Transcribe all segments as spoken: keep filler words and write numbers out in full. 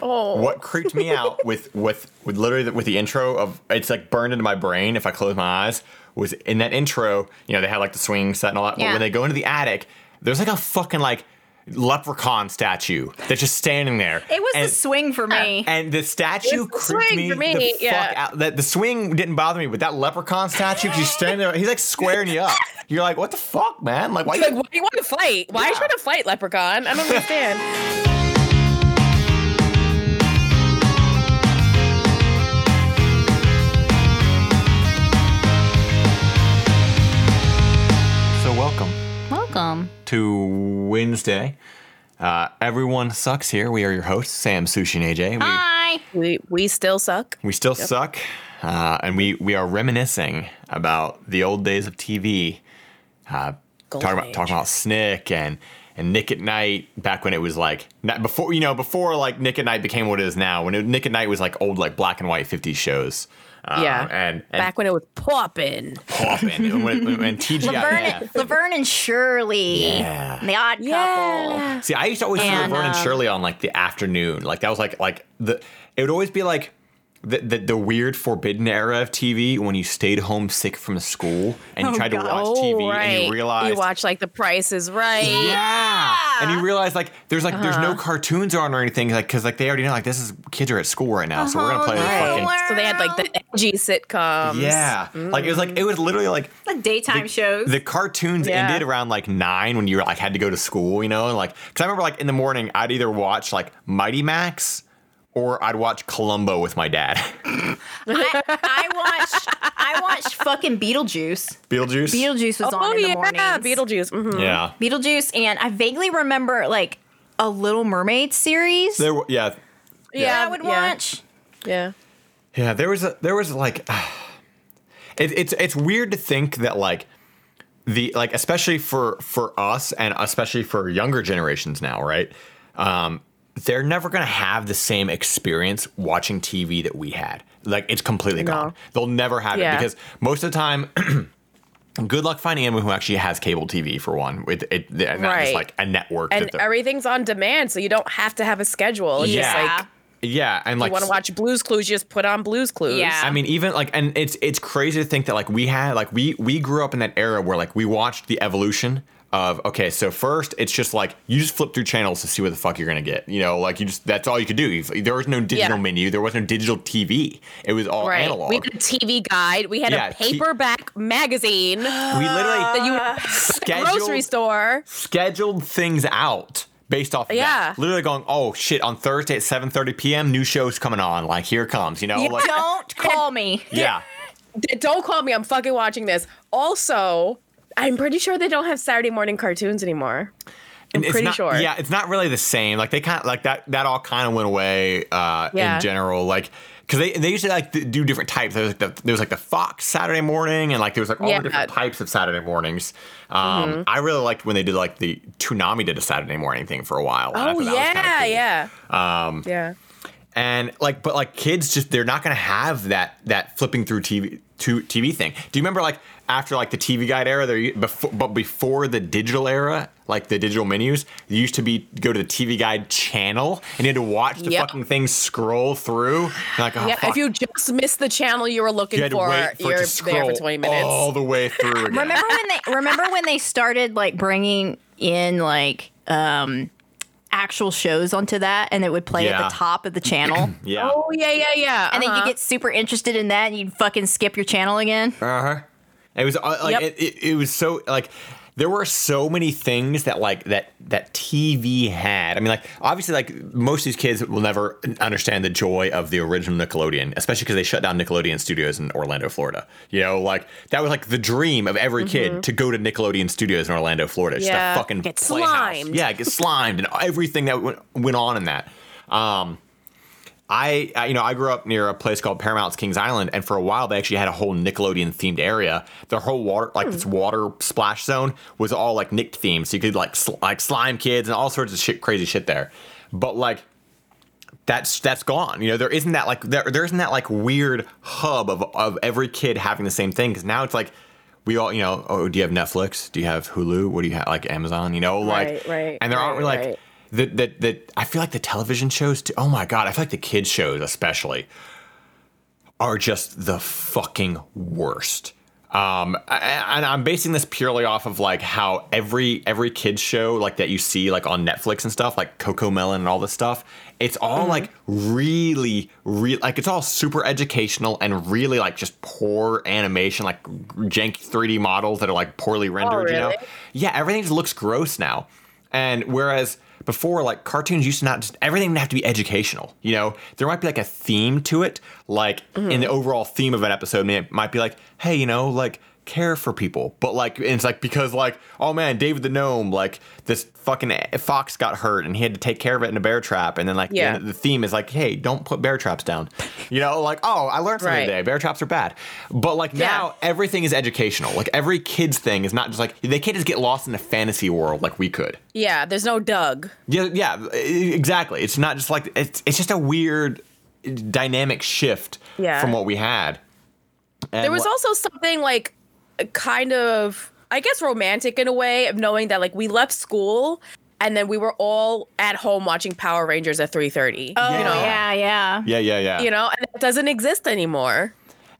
Oh. What creeped me out with, with with literally the, with the intro of it's like burned into my brain if I close my eyes was in that intro, you know, they had like the swing set and all that. Yeah. But when they go into the attic, there's like a fucking like leprechaun statue that's just standing there. It was and, the swing for me. And the statue the creeped me, me the yeah. fuck out. The, the swing didn't bother me, but that leprechaun statue, because he's standing there, he's like squaring you up. You're like, what the fuck, man? Like, why you, like, why you want to fight? Why yeah. are you trying to fight, leprechaun? I don't understand. Welcome to Wednesday. Uh, Everyone Sucks Here. We are your hosts, Sam, Sushi, and A J. We, Hi. We we still suck. We still yep. suck. Uh, and we, we are reminiscing about the old days of T V. Uh, talking about talking about Snick and, and Nick at Night back when it was like not before you know before like Nick at Night became what it is now. When it, Nick at Night was like old like black and white fifties shows. Um, yeah, and, and back when it was poppin'. Poppin'. and, when, when T G I F. Laverne, yeah. Laverne and Shirley. Yeah. The Odd Couple. Yeah. See, I used to always see Laverne um, and Shirley on, like, the afternoon. Like, that was, like, like the it would always be, like, the, the, the weird forbidden era of T V when you stayed home sick from school and you oh tried God. to watch T V oh, right. and you realized. You watched, like, The Price is Right. Yeah. yeah. And you realize, like, there's, like, uh-huh. there's no cartoons on or anything, like, because, like, they already know, like, this is, kids are at school right now, so we're going to play the fucking. World. So they had, like, the edgy sitcoms. Yeah. Mm. Like, it was, like, it was literally, like. Like, daytime the, shows. The cartoons yeah. ended around, like, nine when you, like, had to go to school, you know? And, like, because I remember, like, in the morning, I'd either watch, like, Mighty Max. Or I'd watch Columbo with my dad. I, I watched I watched fucking Beetlejuice. Beetlejuice? Beetlejuice was oh, on in yeah. the morning. Yeah, Beetlejuice. Mm-hmm. Yeah. Beetlejuice, and I vaguely remember, like, a Little Mermaid series. There, w- yeah. yeah. Yeah, I would yeah. watch. Yeah. Yeah, there was, a, there was like, it, it's it's weird to think that, like, the like especially for, for us and especially for younger generations now, right? Um They're never going to have the same experience watching T V that we had. Like, it's completely no. gone. They'll never have yeah. it because most of the time, good luck finding anyone who actually has cable T V, for one. It, it, not right. just, like, a network. And everything's on demand, so you don't have to have a schedule. It's yeah. just, like, yeah, and, like, if you want to watch Blue's Clues, you just put on Blue's Clues. Yeah. I mean, even, like, and it's it's crazy to think that, like, we had, like, we, we grew up in that era where, like, we watched the evolution of, okay, so first, it's just like, you just flip through channels to see what the fuck you're going to get. You know, like, you just, that's all you could do. There was no digital yeah. menu. There was no digital T V. It was all right. analog. We had a T V guide. We had yeah, a paperback t- magazine. We literally that you uh, scheduled, at the grocery store. Scheduled things out based off of yeah. that. Literally going, oh, shit, on Thursday at seven thirty p.m., new show's coming on. Like, here it comes, you know? You like, don't call me. Yeah. Don't call me. I'm fucking watching this. Also, I'm pretty sure they don't have Saturday morning cartoons anymore. I'm pretty not, sure. Yeah, it's not really the same. Like they kind of like that. That all kind of went away uh, yeah. in general. Like because they they used to like do different types. There was like the, there was like the Fox Saturday morning, and like there was like all yeah. the different types of Saturday mornings. Um, mm-hmm. I really liked when they did like the Toonami did a Saturday morning thing for a while. Oh yeah, cool. yeah, um, yeah. And like, but like kids just they're not gonna have that that flipping through T V to T V thing. Do you remember like? After like the T V guide era, there before, but before the digital era, like the digital menus, it used to be go to the T V guide channel and you had to watch the yep. fucking thing scroll through. And like, oh, yeah, fuck. If you just missed the channel you were looking you had for, to wait for you're it to there for twenty minutes all the way through. Again. Remember when they remember when they started like bringing in like um, actual shows onto that, and it would play yeah. at the top of the channel. yeah. Oh yeah, yeah, yeah. And uh-huh. then you get super interested in that, and you'd fucking skip your channel again. Uh huh. It was uh, like yep. it, it, it was so like there were so many things that like that that T V had. I mean, like obviously, like most of these kids will never understand the joy of the original Nickelodeon, especially because they shut down Nickelodeon Studios in Orlando, Florida. You know, like that was like the dream of every mm-hmm. kid to go to Nickelodeon Studios in Orlando, Florida. Just yeah, that fucking get playhouse. slimed. Yeah, get slimed and everything that went, went on in that. Um, I, I, you know, I grew up near a place called Paramount's Kings Island, and for a while they actually had a whole Nickelodeon themed area. Their whole water, like mm. this water splash zone, was all like Nick themed, so you could like sl- like slime kids and all sorts of shit, crazy shit there. But like, that's that's gone. You know, there isn't that like there there isn't that like weird hub of of every kid having the same thing because now it's like. We all, you know, oh, do you have Netflix? Do you have Hulu? What do you have? Like Amazon, you know, like, right, right, and they're all right, like, right. that that that I feel like the television shows too, oh my God, I feel like the kids shows especially are just the fucking worst. Um, and I'm basing this purely off of like how every every kids show like that you see like on Netflix and stuff, like Coco Melon and all this stuff, it's all mm-hmm. like really, really like it's all super educational and really like just poor animation, like janky three D models that are like poorly rendered. Oh, really? You know, yeah, everything just looks gross now. And whereas before, like cartoons used to not just everything would have to be educational. You know, there might be like a theme to it, like mm-hmm. in the overall theme of an episode. I mean, it might be like, hey, you know, like care for people. But like, and it's like because like, oh man, David the Gnome, like this fucking fox got hurt and he had to take care of it in a bear trap. And then like yeah. the theme is like, hey, don't put bear traps down. You know, like, oh, I learned something right. today. Bear traps are bad. But like yeah. now everything is educational. Like every kid's thing is not just like they can't just get lost in a fantasy world like we could. Yeah, there's no Doug. Yeah, yeah, exactly. It's not just like it's it's just a weird dynamic shift yeah. from what we had. And there was wh- also something like kind of, I guess, romantic in a way of knowing that like we left school and then we were all at home watching Power Rangers at three thirty. Oh, you know? yeah, yeah. Yeah, yeah, yeah. You know, and it doesn't exist anymore.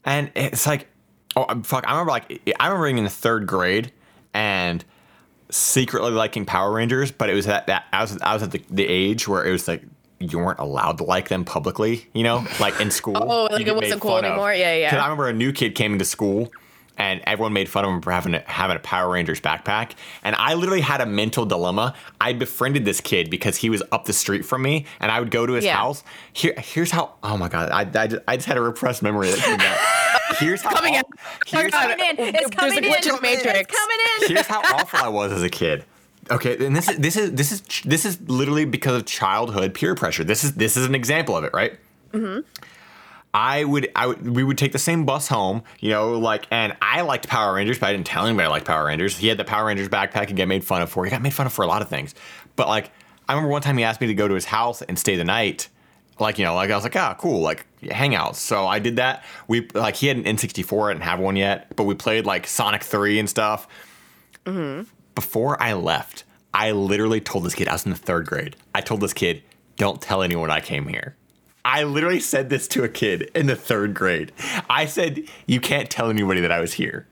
And it's like, oh, fuck, I remember like, I remember being in the third grade and secretly liking Power Rangers, but it was at that, I was, I was at the, the age where it was like, you weren't allowed to like them publicly, you know, like in school. oh, like it wasn't cool anymore? Of. Yeah, yeah. Because I remember a new kid came into school and everyone made fun of him for having a, having a Power Rangers backpack. And I literally had a mental dilemma. I befriended this kid because he was up the street from me, and I would go to his yeah. house. Here, here's how. Oh my God, I, I, just, I just had a repressed memory that came out. Here's how. Coming, all, here's how, coming in. It's coming in. It's coming in. Here's how awful I was as a kid. Okay, and this is this is this is this is literally because of childhood peer pressure. This is this is an example of it, right? Mm-hmm. I would, I would, we would take the same bus home, you know, like, and I liked Power Rangers, but I didn't tell anybody I liked Power Rangers. He had the Power Rangers backpack and got made fun of for. He got made fun of for a lot of things. But like, I remember one time he asked me to go to his house and stay the night. Like, you know, like I was like, ah, cool, like hangouts. So I did that. We, like, he had an N sixty-four, I didn't have one yet, but we played like Sonic three and stuff. Mm-hmm. Before I left, I literally told this kid, I was in the third grade. I told this kid, don't tell anyone I came here. I literally said this to a kid in the third grade. I said, you can't tell anybody that I was here.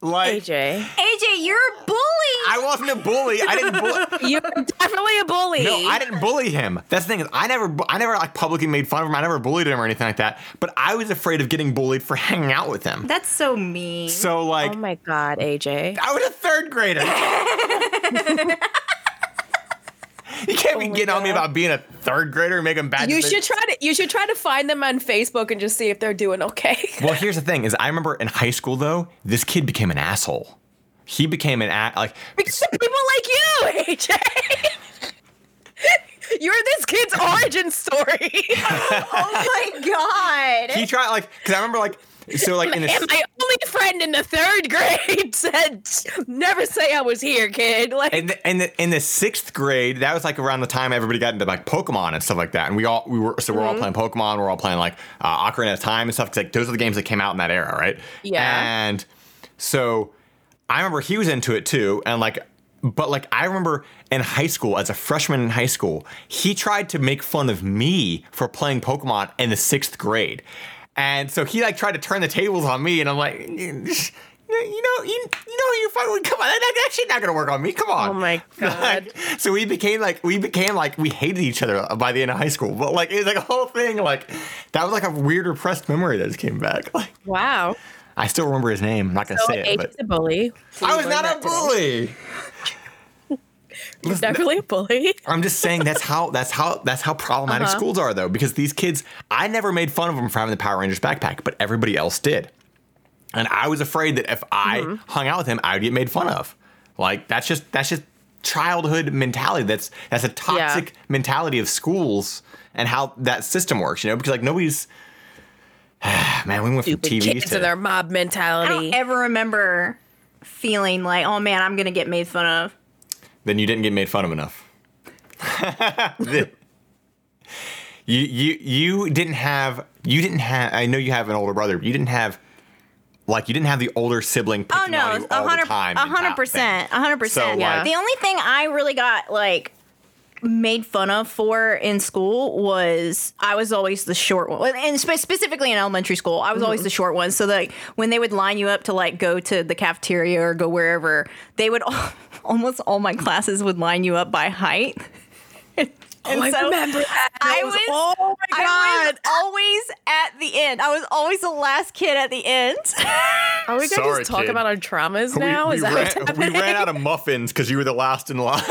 Like, A J. A J, you're a bully. I wasn't a bully. I didn't bully. You're definitely a bully. No, I didn't bully him. That's the thing is, I never, I never like publicly made fun of him. I never bullied him or anything like that. But I was afraid of getting bullied for hanging out with him. That's so mean. So like, oh my God, A J. I was a third grader. You can't oh be getting God. on me about being a third grader and making bad. You decisions. should try to. You should try to find them on Facebook and just see if they're doing okay. Well, here's the thing: is I remember in high school though, this kid became an asshole. He became an a- like because people like you, A J. You're this kid's origin story. Oh my God! He tried like because I remember like. So like, in a, and my only friend in the third grade said, "Never say I was here, kid." Like, and the, and the, in the sixth grade, that was like around the time everybody got into like Pokemon and stuff like that, and we all we were so we're mm-hmm. all playing Pokemon, we're all playing like uh, Ocarina of Time and stuff. Cause like those are the games that came out in that era, right? Yeah. And so I remember he was into it too, and like, but like I remember in high school as a freshman in high school, he tried to make fun of me for playing Pokemon in the sixth grade. And so he like tried to turn the tables on me, and I'm like, you know, you, you know, you're fine. Come on, that shit's not gonna work on me. Come on. Oh my God. Like, so we became like, we became like, we hated each other by the end of high school. But like, it was like a whole thing. Like, that was like a weird repressed memory that just came back. Like, wow. I still remember his name. I'm not gonna so say it. But a bully. So I was not a bully. He's definitely a bully. I'm just saying that's how that's how that's how problematic uh-huh. schools are though, because these kids, I never made fun of them for having the Power Rangers backpack, but everybody else did, and I was afraid that if I mm-hmm. hung out with him, I would get made fun of. Like that's just that's just childhood mentality. That's that's a toxic yeah. mentality of schools and how that system works. You know, because like nobody's man, we went Stupid from T V kids to and their mob mentality. I don't ever remember feeling like, oh man, I'm gonna get made fun of. Then you didn't get made fun of enough. you you you didn't have you didn't have. I know you have an older brother. But you didn't have like you didn't have the older sibling. Picking oh no, on you all the time. A hundred percent, a hundred percent. Yeah. The only thing I really got like made fun of for in school was I was always the short one. And spe- specifically in elementary school, I was mm-hmm. always the short one. So like when they would line you up to like go to the cafeteria or go wherever, they would all, almost all my classes would line you up by height. And oh, so I remember that. I was, was, oh my God. I was always at the end. I was always the last kid at the end. Are we going to just talk kid. about our traumas now? We, we, Is that ran, we ran out of muffins because you were the last in line.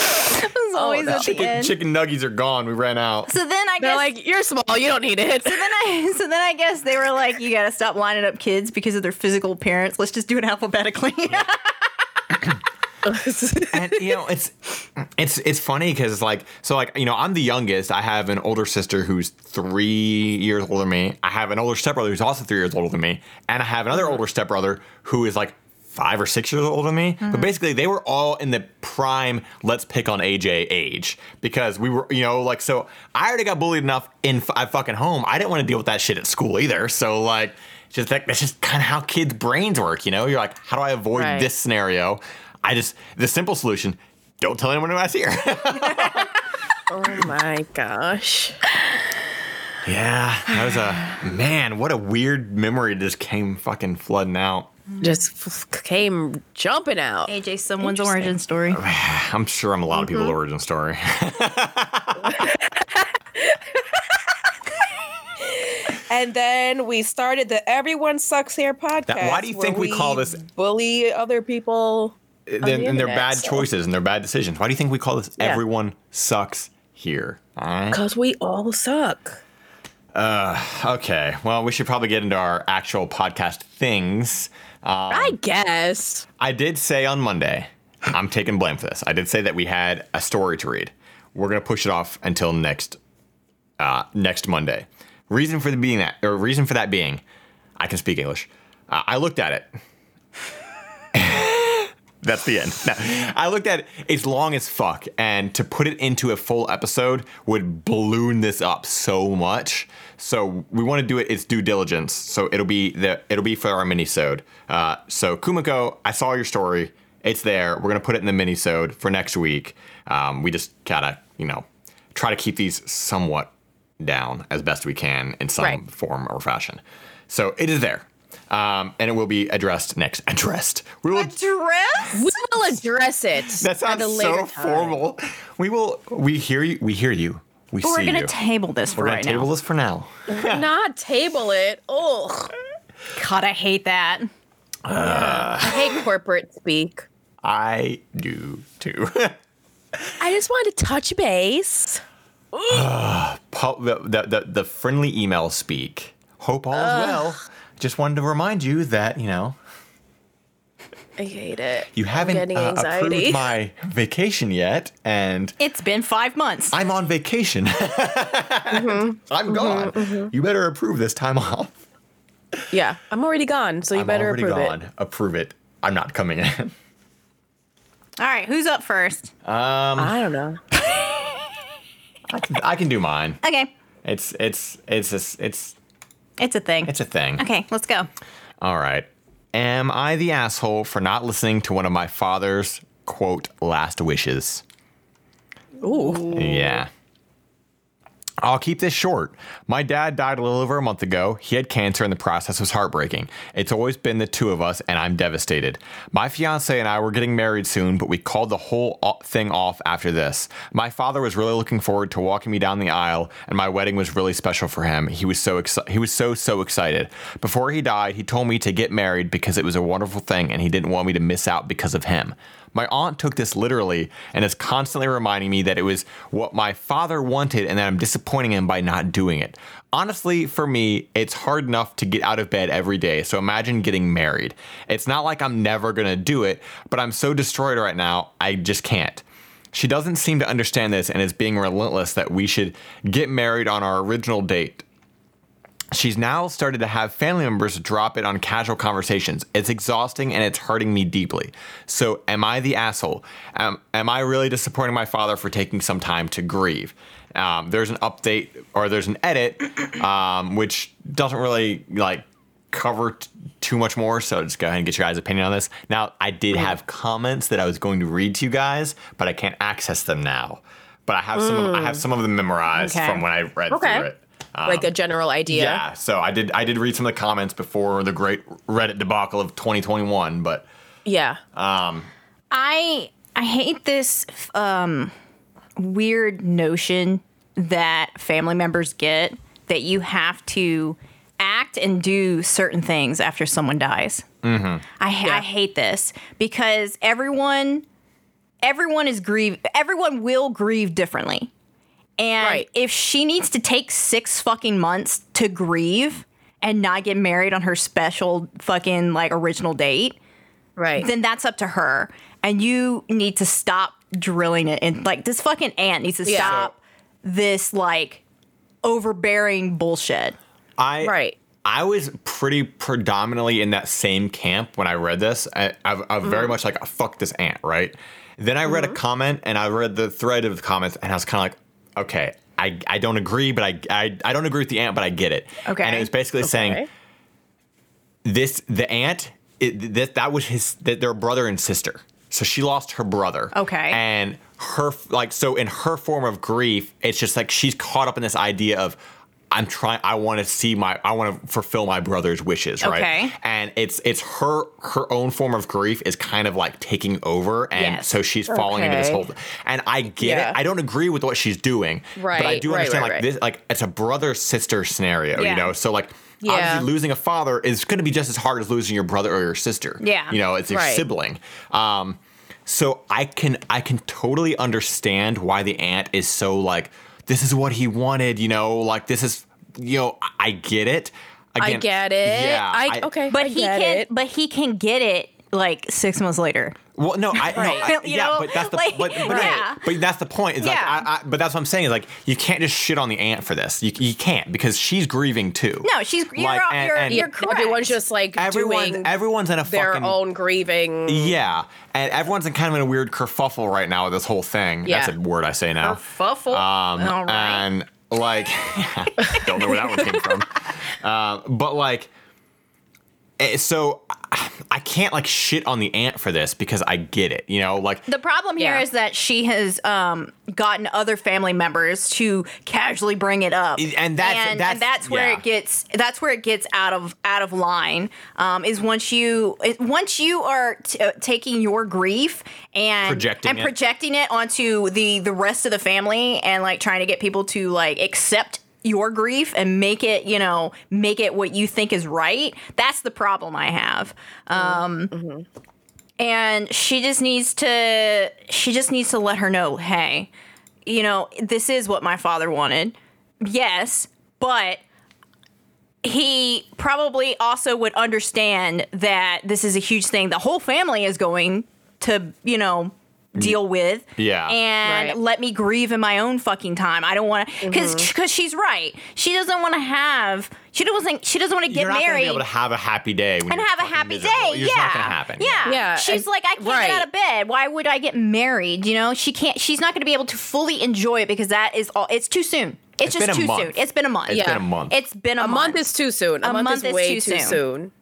I was always oh, no. at the chicken, end. Chicken nuggies are gone. We ran out. So then I They're guess. They're like, you're small. You don't need it. So then I So then I guess they were like, you got to stop lining up kids because of their physical appearance. Let's just do it alphabetically. And you know, it's it's it's funny because like so like you know I'm the youngest. I have an older sister who's three years older than me. I have an older stepbrother who's also three years older than me, and I have another older stepbrother who is like five or six years older than me. Mm-hmm. But basically, they were all in the prime. Let's pick on A J age because we were you know like so I already got bullied enough in f- fucking home. I didn't want to deal with that shit at school either. So like just that, that's just kind of how kids' brains work. You know, you're like, how do I avoid right. this scenario? I just, the simple solution, don't tell anyone who I see her. Oh my gosh. Yeah, that was a, man, what a weird memory just came fucking flooding out. Just came jumping out. A J, someone's origin story. I'm sure I'm a lot mm-hmm. of people's origin story. And then we started the Everyone Sucks Here podcast. That, why do you think we, we call this? Bully other people. And, the internet, and their bad so. choices and their bad decisions. Why do you think we call this yeah. Everyone Sucks Here? Because uh, we all suck. Uh, okay. Well, we should probably get into our actual podcast things. Um, I guess. I did say on Monday, I'm taking blame for this. I did say that we had a story to read. We're going to push it off until next uh, next Monday. Reason for the being that, or reason for that being, I can speak English. Uh, I looked at it. That's the end. Now, I looked at it, it's long as fuck, and to put it into a full episode would balloon this up so much. So we want to do it. It's due diligence. So it'll be the it'll be for our mini-sode. Uh, so Kumiko, I saw your story. It's there. We're gonna put it in the mini-sode for next week. Um, we just gotta you know try to keep these somewhat down as best we can in some right. form or fashion. So it is there. Um, and it will be addressed next. Addressed. We will address. We will address it. That sounds so time. formal. We will. We hear you. We hear you. We but see you. We're gonna you. table this for we're right now. We're gonna table this for now. Not table it. Ugh. God, I hate that. Uh, I hate corporate speak. I do too. I just wanted to touch base. Uh, the, the the friendly email speak. Hope all is well. Just wanted to remind you that, you know. I hate it. You haven't uh, approved my vacation yet, and it's been five months. I'm on vacation. Mm-hmm. I'm gone. Mm-hmm. You better approve this time off. Yeah, I'm already gone, so you I'm better approve gone. it. I'm already gone. Approve it. I'm not coming in. All right, who's up first? Um, I don't know. I can, I can do mine. Okay. It's it's it's it's. it's It's a thing. It's a thing. Okay, let's go. All right. Am I the asshole for not listening to one of my father's, quote, last wishes? Ooh. Yeah. I'll keep this short. My dad died a little over a month ago. He had cancer, and the process was heartbreaking. It's always been the two of us, and I'm devastated. My fiance and I were getting married soon, but we called the whole thing off after this. My father was really looking forward to walking me down the aisle, and my wedding was really special for him. He was so exci- he was so, so excited. Before he died, he told me to get married because it was a wonderful thing, and he didn't want me to miss out because of him. My aunt took this literally and is constantly reminding me that it was what my father wanted and that I'm disappointing him by not doing it. Honestly, for me, it's hard enough to get out of bed every day, so imagine getting married. It's not like I'm never going to do it, but I'm so destroyed right now, I just can't. She doesn't seem to understand this and is being relentless that we should get married on our original date. She's now started to have family members drop it on casual conversations. It's exhausting and it's hurting me deeply. So am I the asshole? Um, am I really disappointing my father for taking some time to grieve? Um, there's an update or there's an edit, um, which doesn't really like cover t- too much more. So just go ahead and get your guys' opinion on this. Now, I did have comments that I was going to read to you guys, but I can't access them now. but I have mm. some of, I have some of them memorized okay. from when I read okay. through it. Um, like a general idea. Yeah. So I did I did read some of the comments before the great Reddit debacle of twenty twenty-one, but yeah. Um, I I hate this um, weird notion that family members get that you have to act and do certain things after someone dies. Mm-hmm. I, yeah. I hate this because everyone everyone is grieve everyone will grieve differently. And right. if she needs to take six fucking months to grieve and not get married on her special fucking like original date, right? Then that's up to her. And you need to stop drilling it. And like this fucking aunt needs to yeah. stop so, this like overbearing bullshit. I right. I was pretty predominantly in that same camp when I read this. I, I, I very mm-hmm. much like, fuck this aunt, right? Then I read mm-hmm. a comment and I read the thread of the comments and I was kind of like, okay, I, I don't agree, but I, I I don't agree with the aunt, but I get it. Okay. And it was basically okay. saying this, the aunt, it, that that was his, that their brother and sister. So she lost her brother. Okay. And her, like, so in her form of grief, it's just like she's caught up in this idea of, I'm trying, I want to see my, I want to fulfill my brother's wishes, right? Okay. And it's, it's her, her own form of grief is kind of like taking over. And yes. so she's falling okay. into this whole, and I get yeah. it. I don't agree with what she's doing, right? But I do right, understand right, like right. this, like it's a brother sister scenario, yeah. you know? So like yeah. obviously losing a father is going to be just as hard as losing your brother or your sister. Yeah. You know, it's your right. sibling. Um, so I can, I can totally understand why the aunt is so like, this is what he wanted, you know, like this is, you know, I, I get it. Again, I get it. Yeah. I, I, okay. But I he can, it. but he can get it like six months later. Well, no, I, right. no, I you yeah, know, but that's the, like, but, but, yeah. no, but that's the point. Is yeah. like, I, I, but that's what I'm saying is like, you can't just shit on the aunt for this. You, you can't because she's grieving too. No, she's grieving. Like, you're, and, you're, and you're correct. Everyone's just like everyone's, doing everyone's in a their fucking, own grieving. Yeah. And everyone's in kind of in a weird kerfuffle right now with this whole thing. Yeah. That's a word I say now. Kerfuffle. Um, All right. And like, don't know where that one came from. Uh, but like, so I can't like shit on the aunt for this because I get it. You know, like the problem here yeah. is that she has um, gotten other family members to casually bring it up. And that's and that's, and that's where yeah. it gets that's where it gets out of out of line um, is once you once you are t- taking your grief and projecting and it. projecting it onto the the rest of the family and like trying to get people to like accept your grief and make it, you know, make it what you think is right. That's the problem I have. Um, mm-hmm. And she just needs to, she just needs to let her know, hey, you know, this is what my father wanted. Yes, but he probably also would understand that this is a huge thing. The whole family is going to, you know, deal with yeah and right. let me grieve in my own fucking time. I don't want to because mm-hmm. because she's right. She doesn't want to have she doesn't she doesn't want to get you're not married be able to have a happy day when and you're have a happy miserable. day you're yeah not gonna happen. yeah yeah she's I, like I can't right. get out of bed. Why would I get married? You know, she can't she's not gonna be able to fully enjoy it because that is all it's too soon. It's, it's just too month. soon. It's been a month. It's yeah. been a month. It's been a, a month. month is too soon. A, a month, month is, is way too soon. Too soon.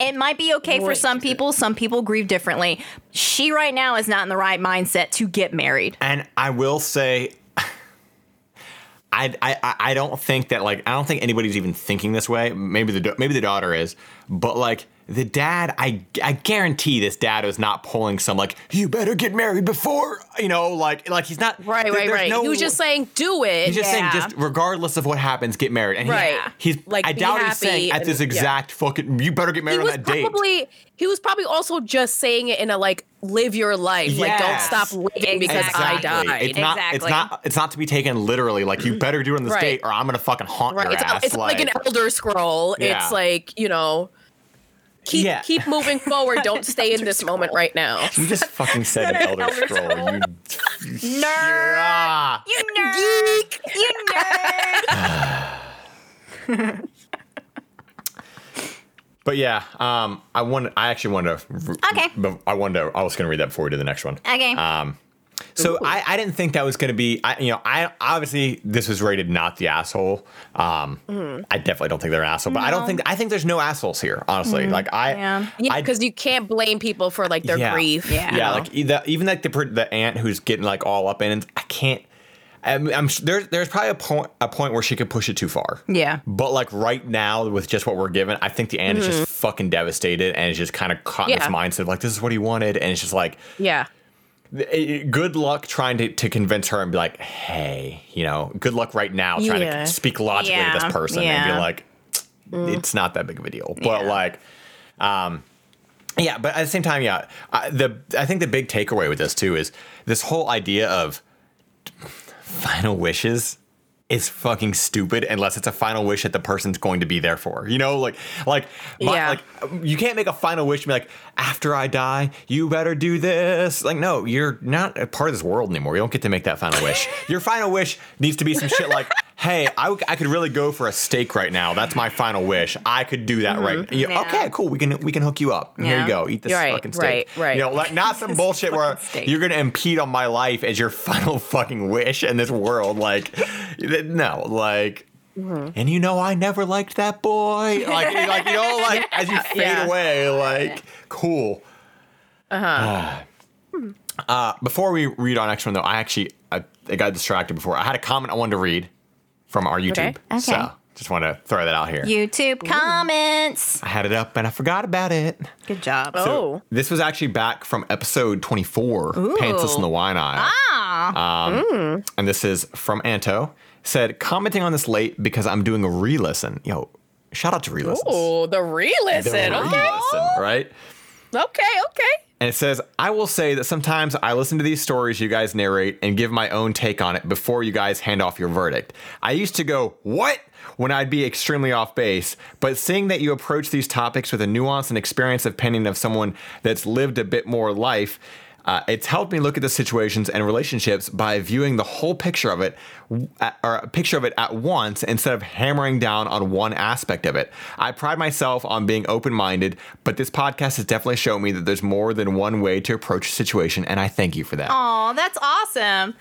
It might be okay for some people. Some people grieve differently. She right now is not in the right mindset to get married. And I will say, I I, I don't think that like I don't think anybody's even thinking this way. Maybe the maybe the daughter is, but like the dad, I I guarantee this dad is not pulling some like you better get married before you know like like he's not right there, right right. No, he was just saying do it. He's just yeah. saying just regregardless of what happens, get married. And right. He's, he's like I doubt he's saying at this and, exact yeah. fucking you better get married he on was that probably, date. He was probably also just saying it in a like live your life. Yes. Like don't stop living exactly. because exactly. I died. It's not, exactly. It's not. It's not to be taken literally. Like you better do it on this right. date or I'm gonna fucking haunt right. your it's, ass. It's like, like an Elder Scroll. Yeah. It's like you know. Keep yeah. keep moving forward. Don't stay in this moment right now. You just fucking said an Elder Scroll. You nerd. You nerd. Geek. You nerd. But yeah, um, I want. I actually wanted to. Okay. I wanted to. I was gonna read that before we did the next one. Okay. Um. So I, I didn't think that was going to be, I, you know, I obviously this was rated not the asshole. Um, mm. I definitely don't think they're an asshole, but no. I don't think, I think there's no assholes here, honestly. Mm. Like I, yeah. yeah, cause you can't blame people for like their yeah. grief. Yeah. Yeah. Like the, even like the, the aunt who's getting like all up in, I can't, I'm, I'm there, there's probably a point a point where she could push it too far. Yeah. But like right now with just what we're given, I think the Anne mm-hmm. is just fucking devastated and is just kind of caught yeah. in this mindset of like, this is what he wanted. And it's just like, yeah. Good luck trying to, to convince her and be like, hey, you know, good luck right now trying yeah. to speak logically yeah. to this person yeah. and be like, mm. it's not that big of a deal. But yeah. like, um, yeah, but at the same time, yeah, I, the I think the big takeaway with this too is this whole idea of final wishes is fucking stupid unless it's a final wish that the person's going to be there for. You know, like, like, my, yeah. like you can't make a final wish and be like, after I die, you better do this. Like, no, you're not a part of this world anymore. You don't get to make that final wish. Your final wish needs to be some shit like, hey, I, I could really go for a steak right now. That's my final wish. I could do that mm-hmm. right now. You, yeah. Okay, cool. We can we can hook you up. Yeah. Here you go. Eat this right, fucking steak. Right, right. You know, like, not some bullshit where steak. You're going to impede on my life as your final fucking wish in this world. Like, no, like, mm-hmm. and you know I never liked that boy. Like, like you know, like, yeah, as you fade yeah. away, like, yeah. cool. Uh-huh. Uh, uh, before we read our next one, though, I actually, I, I got distracted before. I had a comment I wanted to read from our YouTube. Okay. Okay. So, just want to throw that out here. YouTube Ooh. Comments. I had it up and I forgot about it. Good job. So, oh. This was actually back from episode twenty-four, Ooh. Pantsless in the Wine Aisle. Ah. Um, mm. And this is from Anto. Said, commenting on this late because I'm doing a re-listen. Yo, shout out to re-listen. Oh, the re-listen. The re-listen, okay. Right? Okay, okay. And it says, I will say that sometimes I listen to these stories you guys narrate and give my own take on it before you guys hand off your verdict. I used to go, what? When I'd be extremely off base, but seeing that you approach these topics with a nuance and experience of opinion of someone that's lived a bit more life, Uh, it's helped me look at the situations and relationships by viewing the whole picture of it, or a picture of it at once, instead of hammering down on one aspect of it. I pride myself on being open-minded, but this podcast has definitely shown me that there's more than one way to approach a situation, and I thank you for that. Aw, that's awesome.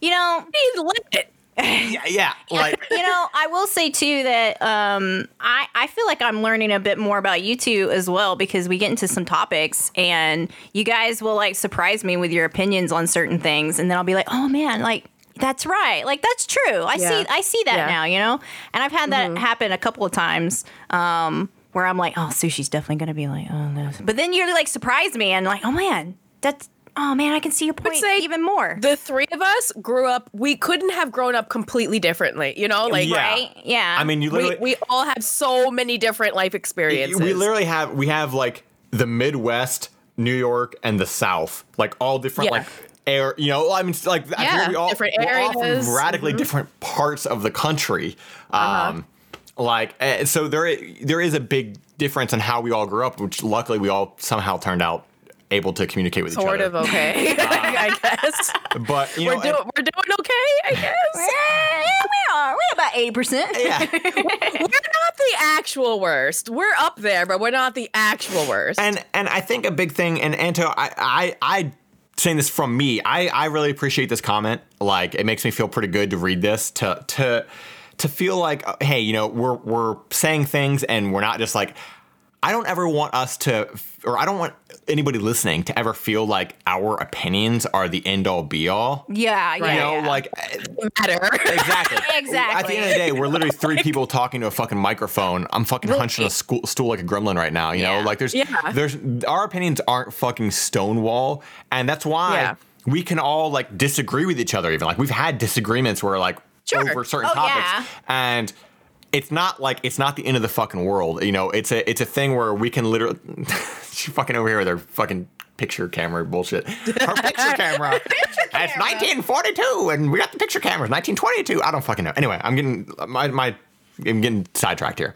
You know, he lived it. yeah, yeah. Like, you know, I will say too that um, I I feel like I'm learning a bit more about you two as well, because we get into some topics and you guys will like surprise me with your opinions on certain things, and then I'll be like, oh man, like that's right, like that's true. I yeah. see I see that yeah. now, you know. And I've had that mm-hmm. happen a couple of times um, where I'm like, oh, Sushi's definitely gonna be like, oh no, but then you're like surprise me and like, oh man, that's. Oh, man, I can see your point say, even more. The three of us grew up. We couldn't have grown up completely differently, you know? Like, yeah. Right? Yeah. I mean, you literally... We, we all have so many different life experiences. We literally have... We have, like, the Midwest, New York, and the South. Like, all different, yeah. like... Air, you know, I mean, like... Yeah, I think we all, different areas. We're all from radically mm-hmm. different parts of the country. Um, uh-huh. Like, so there, there is a big difference in how we all grew up, which luckily we all somehow turned out able to communicate with sort each other. Sort of okay, uh, I guess. But, you know. We're, do- and, we're doing okay, I guess. yeah, we are. We're about eighty percent. Yeah. We're not the actual worst. We're up there, but we're not the actual worst. And and I think a big thing, and Anto, I, I, I saying this from me, I, I really appreciate this comment. Like, it makes me feel pretty good to read this, to to to feel like, hey, you know, we're we're saying things and we're not just like, I don't ever want us to, or I don't want anybody listening to ever feel like our opinions are the end all be all. Yeah, yeah. You know, yeah. like matter. Exactly. exactly. At the end of the day, we're literally three people talking to a fucking microphone. I'm fucking really? Hunching a school, stool like a gremlin right now. You yeah. know, like there's, yeah. there's, our opinions aren't fucking stonewall, and that's why yeah. we can all like disagree with each other. Even like we've had disagreements where like sure. over certain oh, topics yeah. and. It's not like it's not the end of the fucking world, you know. It's a it's a thing where we can literally. She fucking over here with her fucking picture camera bullshit. Her picture camera. It's nineteen forty-two, and we got the picture cameras. nineteen twenty-two. I don't fucking know. Anyway, I'm getting my my I'm getting sidetracked here.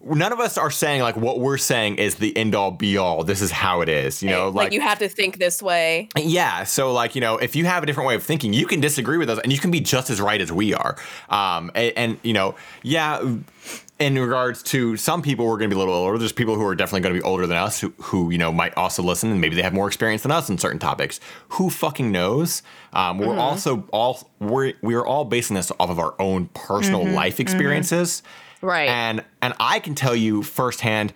None of us are saying like what we're saying is the end all be all. This is how it is, you know. Like, like you have to think this way. Yeah. So like you know, if you have a different way of thinking, you can disagree with us, and you can be just as right as we are. Um, and, and you know, yeah. In regards to some people, we're going to be a little older. There's people who are definitely going to be older than us, who, who you know might also listen, and maybe they have more experience than us in certain topics. Who fucking knows? Um, we're mm-hmm. also all we're we are all basing this off of our own personal mm-hmm. life experiences. Mm-hmm. Right. And and I can tell you firsthand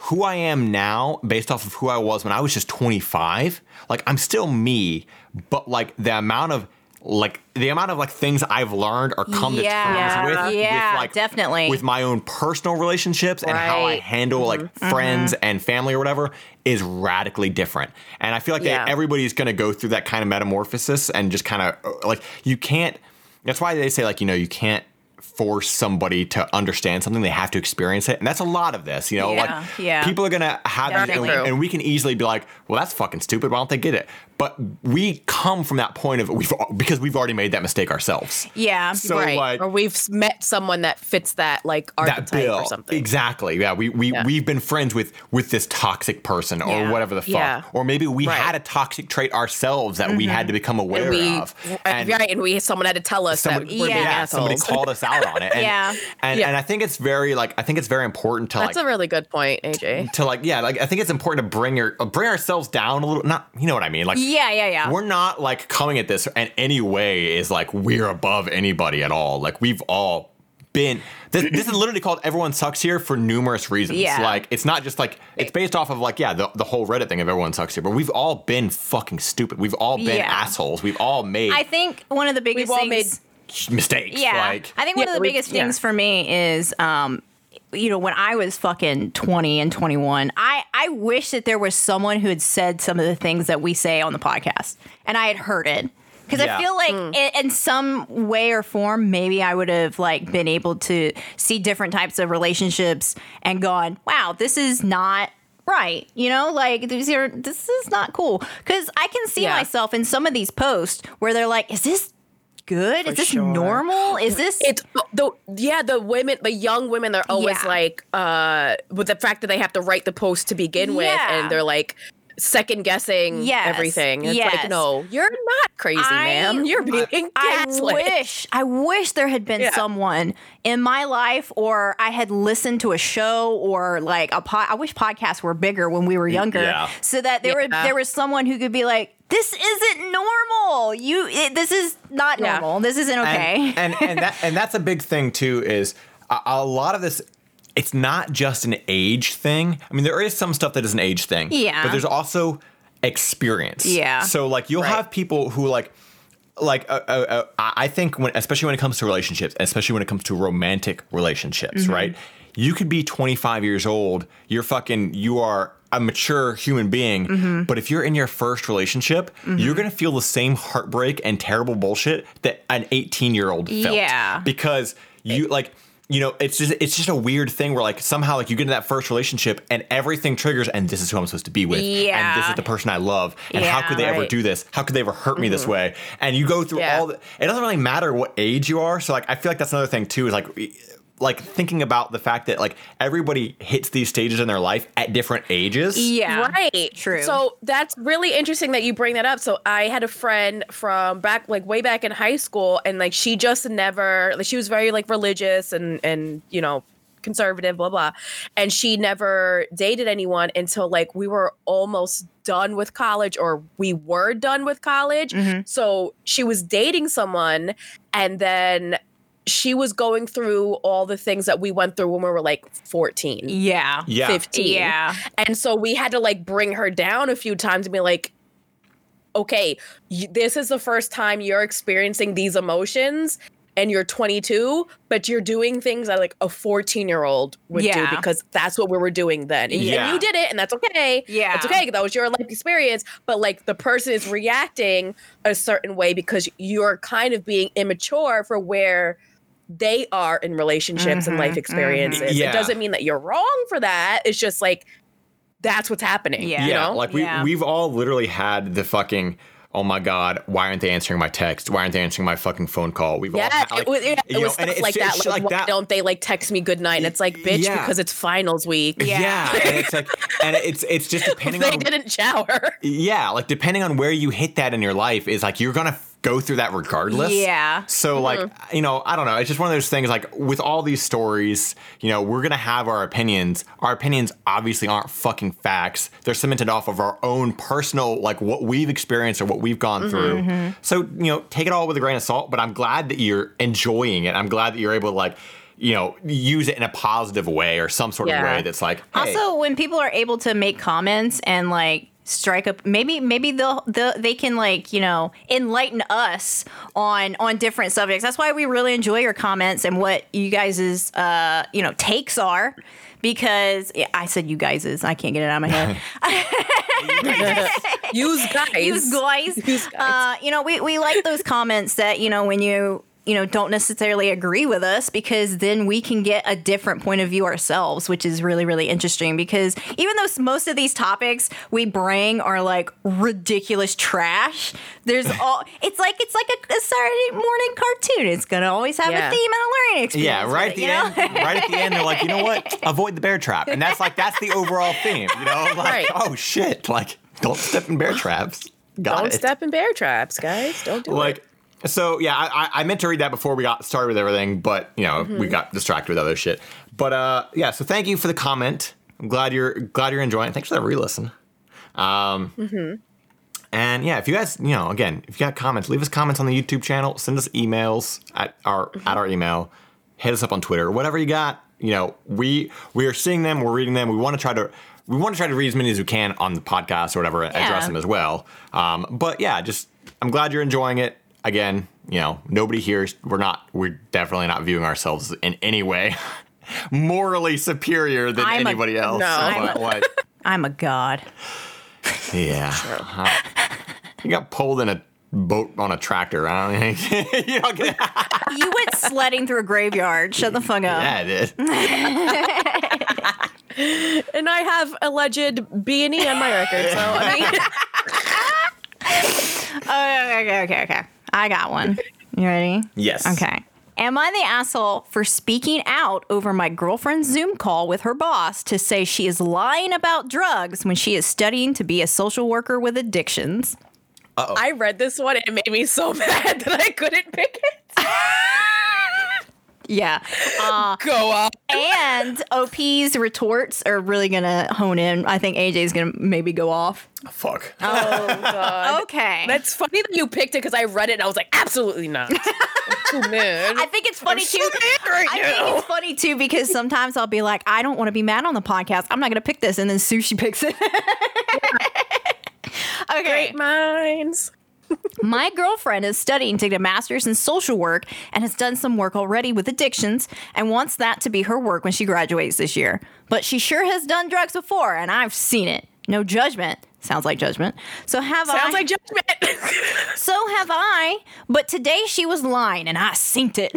who I am now based off of who I was when I was just twenty-five. Like, I'm still me, but, like, the amount of like the amount of like things I've learned or come yeah. to terms with, yeah, with like, definitely with my own personal relationships right. and how I handle mm-hmm. like friends mm-hmm. and family or whatever is radically different. And I feel like yeah. they, everybody's going to go through that kind of metamorphosis and just kind of like you can't. That's why they say like, you know, you can't force somebody to understand something. They have to experience it. And that's a lot of this, you know, yeah, like yeah. people are going to have, and, and we can easily be like, well, that's fucking stupid. Why don't they get it? But we come from that point of we've because we've already made that mistake ourselves. Yeah. So right. like, or we've met someone that fits that like archetype that bill. Or something. Exactly. Yeah. We, we, yeah. We've been friends with, with this toxic person or yeah. whatever the fuck. Yeah. Or maybe we right. had a toxic trait ourselves that mm-hmm. we had to become aware and we, of. And, right, and we someone had to tell us someone, that we're yeah. being yeah, assholes. Somebody called us out. On it, and, yeah. and yeah. and I think it's very like I think it's very important to that's like that's a really good point, A J. To like yeah, like I think it's important to bring your bring ourselves down a little. Not you know what I mean? Like yeah, yeah, yeah. We're not like coming at this in any way is like we're above anybody at all. Like we've all been. This, this is literally called Everyone Sucks Here for numerous reasons. Yeah. Like it's not just like it's based off of like yeah the, the whole Reddit thing of Everyone Sucks Here, but we've all been fucking stupid. We've all been yeah. assholes. We've all made. I think one of the biggest we've things. All made, mistakes. Yeah. Like, I think one yeah, of the biggest yeah. things for me is, um, you know, when I was fucking twenty and twenty-one, I, I wish that there was someone who had said some of the things that we say on the podcast and I had heard it. Because yeah. I feel like mm. in, in some way or form, maybe I would have like been able to see different types of relationships and gone, wow, this is not right. You know, like these are, this is not cool. Because I can see yeah. myself in some of these posts where they're like, is this good? For is this sure. normal? Is this it's the yeah the women the young women are always yeah. like uh with the fact that they have to write the post to begin yeah. with and they're like second guessing yes. everything. It's yes. like no, you're not crazy, I, ma'am. You're being I gaslit. wish I wish there had been yeah. someone in my life, or I had listened to a show, or like a pod. I wish podcasts were bigger when we were younger, yeah. so that there yeah. were there was someone who could be like, this isn't normal. You, it, this is not yeah. normal. This isn't okay. And and, and, that, and that's a big thing too. Is a, a lot of this. It's not just an age thing. I mean, there is some stuff that is an age thing. Yeah. But there's also experience. Yeah. So, like, you'll right. have people who, like, like uh, uh, uh, I think, when, especially when it comes to relationships, especially when it comes to romantic relationships, mm-hmm. right? You could be twenty-five years old. You're fucking, you are a mature human being. Mm-hmm. But if you're in your first relationship, mm-hmm. you're going to feel the same heartbreak and terrible bullshit that an eighteen-year-old felt. Yeah. Because you, like... You know, it's just it's just a weird thing where like somehow like you get into that first relationship and everything triggers and this is who I'm supposed to be with yeah. and this is the person I love and yeah, how could they right. ever do this? How could they ever hurt mm-hmm. me this way? And you go through yeah. all the it doesn't really matter what age you are. So like I feel like that's another thing too is like like thinking about the fact that like everybody hits these stages in their life at different ages. Yeah. Right. True. So that's really interesting that you bring that up. So I had a friend from back like way back in high school and like she just never like she was very like religious and and you know conservative blah blah and she never dated anyone until like we were almost done with college or we were done with college. Mm-hmm. So she was dating someone and then she was going through all the things that we went through when we were like fourteen. Yeah. Yeah. fifteen. Yeah. And so we had to like bring her down a few times and be like, okay, y- this is the first time you're experiencing these emotions and you're twenty-two, but you're doing things that like a fourteen-year-old would yeah. do because that's what we were doing then. And, yeah. and you did it and that's okay. Yeah. That's okay. That was your life experience. But like the person is reacting a certain way because you're kind of being immature for where they are in relationships mm-hmm, and life experiences. Mm-hmm. Yeah. It doesn't mean that you're wrong for that. It's just like, that's what's happening. Yeah. You know? Like we, yeah. we've all literally had the fucking, oh my God, why aren't they answering my text? Why aren't they answering my fucking phone call? We've yeah, all had, like, it was, it, it was stuff like that. Like, like why that. don't they like text me good night? And it's like, bitch, yeah. because it's finals week. Yeah. yeah. And it's like, and it's, it's just depending they on. They didn't shower. Yeah. Like depending on where you hit that in your life is like, you're going to go through that regardless. Yeah. So mm-hmm. like, you know, I don't know. It's just one of those things like with all these stories, you know, we're going to have our opinions. Our opinions obviously aren't fucking facts. They're cemented off of our own personal, like what we've experienced or what we've gone mm-hmm, through. Mm-hmm. So, you know, take it all with a grain of salt, but I'm glad that you're enjoying it. I'm glad that you're able to like, you know, use it in a positive way or some sort yeah. of way that's like, hey. Also, when people are able to make comments and like, strike up. Maybe maybe they'll, they'll they can, like, you know, enlighten us on on different subjects. That's why we really enjoy your comments and what you guys's uh you know takes are, because yeah, I said you guys's. I can't get it out of my head. Use guys. Use guys. Use guys. Uh, you know, we we like those comments that, you know, when you. you know, don't necessarily agree with us, because then we can get a different point of view ourselves, which is really, really interesting, because even though most of these topics we bring are like ridiculous trash, there's all, it's like, it's like a, a Saturday morning cartoon. It's going to always have yeah. a theme and a learning experience. Yeah. Right at the end, right at the end, they're like, you know what? Avoid the bear trap. And that's like, that's the overall theme, you know, like, right. oh shit, like don't step in bear traps. Got don't it. step in bear traps, guys. Don't do like, it. So, yeah, I, I meant to read that before we got started with everything, but, you know, mm-hmm. we got distracted with other shit. But, uh, yeah, so thank you for the comment. I'm glad you're, glad you're enjoying it. Thanks for that re-listen. Um, mm-hmm. And, yeah, if you guys, you know, again, if you got comments, leave us comments on the YouTube channel. Send us emails at our mm-hmm. at our email. Hit us up on Twitter. Whatever you got, you know, we we are seeing them. We're reading them. We want to try to we want to try to read as many as we can on the podcast or whatever, yeah. address them as well. Um, but, yeah, just I'm glad you're enjoying it. Again, you know, nobody here, we're not, we're definitely not viewing ourselves in any way morally superior than I'm anybody a, else. No, I'm, a, like, I'm a god. Yeah. I, you got pulled in a boat on a tractor. I don't think. you, don't you went sledding through a graveyard. Shut the fuck up. Yeah, I did. And I have alleged B and E on my record, so I mean. okay, okay, okay, okay. I got one. You ready? Yes. Okay. Am I the asshole for speaking out over my girlfriend's Zoom call with her boss to say she is lying about drugs when she is studying to be a social worker with addictions? Uh-oh. I read this one and it made me so mad that I couldn't pick it. Yeah. Uh, Go up. And O P's retorts are really going to hone in. I think A J's going to maybe go off. Oh, fuck. Oh, God. Okay. That's funny that you picked it, because I read it and I was like, absolutely not. I'm too mad. I think it's funny, I'm too. So right I now. think it's funny, too, because sometimes I'll be like, I don't want to be mad on the podcast. I'm not going to pick this. And then Sushi picks it. Okay. Great minds. My girlfriend is studying to get a master's in social work and has done some work already with addictions and wants that to be her work when she graduates this year. But she sure has done drugs before, and I've seen it. No judgment. Sounds like judgment. So have Sounds I. Sounds like judgment. So have I. But today she was lying, and I synced it.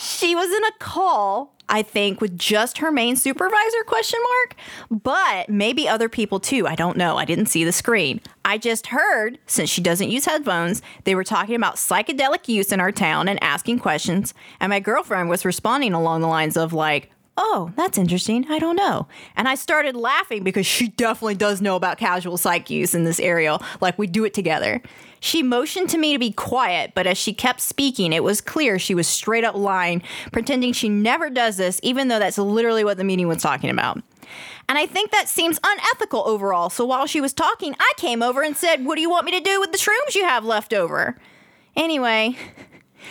She was in a call, I think, with just her main supervisor, question mark, but maybe other people too. I don't know. I didn't see the screen. I just heard, since she doesn't use headphones, they were talking about psychedelic use in our town and asking questions. And my girlfriend was responding along the lines of like, oh, that's interesting. I don't know. And I started laughing because she definitely does know about casual psych use in this area. Like, we do it together. She motioned to me to be quiet, but as she kept speaking, it was clear she was straight up lying, pretending she never does this, even though that's literally what the meeting was talking about. And I think that seems unethical overall. So while she was talking, I came over and said, what do you want me to do with the shrooms you have left over? Anyway...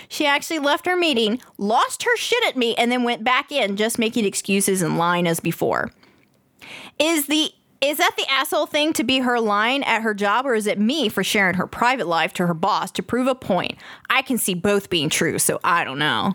She actually left her meeting, lost her shit at me, and then went back in, just making excuses and lying as before. Is the is that the asshole thing to be her lying at her job, or is it me for sharing her private life to her boss to prove a point? I can see both being true, so I don't know.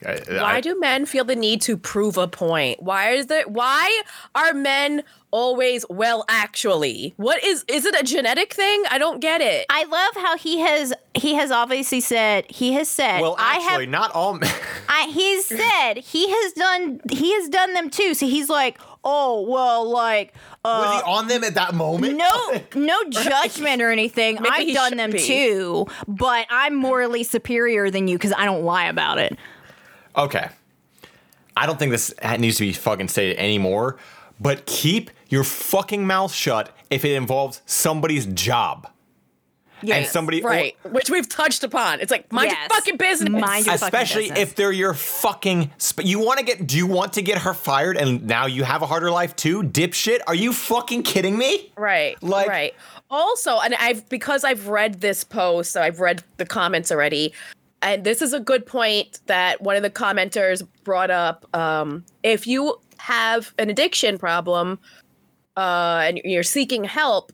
Why do men feel the need to prove a point? Why is there, Why are men... always well actually what is is it a genetic thing? I don't get it. I love how he has he has obviously said he has said well actually I have, not all men I he's said he has done he has done them too, so he's like, oh well, like uh was he on them at that moment? No no judgment or anything. I've done them be. too, but I'm morally superior than you because I don't lie about it. Okay, I don't think this needs to be fucking stated anymore, but keep your fucking mouth shut if it involves somebody's job. Yes, and somebody, right. Or, which we've touched upon. It's like, mind yes, your fucking business. Mind your Especially fucking business. If they're your fucking... Sp- you want to get... Do you want to get her fired and now you have a harder life too? Dipshit? Are you fucking kidding me? Right, like, right. Also, and I've because I've read this post, so I've read the comments already... and this is a good point that one of the commenters brought up. Um, if you have an addiction problem uh, and you're seeking help,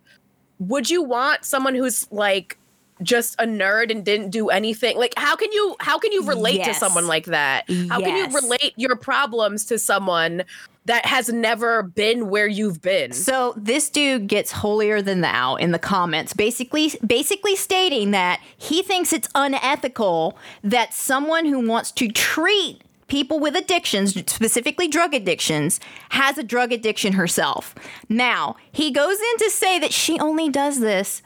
would you want someone who's like just a nerd and didn't do anything? Like, how can you how can you relate yes. to someone like that? How yes. can you relate your problems to someone that has never been where you've been? So this dude gets holier than thou in the comments, basically basically stating that he thinks it's unethical that someone who wants to treat people with addictions, specifically drug addictions, has a drug addiction herself. Now, he goes in to say that she only does this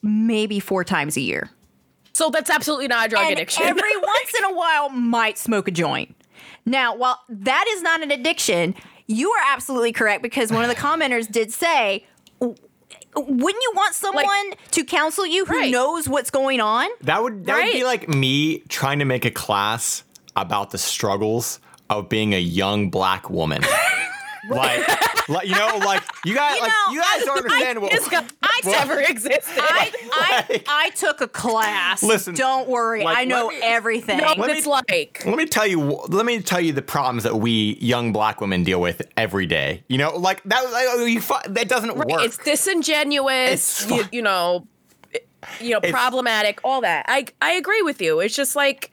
maybe four times a year. So that's absolutely not a drug and addiction. Every once in a while might smoke a joint. Now, while that is not an addiction, you are absolutely correct, because one of the commenters did say, wouldn't you want someone like, to counsel you who right. knows what's going on? That would that right? would be like me trying to make a class about the struggles of being a young black woman. Like, like, you know, like you guys, you like know, you guys don't understand I, what I, I what, never existed. I, I, like, I took a class. Listen, don't worry, like, I know me, everything. No, let it's me, like, let me tell you, let me tell you the problems that we young black women deal with every day. You know, like that. Like, you, that doesn't right, work. It's disingenuous. It's you, you know, you know, it's, problematic. All that. I, I agree with you. It's just like,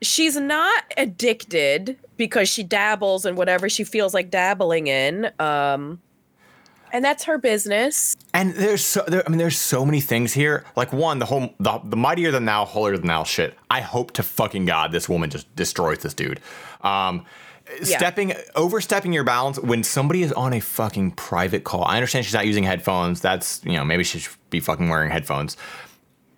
she's not addicted because she dabbles in whatever she feels like dabbling in, um, and that's her business. And there's, so, there, I mean, there's so many things here. Like one, the whole the, the mightier than thou, holier than thou shit. I hope to fucking God this woman just destroys this dude. Um, yeah. Stepping, overstepping your bounds when somebody is on a fucking private call. I understand she's not using headphones. That's, you know, maybe she should be fucking wearing headphones.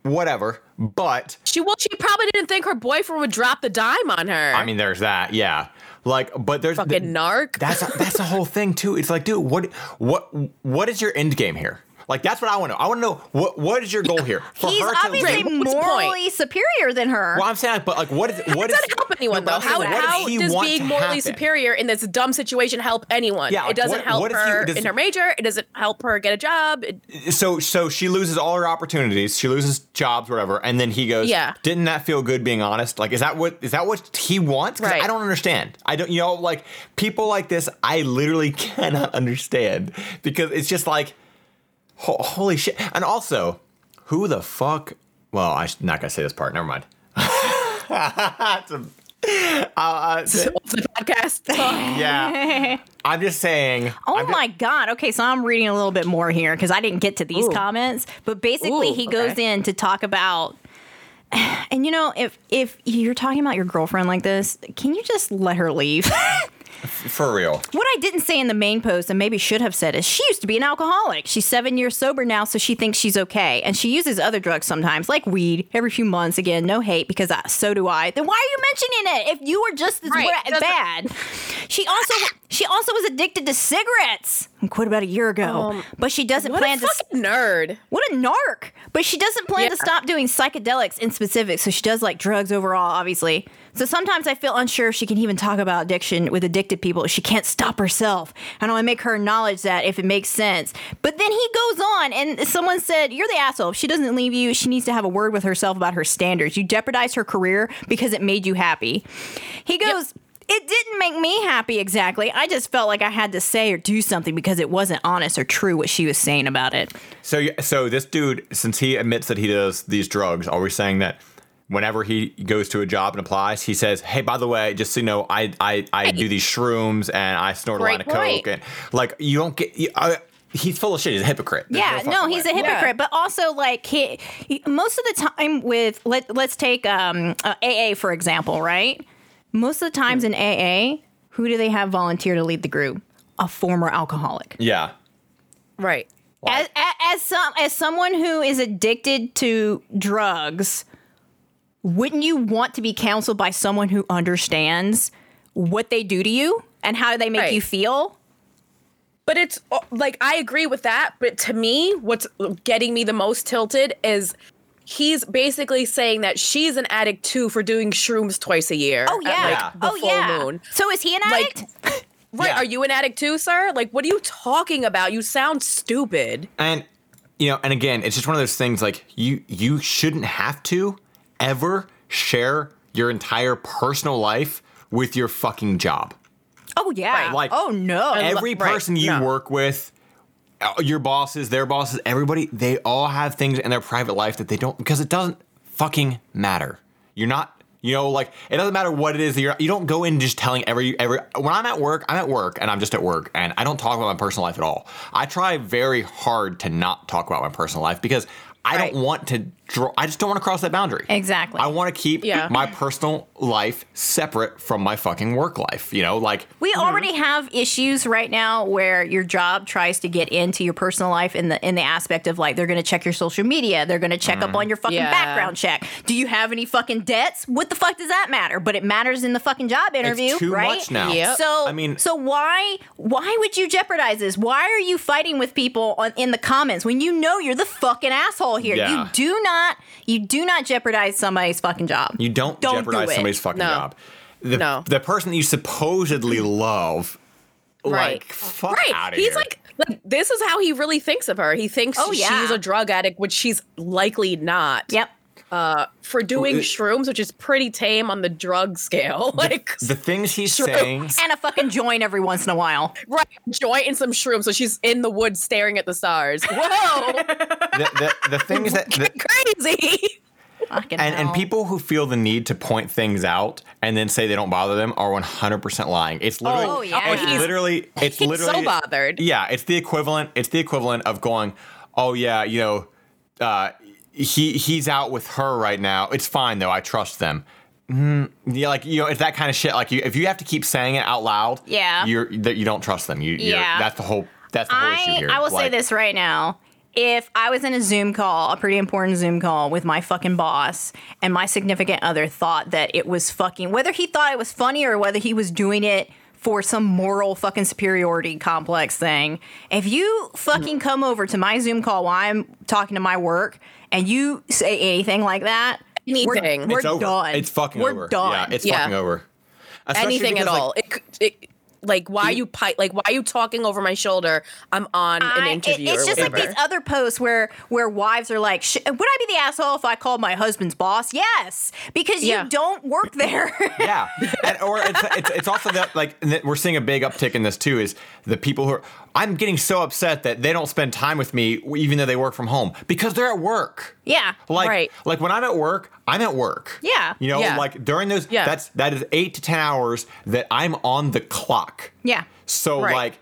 Whatever, but she well, she probably didn't think her boyfriend would drop the dime on her. I mean, there's that, yeah. Like, but there's fucking the, narc. That's that's the whole thing too. It's like, dude, what what what is your end game here? Like, that's what I want to know. I want to know what what is your goal here? For He's her obviously to, morally superior than her. Well, I'm saying, but like, what is what does that help anyone no, though? How, saying, how does, does being morally happen? superior in this dumb situation help anyone? Yeah, like, it doesn't what, help what her he, does, in her major. It doesn't help her get a job. It, so so she loses all her opportunities. She loses jobs, whatever. And then he goes, yeah. Didn't that feel good? Being honest, like, is that what is that what he wants? Because right. I don't understand. I don't, you know, like people like this, I literally cannot understand, because it's just like, holy shit. And also, who the fuck? Well, I'm not going to say this part. Never mind. It's a, uh, uh, it's a podcast. Yeah. I'm just saying. Oh, I'm my just, God. Okay, so I'm reading a little bit more here because I didn't get to these ooh. comments. But basically, ooh, he goes okay. in to talk about, and you know, if if you're talking about your girlfriend like this, can you just let her leave? For real. What I didn't say in the main post, and maybe should have said, is she used to be an alcoholic. She's seven years sober now, so she thinks she's okay. And she uses other drugs sometimes, like weed, every few months. Again, no hate, because I, so do I. Then why are you mentioning it if you were just as right. bad? She also she also was addicted to cigarettes. And quit about a year ago. Um, but she doesn't plan to... What a fucking nerd. What a narc. But she doesn't plan yeah. to stop doing psychedelics in specific, so she does like drugs overall, obviously. So sometimes I feel unsure if she can even talk about addiction with addicted people. She can't stop herself. I don't want to make her acknowledge that if it makes sense. But then he goes on, and someone said, you're the asshole. If she doesn't leave you, she needs to have a word with herself about her standards. You jeopardized her career because it made you happy. He goes... Yep. It didn't make me happy exactly. I just felt like I had to say or do something because it wasn't honest or true what she was saying about it. So so this dude, since he admits that he does these drugs, are we saying that whenever he goes to a job and applies, he says, hey, by the way, just so you know, I I, I hey. do these shrooms and I snort a line of coke. And like, you don't get... You, I, he's full of shit. He's a hypocrite. There's yeah, no, no he's way. a hypocrite. Yeah. But also, like, he, he, most of the time with... Let, let's take um, uh, A A, for example, right? Most of the times in A A, who do they have volunteer to lead the group? A former alcoholic. Yeah. Right. Wow. As, as, as, some, as someone who is addicted to drugs, wouldn't you want to be counseled by someone who understands what they do to you and how they make right. you feel? But it's like, I agree with that. But to me, what's getting me the most tilted is... He's basically saying that she's an addict, too, for doing shrooms twice a year. Oh, yeah. At, like, the oh, full yeah. moon. So is he an addict? Like, right. Yeah. Are you an addict, too, sir? Like, what are you talking about? You sound stupid. And, you know, and again, it's just one of those things, like, you you shouldn't have to ever share your entire personal life with your fucking job. Oh, yeah. Right. Like, oh, no. Every person right. you no. work with, your bosses, their bosses, everybody, they all have things in their private life that they don't, because it doesn't fucking matter. You're not, you know, like, it doesn't matter what it is that you're, you don't go in just telling every, every, when I'm at work, I'm at work and I'm just at work and I don't talk about my personal life at all. I try very hard to not talk about my personal life because I right. don't want to draw, I just don't want to cross that boundary. Exactly. I want to keep yeah. my personal life separate from my fucking work life, you know, like. We mm-hmm. already have issues right now where your job tries to get into your personal life in the in the aspect of, like, they're going to check your social media, they're going to check mm-hmm. up on your fucking yeah. background check. Do you have any fucking debts? What the fuck does that matter? But it matters in the fucking job interview, it's too right? much now. Yep. So, I mean, so why, why would you jeopardize this? Why are you fighting with people on, in the comments when you know you're the fucking asshole here? Yeah. You do not You do not jeopardize somebody's fucking job. You don't, don't jeopardize do somebody's fucking no. job. The, no. the person that you supposedly love, right. like, fuck right. out of here. He's like, like, this is how he really thinks of her. He thinks oh, yeah. she's a drug addict, which she's likely not. Yep. Uh, for doing well, it, shrooms, which is pretty tame on the drug scale. Like the, the things he's shrooms. saying, and a fucking joint every once in a while, right? Joint and some shrooms. So she's in the woods staring at the stars. Whoa! the, the, the things that the, crazy. Fucking and, and people who feel the need to point things out and then say they don't bother them are one hundred percent lying. It's literally, oh, yeah. it's he's, literally, it's he's literally so bothered. Yeah, it's the equivalent. It's the equivalent of going, oh yeah, you know. Uh, He he's out with her right now. It's fine though. I trust them. Mm, yeah, like you know, it's that kind of shit. Like you, if you have to keep saying it out loud, yeah, you're that you don't trust them. You, yeah, that's the whole that's the whole I, issue here. I will like, say this right now. If I was in a Zoom call, a pretty important Zoom call with my fucking boss, and my significant other thought that it was fucking, whether he thought it was funny or whether he was doing it for some moral fucking superiority complex thing, if you fucking come over to my Zoom call while I'm talking to my work. And you say anything like that, anything. We're, we're done. It's fucking we're over. We're done. Yeah, it's yeah. fucking over. Especially anything at all. Like, it, it, like why it, you pi- like why are you talking over my shoulder? I'm on I, an interview. It, it's or just whatever. Like these other posts where where wives are like, Sh- would I be the asshole if I called my husband's boss? Yes, because yeah. you don't work there. yeah, and, or it's, it's it's also that like we're seeing a big uptick in this too. Is the people who are. I'm getting so upset that they don't spend time with me even though they work from home because they're at work. Yeah, like, right. Like when I'm at work, I'm at work. Yeah. You know, yeah. like during those, yeah. that's, that is eight to ten hours that I'm on the clock. Yeah. So right. like,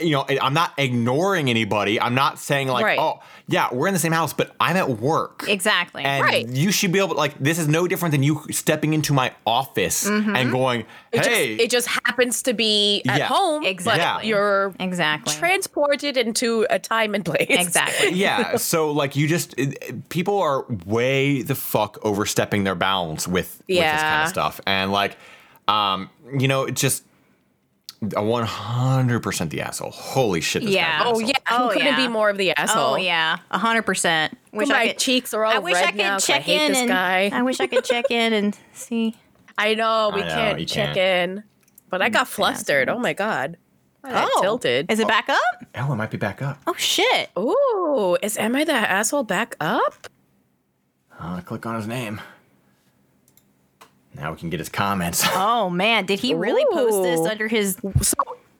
you know, I'm not ignoring anybody. I'm not saying like, right. oh, yeah, we're in the same house, but I'm at work. Exactly. And right. you should be able to like, this is no different than you stepping into my office mm-hmm. and going, hey. It just, it just happens to be at yeah. home, exactly. but yeah. you're exactly. transported into a time and place. Exactly. yeah. So like you just, it, people are way the fuck overstepping their bounds with, yeah. with this kind of stuff. And like, um, you know, it just. one hundred percent the asshole. Holy shit. This yeah. Oh, yeah. I'm going to be more of the asshole. Oh, yeah. one hundred percent. Wish my I could, cheeks are all I wish red I could now, check I in. And, I wish I could check in and see. I know. We I know, can't check can't. in. But I got flustered. Oh, my God. I oh. tilted. Is it back up? Oh, it might be back up. Oh, shit. Ooh. Is Am I the Asshole back up? I'll click on his name. Now we can get his comments. Oh man, did he really Ooh. post this under his? So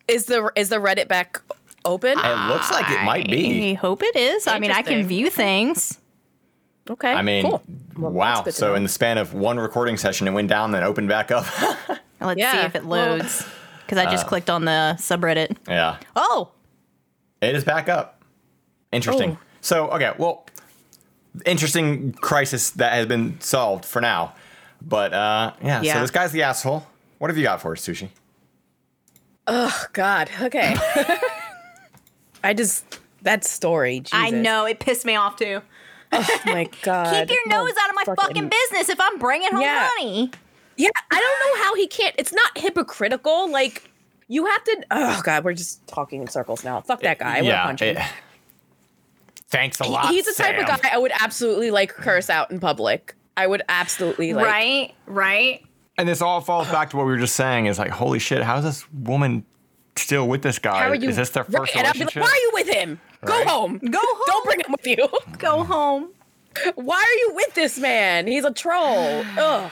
is the is the Reddit back open? It looks like it might be. I hope it is. I mean, I can view things. Okay. I mean, cool. well, wow. So in the span of one recording session, it went down, then opened back up. Let's yeah. see if it loads, because I just uh, clicked on the subreddit. Yeah. Oh. It is back up. Interesting. Ooh. So okay, well, interesting crisis that has been solved for now. But, uh, yeah, yeah, so this guy's the asshole. What have you got for us, Sushi? Oh, God. Okay. I just, that story, Jesus. I know. It pissed me off, too. Oh, my God. Keep your no nose out of my fucking, fucking business if I'm bringing home yeah. money. Yeah, I don't know how he can't. It's not hypocritical. Like, you have to, oh, God, we're just talking in circles now. Fuck that guy. It, I yeah, want to punch him. It, thanks a lot, he, He's the Sam. type of guy I would absolutely, like, curse out in public. I would absolutely like. Right, right. And this all falls back to what we were just saying is like, holy shit, how is this woman still with this guy? How are you, is this their first right, relationship? And I'd be like, why are you with him? Right? Go home. Go home. Don't bring him with you. Go home. Why are you with this man? He's a troll. Ugh.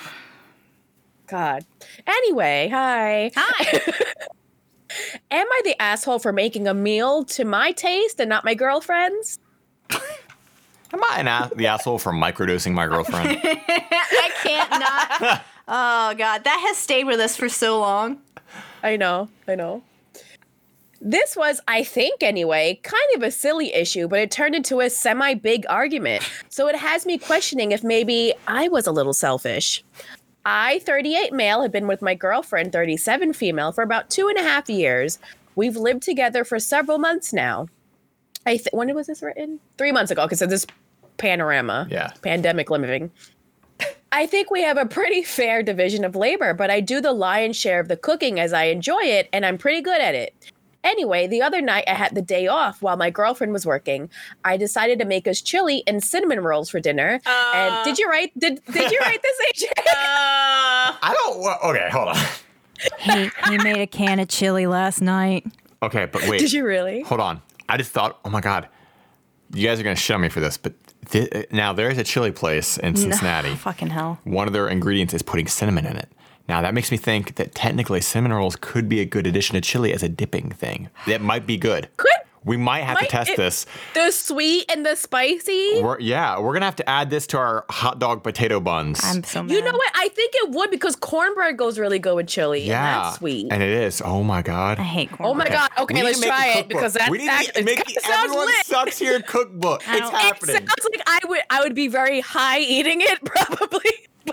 God. Anyway, hi. Hi. Am I the asshole for making a meal to my taste and not my girlfriend's? Am I an a- the asshole for microdosing my girlfriend? I can't not. Oh, God. That has stayed with us for so long. I know. I know. This was, I think anyway, kind of a silly issue, but it turned into a semi-big argument. So it has me questioning if maybe I was a little selfish. I, thirty-eight male, have been with my girlfriend, thirty-seven female, for about two and a half years. We've lived together for several months now. I th- when was this written? Three months ago. Okay, so this panorama, yeah, pandemic living. I think we have a pretty fair division of labor, but I do the lion's share of the cooking as I enjoy it, and I'm pretty good at it. Anyway, the other night I had the day off while my girlfriend was working. I decided to make us chili and cinnamon rolls for dinner. Uh, and did you write? Did did you write this, A J? Uh, I don't. Okay, hold on. He he made a can of chili last night. Okay, but wait. Did you really? Hold on. I just thought, oh my God, you guys are gonna shit on me for this, but th- now there's a chili place in Cincinnati. No, fucking hell. One of their ingredients is putting cinnamon in it. Now, that makes me think that technically cinnamon rolls could be a good addition to chili as a dipping thing. That might be good. Could, we might have might to test it, this. The sweet and the spicy? We're, yeah, we're going to have to add this to our hot dog potato buns. I'm so mad. You know what? I think it would because cornbread goes really good with chili. Yeah. And that's sweet. And it is. Oh, my God. I hate cornbread. Oh, my okay. God. Okay, we let's try it because that's we need actually, to make it Everyone lit. Sucks Here cookbook. It's happening. It sounds like I would, I would be very high eating it probably.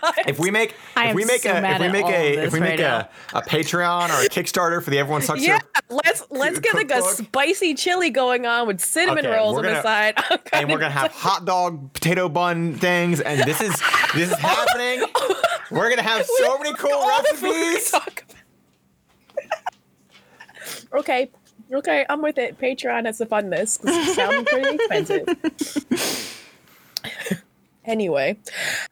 But if we make if we make so a if we make a if we right make now. a a Patreon or a Kickstarter for the Everyone Sucks Here. Yeah, let's let's get like a spicy chili going on with cinnamon okay, rolls gonna, on the side. And we're gonna have hot dog potato bun things, and this is this is happening. We're gonna have so many cool recipes. okay. Okay, I'm with it. Patreon has to fund this. This sounds pretty expensive. Anyway,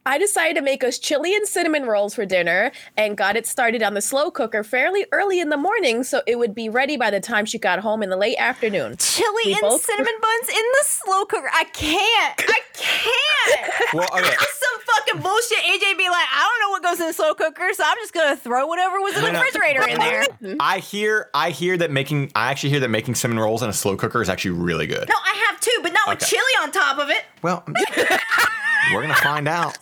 I decided to make us chili and cinnamon rolls for dinner and got it started on the slow cooker fairly early in the morning so it would be ready by the time she got home in the late afternoon. Chili we and both- cinnamon buns in the slow cooker. I can't. I can't. Well, okay. This is some fucking bullshit. A J be like, I don't know what goes in the slow cooker, so I'm just going to throw whatever was in the refrigerator in there. I hear I hear that making, I actually hear that making cinnamon rolls in a slow cooker is actually really good. No, I have too, but not okay. with chili on top of it. Well, we're going to find out.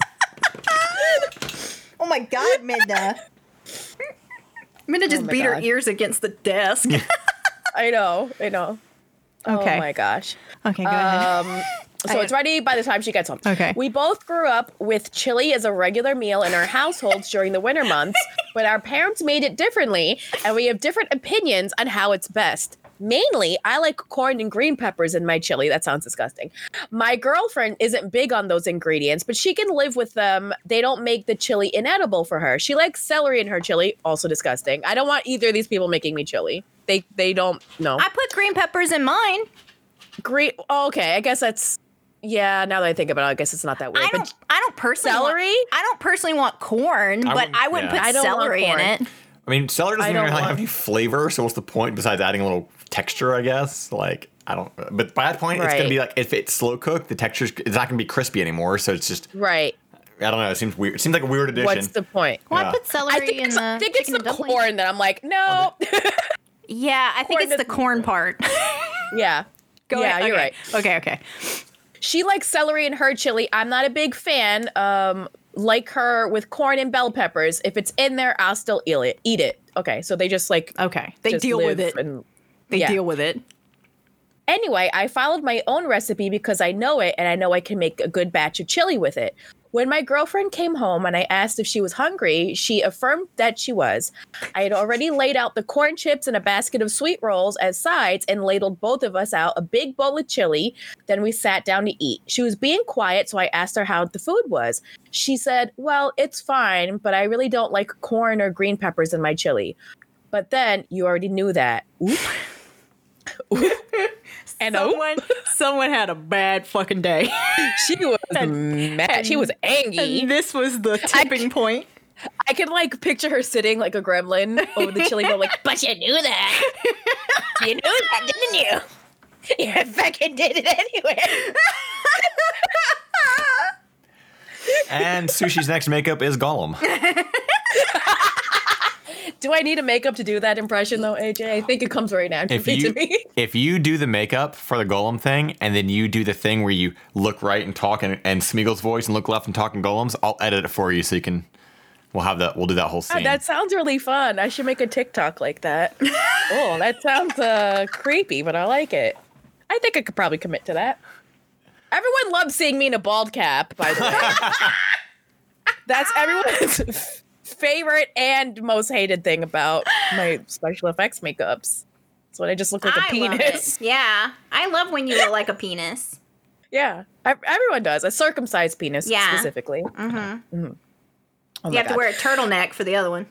Oh, my God, Minda. Minda just oh beat God. her ears against the desk. I know. I know. Okay. Oh, my gosh. Okay, go um, ahead. So I it's ready by the time she gets home. Okay. We both grew up with chili as a regular meal in our households during the winter months, but our parents made it differently, and we have different opinions on how it's best. Mainly, I like corn and green peppers in my chili. That sounds disgusting. My girlfriend isn't big on those ingredients, but she can live with them. They don't make the chili inedible for her. She likes celery in her chili. Also disgusting. I don't want either of these people making me chili. They they don't, no. I put green peppers in mine. Green, oh, okay. I guess that's, yeah, now that I think about it, I guess it's not that weird. I don't, but I don't personally celery? Want, I don't personally want corn, I but I wouldn't yeah. put I celery in it. I mean, celery doesn't even really want. have any flavor, so what's the point besides adding a little texture, I guess? Like, I don't... But by that point, right. it's going to be like, if it's slow-cooked, the texture it's not going to be crispy anymore, so it's just... Right. I don't know, it seems weird. It seems like a weird addition. What's the point? Well, yeah. I put celery I think, in the I think it's the dumpling. corn that I'm like, no. yeah, I think corn it's the corn part. yeah. Go yeah, ahead. you're okay. right. Okay, okay. She likes celery in her chili. I'm not a big fan. Um... Like her with corn and bell peppers. If it's in there, I'll still eat it. Eat it. Okay, so they just like okay, they deal with it. And, they yeah. deal with it. Anyway, I followed my own recipe because I know it, and I know I can make a good batch of chili with it. When my girlfriend came home and I asked if she was hungry, she affirmed that she was. I had already laid out the corn chips and a basket of sweet rolls as sides and ladled both of us out a big bowl of chili. Then we sat down to eat. She was being quiet, so I asked her how the food was. She said, well, it's fine, but I really don't like corn or green peppers in my chili. But then you already knew that. Oop. Oop. And someone, someone had a bad fucking day. She was and, mad. She was angry. And this was the tipping I, point. I can like picture her sitting like a gremlin over the chili bowl, like, but you knew that. You knew that, didn't you? You fucking did it anyway. And Sushi's next makeup is Gollum. Do I need a makeup to do that impression, though, A J? I think it comes right naturally to me. If you do the makeup for the Golem thing, and then you do the thing where you look right and talk in, in Smeagol's voice and look left and talk in Golem's, I'll edit it for you so you can... We'll have that. We'll do that whole scene. Oh, that sounds really fun. I should make a TikTok like that. Oh, that sounds uh, creepy, but I like it. I think I could probably commit to that. Everyone loves seeing me in a bald cap, by the way. That's everyone's favorite and most hated thing about my special effects makeups. It's when I just look like I a penis. Yeah, I love when you look like a penis. Yeah, I, everyone does. A circumcised penis, yeah. Specifically. Mm-hmm. Mm-hmm. Oh you have God. to wear a turtleneck for the other one.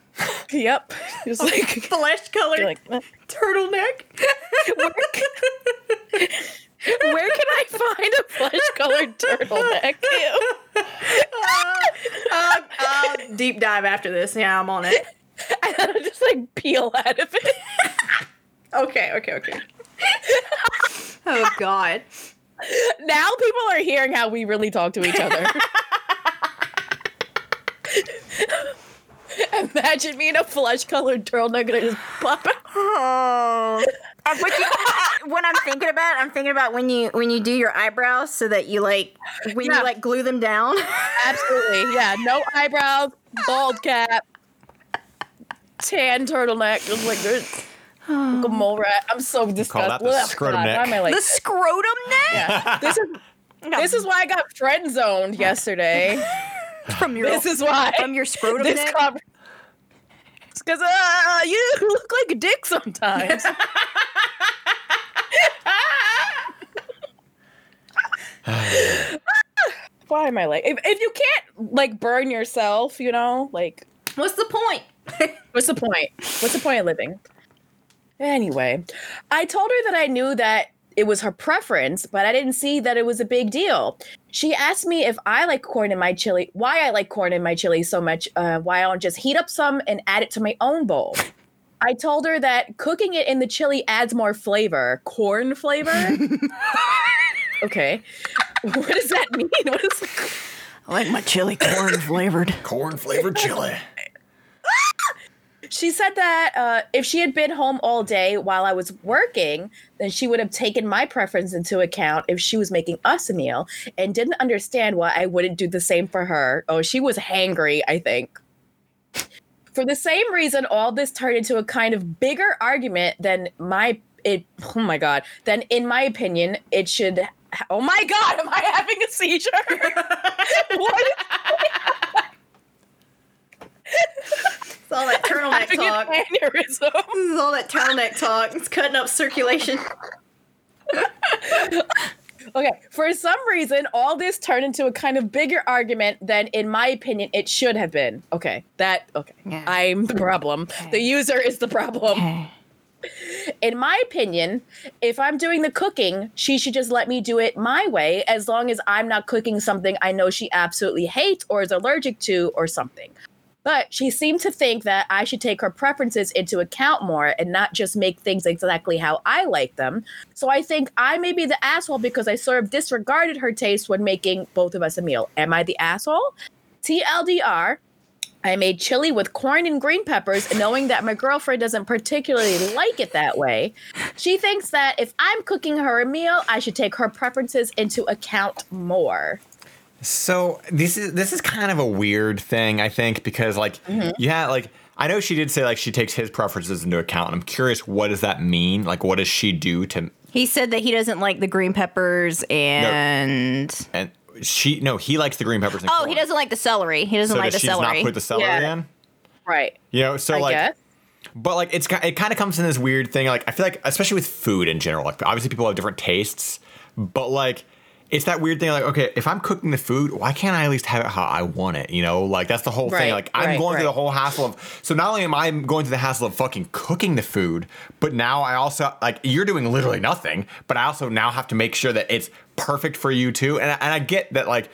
Yep. Just like flesh colored like, turtleneck. Where, can, where can I find a flesh colored turtleneck? Ew. Uh, uh, uh, deep dive after this. Yeah, I'm on it. I thought I'd just like peel out of it. okay, okay, okay. Oh, God. Now people are hearing how we really talk to each other. Imagine me in a flesh-colored turtleneck and I just pop it. Oh. What I'm thinking about, I'm thinking about when you when you do your eyebrows so that you like when yeah. you like glue them down. Absolutely, yeah. No eyebrows, bald cap, tan turtleneck. Just like there's oh. like a mole rat. I'm so disgusted. Call that the Ugh, scrotum God, neck. Why am I like the scrotum neck. Yeah. This is no. this is why I got friend zoned yesterday. From your this is why from your scrotum this neck. Com- it's because uh, you look like a dick sometimes. Why am I like? If, if you can't like burn yourself, you know, like what's the point? What's the point? What's the point of living? Anyway, I told her that I knew that it was her preference, but I didn't see that it was a big deal. She asked me if I like corn in my chili, why I like corn in my chili so much, uh, why I don't just heat up some and add it to my own bowl. I told her that cooking it in the chili adds more flavor. Corn flavor? Okay. What does that mean? What is it? I like my chili corn flavored. Corn flavored chili. She said that uh, if she had been home all day while I was working, then she would have taken my preference into account if she was making us a meal and didn't understand why I wouldn't do the same for her. Oh, she was hangry, I think. For the same reason, all this turned into a kind of bigger argument than my, it, oh my God, than in my opinion, it should, ha- oh my God, am I having a seizure? What? It's all that turtleneck talk. This is all that turtleneck talk. It's cutting up circulation. Okay. For some reason, all this turned into a kind of bigger argument than, in my opinion, it should have been. Okay. That, okay. Yeah. I'm the problem. Okay. The user is the problem. Okay. In my opinion, if I'm doing the cooking, she should just let me do it my way as long as I'm not cooking something I know she absolutely hates or is allergic to or something. But she seemed to think that I should take her preferences into account more and not just make things exactly how I like them. So I think I may be the asshole because I sort of disregarded her taste when making both of us a meal. Am I the asshole? T L D R, I made chili with corn and green peppers, knowing that my girlfriend doesn't particularly like it that way. She thinks that if I'm cooking her a meal, I should take her preferences into account more. So this is this is kind of a weird thing, I think, because like mm-hmm. yeah, like I know she did say like she takes his preferences into account. And I'm curious, what does that mean? Like, what does she do to? He said that he doesn't like the green peppers and no. and she no, he likes the green peppers. And oh, corn. He doesn't like the celery. He doesn't so like does the she celery. Does not put the celery yeah. in, right? You know, so I like, guess. But like it's it kind of comes in this weird thing. Like I feel like, especially with food in general, like obviously people have different tastes, but like. It's that weird thing, like, okay, if I'm cooking the food, why can't I at least have it how I want it, you know? Like, that's the whole right, thing. Like, I'm right, going right. through the whole hassle of... So not only am I going through the hassle of fucking cooking the food, but now I also... Like, you're doing literally nothing, but I also now have to make sure that it's perfect for you, too. And, and I get that, like,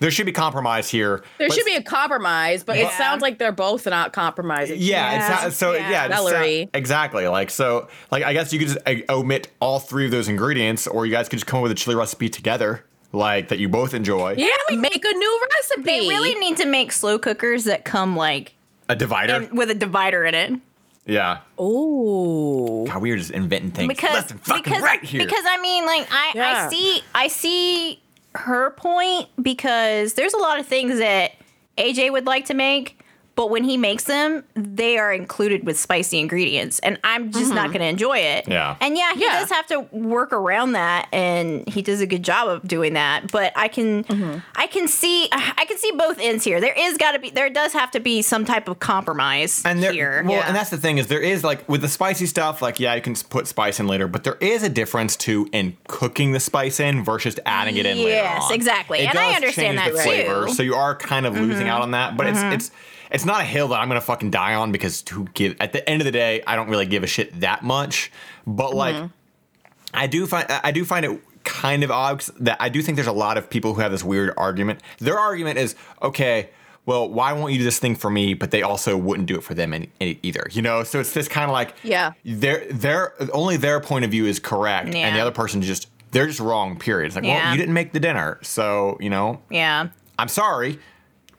there should be compromise here. There should be a compromise, but yeah. it sounds like they're both not compromising. Yeah, yeah. It sounds, so, yeah, yeah celery. Sounds, exactly. Like, so, like, I guess you could just omit all three of those ingredients, or you guys could just come up with a chili recipe together. like that you both enjoy. Yeah, we make a new recipe. They really need to make slow cookers that come like a divider in, with a divider in it. Yeah. Oh. God, we were just inventing things because, left and fucking because, right here. Because I mean, like I, yeah. I see, I see her point because there's a lot of things that A J would like to make. But when he makes them, they are included with spicy ingredients, and I'm just mm-hmm. not going to enjoy it. Yeah. And yeah, he yeah. does have to work around that, and he does a good job of doing that. But I can, mm-hmm. I can see, I can see both ends here. There is got to be, there does have to be some type of compromise and there, here. Well, yeah. and that's the thing is there is like with the spicy stuff, like yeah, you can put spice in later, but there is a difference too in cooking the spice in versus adding it in yes, later. Yes, exactly. It and does I understand change that the too. Flavor, so you are kind of mm-hmm. losing out on that, but mm-hmm. it's it's. It's not a hill that I'm going to fucking die on because who give, at the end of the day, I don't really give a shit that much. But, like, mm-hmm. I do find I do find it kind of odd that I do think there's a lot of people who have this weird argument. Their argument is, okay, well, why won't you do this thing for me? But they also wouldn't do it for them in, in either, you know? So it's this kind of like yeah, their their only their point of view is correct. Yeah. And the other person just, they're just wrong, period. It's like, yeah. well, you didn't make the dinner. So, you know, yeah, I'm sorry.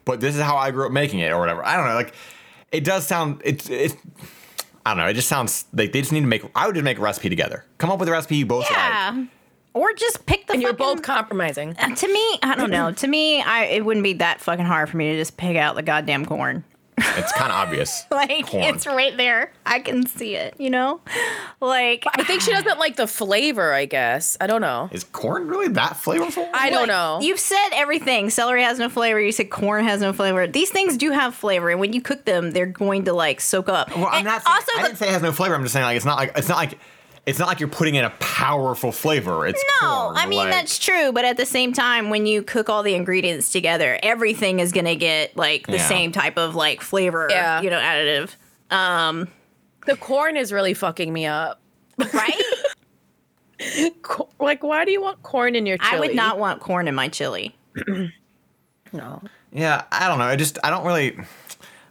But this is how I grew up making it or whatever. I don't know. Like, it does sound, it's, it, I don't know. It just sounds like they just need to make, I would just make a recipe together. Come up with a recipe you both yeah. like. Or just pick the and fucking. And you're both compromising. Uh, to me, I don't know. To me, I it wouldn't be that fucking hard for me to just pick out the goddamn corn. It's kind of obvious. Like, corn. It's right there. I can see it, you know? Like. But I think she doesn't like the flavor, I guess. I don't know. Is corn really that flavorful? I like, don't know. You've said everything. Celery has no flavor. You said corn has no flavor. These things do have flavor. And when you cook them, they're going to, like, soak up. Well, I'm and not saying, also I the, didn't say it has no flavor. I'm just saying, like, it's not like it's not like. It's not like you're putting in a powerful flavor. It's no, corn. I mean, like, that's true. But at the same time, when you cook all the ingredients together, everything is going to get, like, the yeah. same type of, like, flavor, yeah. you know, additive. Um, the corn is really fucking me up. Right? Cor- like, why do you want corn in your chili? I would not want corn in my chili. No. Yeah, I don't know. I just, I don't really,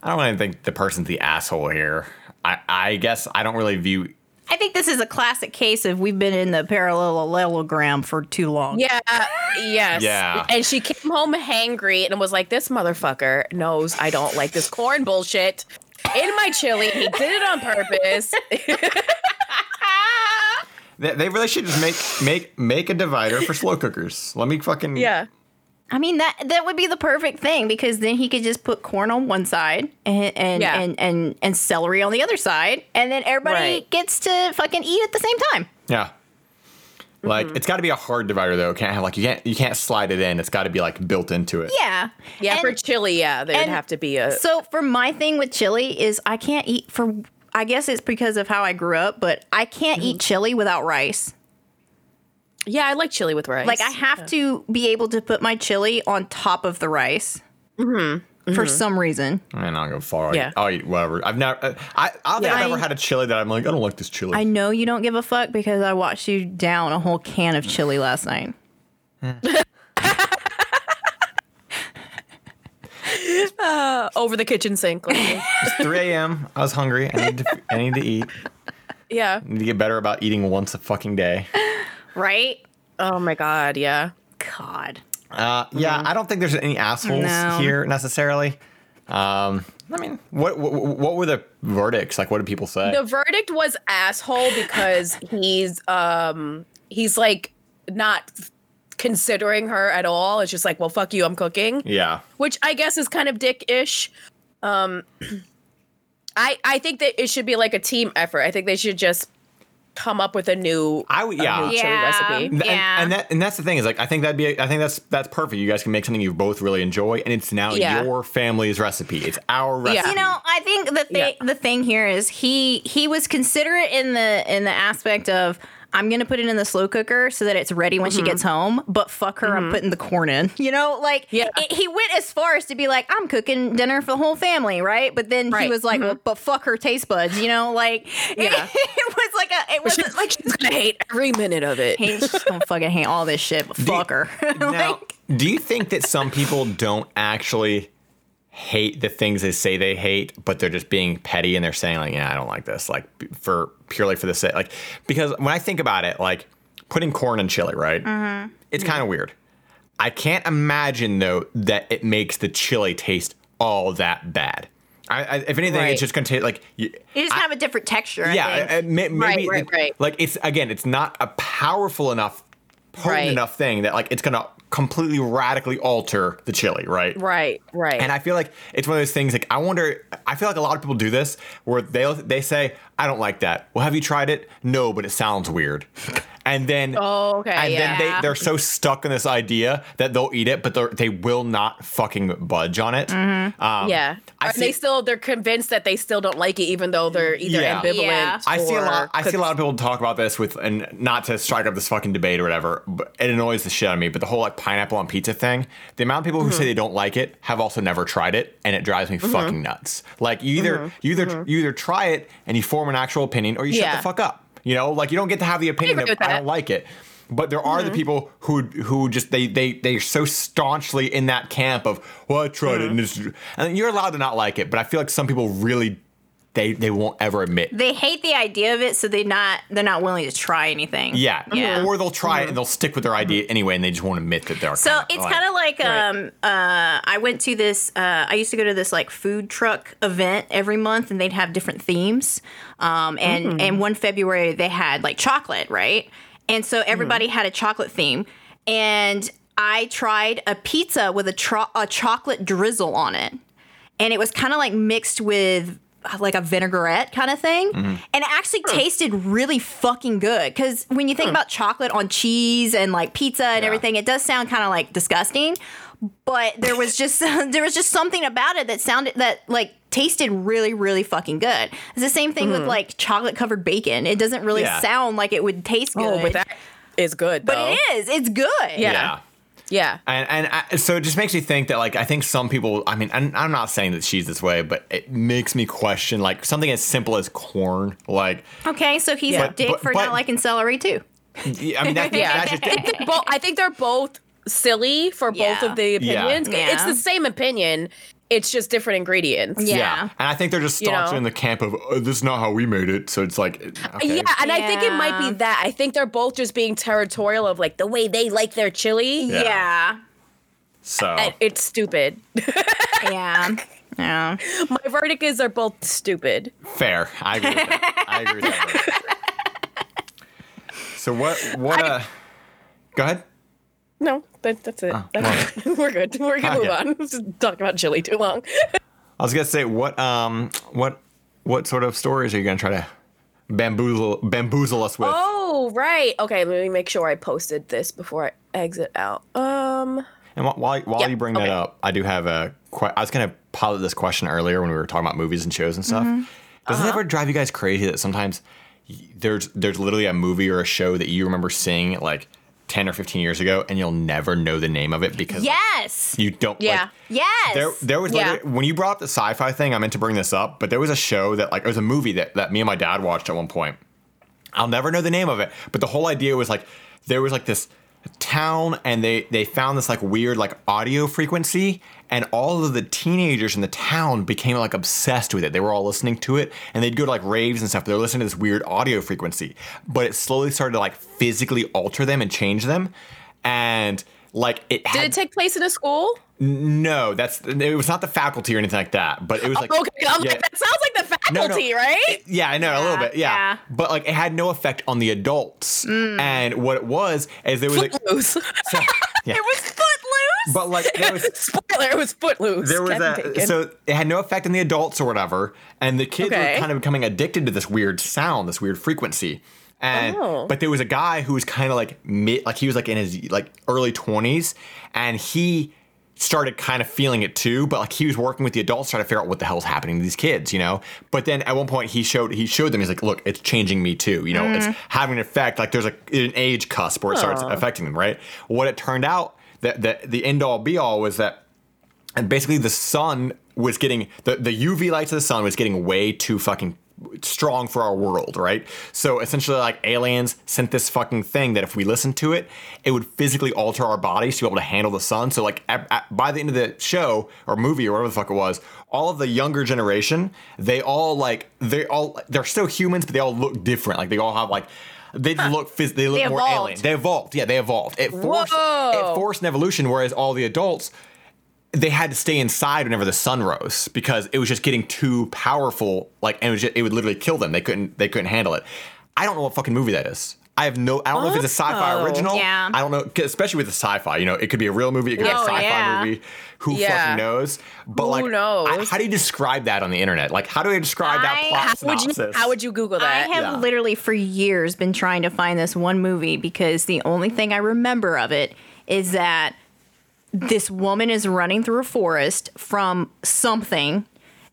I don't really think the person's the asshole here. I, I guess I don't really view... I think this is a classic case of we've been in the parallelogram for too long. Yeah, yes. Yeah. And she came home hangry and was like, this motherfucker knows I don't like this corn bullshit in my chili. He did it on purpose. they, they really should just make make make a divider for slow cookers. Let me fucking... Yeah. I mean, that that would be the perfect thing because then he could just put corn on one side and and, yeah. and, and, and celery on the other side. And then everybody right. gets to fucking eat at the same time. Yeah. Like, mm-hmm. it's got to be a hard divider, though. Can't have, like, you can't you can't slide it in. It's got to be, like, built into it. Yeah. Yeah, and, for chili, yeah, there would have to be a... So, for my thing with chili is I can't eat for... I guess it's because of how I grew up, but I can't mm-hmm. eat chili without rice. Yeah, I like chili with rice. Like, I have yeah. to be able to put my chili on top of the rice mm-hmm. for mm-hmm. some reason. I mean, I'll go far. Yeah. I'll eat whatever. I've never, I, I, yeah, I've I, never had a chili that I'm like, I don't like this chili. I know you don't give a fuck because I watched you down a whole can of chili last night. uh, over the kitchen sink. Like, it's three a.m. I was hungry. I need to, I need to eat. Yeah. I need to get better about eating once a fucking day. Right? Oh, my God. Yeah. God. Uh, yeah, mm. I don't think there's any assholes no. here necessarily. Um, I mean, what, what what were the verdicts? Like, what did people say? The verdict was asshole because he's um he's like not considering her at all. It's just like, well, fuck you. I'm cooking. Yeah. Which I guess is kind of dick-ish. Um, I I think that it should be like a team effort. I think they should just come up with a new, I would, yeah. a new chili yeah. recipe. And, yeah. and that and that's the thing is like I think that'd be a, I think that's that's perfect. You guys can make something you both really enjoy, and it's now yeah. your family's recipe. It's our recipe. Yeah. You know, I think the thing yeah. the thing here is he he was considerate in the in the aspect of I'm gonna put it in the slow cooker so that it's ready when mm-hmm. she gets home. But fuck her, mm-hmm. I'm putting the corn in. You know, like yeah. it, he went as far as to be like, I'm cooking dinner for the whole family, right? But then right. he was like, mm-hmm. well, but fuck her taste buds. You know, like yeah. it, it was like a, it wasn't she's, like she's gonna hate every minute of it. She's gonna fucking hate all this shit. But do fuck you, her. Now, like, do you think that some people don't actually hate the things they say they hate, but they're just being petty and they're saying like, yeah, I don't like this, like for purely for the sake, like because when I think about it, like putting corn in chili, right? Mm-hmm. It's kind of weird. I can't imagine, though, that it makes the chili taste all that bad. I, I, if anything, right. It's just going to taste like... You, it's I, kind of a different texture, I yeah, think. Uh, may, maybe, right, right, right. Like, it's, again, it's not a powerful enough, potent right. enough thing that, like, it's going to completely radically alter the chili, right? Right, right. And I feel like it's one of those things, like, I wonder... I feel like a lot of people do this, where they they say, I don't like that. Well, have you tried it? No, but it sounds weird. And then, oh, okay, and yeah. then they, they're so stuck in this idea that they'll eat it, but they will not fucking budge on it. Mm-hmm. Um, yeah. I see, they still, they're convinced that they still don't like it, even though they're either yeah. ambivalent yeah. or I see a lot. I see a lot of people talk about this with, and not to strike up this fucking debate or whatever, but it annoys the shit out of me, but the whole like pineapple on pizza thing, the amount of people who mm-hmm. say they don't like it have also never tried it, and it drives me mm-hmm. fucking nuts. Like, you either, mm-hmm. you, either mm-hmm. you either try it and you form an actual opinion, or you yeah. shut the fuck up. You know, like, you don't get to have the opinion that, that I don't like it. But there are mm-hmm. the people who who just, they, they, they're so staunchly in that camp of, well, I tried mm-hmm. it. And, it's, and you're allowed to not like it. But I feel like some people really, they, they won't ever admit. They hate the idea of it, so they're not they're not willing to try anything. Yeah. yeah. Or they'll try mm-hmm. it and they'll stick with their idea mm-hmm. anyway, and they just won't admit that they're. So kinda it's like, kind of like um right. uh I went to this, uh I used to go to this, like, food truck event every month, and they'd have different themes. Um, and, mm-hmm. and one February they had, like, chocolate, right? And so everybody mm. had a chocolate theme. And I tried a pizza with a, tro- a chocolate drizzle on it. And it was kind of, like, mixed with, like, a vinaigrette kind of thing. Mm-hmm. And it actually mm. tasted really fucking good. Because when you think mm. about chocolate on cheese and, like, pizza and yeah. everything, it does sound kind of, like, disgusting. But there was just there was just something about it that sounded, that, like, tasted really, really fucking good. It's the same thing mm. with, like, chocolate covered bacon. It doesn't really yeah. sound like it would taste good. Oh, but that is good, though. But it is. It's good. Yeah. Yeah. yeah. And and I, so it just makes me think that, like, I think some people, I mean, I'm, I'm not saying that she's this way, but it makes me question, like, something as simple as corn. Like, okay, so he's yeah. a dick but, for but, not but, liking celery, too. I mean, that's, yeah. that's just I think they're both, I think they're both silly for yeah. both of the opinions. Yeah. Yeah. It's the same opinion. It's just different ingredients. Yeah. yeah. And I think they're just staunch you know? in the camp of, oh, this is not how we made it. So it's like, okay. Yeah. And yeah. I think it might be that. I think they're both just being territorial of, like, the way they like their chili. Yeah. yeah. So. I, it's stupid. yeah. Yeah. My verdict is they're both stupid. Fair. I agree with that. I agree with that. So what, what, I, uh, go ahead. No, that, that's it. Oh, that's right. We're good. We're going to okay. move on. Let's just talk about chili too long. I was going to say, what um, what, what sort of stories are you going to try to bamboozle, bamboozle us with? Oh, right. Okay, let me make sure I posted this before I exit out. Um, And while, while yeah, you bring okay. that up, I do have a que- – I was going to pilot this question earlier when we were talking about movies and shows and stuff. Mm-hmm. Does uh-huh. it ever drive you guys crazy that sometimes there's there's literally a movie or a show that you remember seeing, like, ten or fifteen years ago, and you'll never know the name of it because yes, you don't. Yeah, like, yes. There, there was yeah. when you brought up the sci-fi thing, I meant to bring this up, but there was a show that, like, it was a movie that, that me and my dad watched at one point. I'll never know the name of it, but the whole idea was, like, there was, like, this town, and they they found this, like, weird, like, audio frequency, and all of the teenagers in the town became, like, obsessed with it. They were all listening to it, and they'd go to, like, raves and stuff, but they're listening to this weird audio frequency, but it slowly started to, like, physically alter them and change them. And, like, it had, did it take place in a school? No, that's it was not the faculty or anything like that, but it was like, oh, okay. I'm yeah, like that sounds like the faculty, no, no. right? It, yeah, I know yeah, a little bit, yeah. yeah. But, like, it had no effect on the adults, mm. and what it was is there was Footloose. Like, so, yeah. It was Footloose. But, like, there was spoiler, it was Footloose. There was a, so it had no effect on the adults or whatever, and the kids okay. were kind of becoming addicted to this weird sound, this weird frequency. And, oh. But there was a guy who was kind of like mid, like he was like in his like early twenties, and he started kind of feeling it too, but like he was working with the adults trying to figure out what the hell's happening to these kids, you know? But then at one point he showed he showed them, he's like, look, it's changing me too, you know? Mm. It's having an effect, like there's a, an age cusp where it oh. starts affecting them, right? What it turned out, that, that the end all be all was that and basically the sun was getting, the, the U V lights of the sun was getting way too fucking strong for our world, right? So essentially, like, aliens sent this fucking thing that if we listened to it, it would physically alter our bodies to be able to handle the sun. So, like, at, at, by the end of the show or movie or whatever the fuck it was, all of the younger generation, they all like they all they're still humans, but they all look different. Like, they all have like They look phys- they look they more evolved. alien. They evolved. Yeah, they evolved. It forced Whoa. it forced an evolution, whereas all the adults, they had to stay inside whenever the sun rose because it was just getting too powerful. Like, and it, was just, it would literally kill them. They couldn't. They couldn't handle it. I don't know what fucking movie that is. I have no. I don't oh. know if it's a sci-fi original. Yeah. I don't know, especially with the sci-fi. You know, it could be a real movie. It could oh, be a sci-fi yeah. movie. Who yeah. fucking knows? But Who like, knows? I, how do you describe that on the internet? Like, how do I describe I, that plot how synopsis? Would you, how would you Google that? I have yeah. literally for years been trying to find this one movie because the only thing I remember of it is that this woman is running through a forest from something,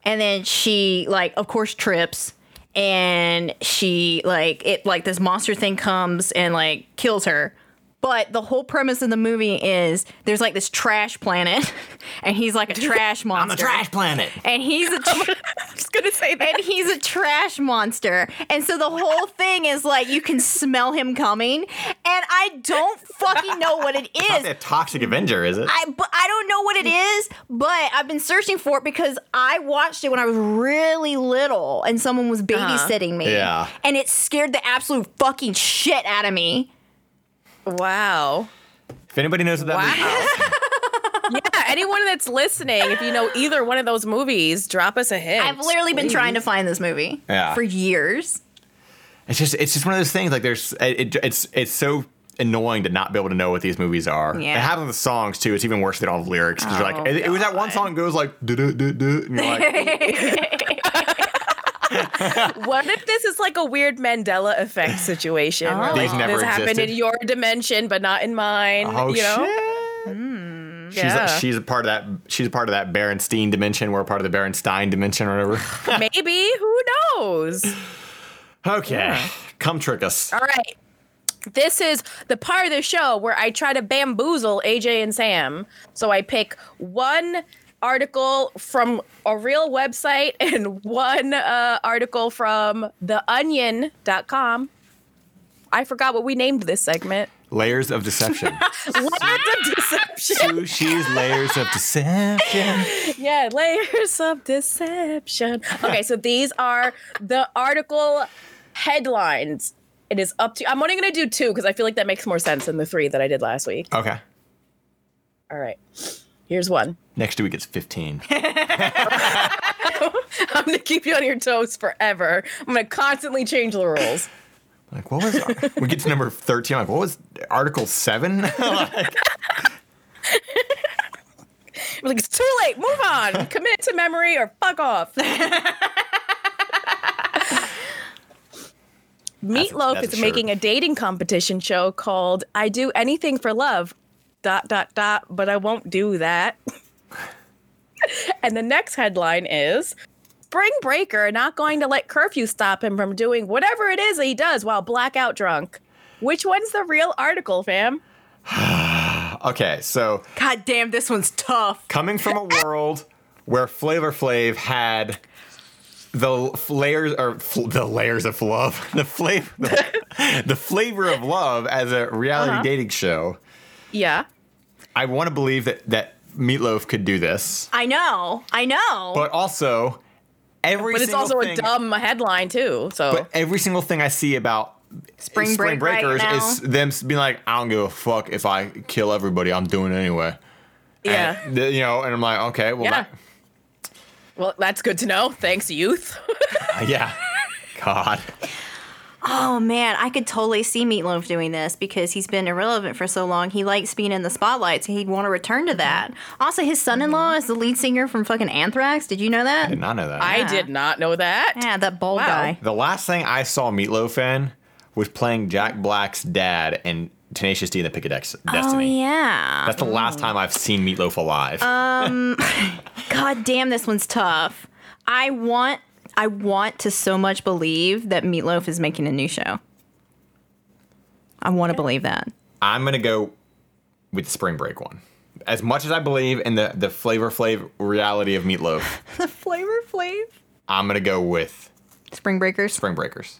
and then she like, of course, trips. And she, like, it, like, this monster thing comes and, like, kills her. But the whole premise of the movie is there's, like, this trash planet, and he's, like, a trash monster. I'm a trash planet. And he's a... Tra- I'm just gonna say that. And he's a trash monster. And so the whole thing is, like, you can smell him coming, and I don't fucking know what it is. It's not that Toxic Avenger, is it? I, but I don't know what it is, but I've been searching for it because I watched it when I was really little, and someone was babysitting uh-huh. me. Yeah. And it scared the absolute fucking shit out of me. Wow. If anybody knows what that wow. movie is. Yeah, anyone that's listening, if you know either one of those movies, drop us a hint. I've literally please. been trying to find this movie yeah. for years. It's just it's just one of those things, like there's it, it's it's so annoying to not be able to know what these movies are. Yeah. It happens with songs too. It's even worse than all the lyrics. Oh, like it, it was that one song goes like do do do do and you're like what if this is like a weird Mandela effect situation? Oh. Where, like, These never this existed. happened in your dimension, but not in mine. Oh you know? shit! Mm, she's yeah. a, she's a part of that. She's a part of that Berenstein dimension. We're a part of the Berenstein dimension, or whatever. Maybe who knows? Okay, yeah. Come trick us. All right, this is the part of the show where I try to bamboozle A J and Sam. So I pick one article from a real website and one uh, article from the onion dot com. I forgot what we named this segment. Layers of Deception. Layers of Deception. Sushi's Layers of Deception. Yeah, Layers of Deception. Okay, so these are the article headlines. It is up to you. I'm only going to do two because I feel like that makes more sense than the three that I did last week. Okay. All right. Here's one. Next week it's fifteen. I'm going to keep you on your toes forever. I'm going to constantly change the rules. Like, what was... Our, we get to number thirteen. I'm like, what was Article seven? Like, I'm like, it's too late. Move on. Commit to memory or fuck off. Meatloaf that's a, that's is a making a dating competition show called I Do Anything for Love. Dot, dot, dot, but I won't do that. And the next headline is, Spring Breaker not going to let curfew stop him from doing whatever it is that he does while blackout drunk. Which one's the real article, fam? Okay, so... God damn, this one's tough. Coming from a world where Flavor Flav had... The layers or fl- the layers of love. The flavor, the, the flavor of love as a reality uh-huh. dating show. Yeah. I want to believe that, that Meatloaf could do this. I know. I know. But also, every but single thing. But it's also thing, a dumb headline, too. So. But every single thing I see about Spring, Spring Break Breakers right is them being like, I don't give a fuck if I kill everybody. I'm doing it anyway. Yeah. And, you know, and I'm like, okay, well. Yeah. That, well, that's good to know. Thanks, youth. Yeah. God. Oh, man, I could totally see Meatloaf doing this because he's been irrelevant for so long. He likes being in the spotlight, so he'd want to return to that. Also, his son-in-law is the lead singer from fucking Anthrax. Did you know that? I did not know that. I yeah. did not know that. Yeah, that bald wow. guy. The last thing I saw Meatloaf in was playing Jack Black's dad in Tenacious D and the Pick of Destiny. Oh, yeah. That's the mm. last time I've seen Meatloaf alive. Um, God damn, this one's tough. I want... I want to so much believe that Meatloaf is making a new show. I want to believe that. I'm going to go with the Spring Break one. As much as I believe in the, the Flavor Flav reality of Meatloaf. The Flavor Flav? I'm going to go with... Spring Breakers? Spring Breakers.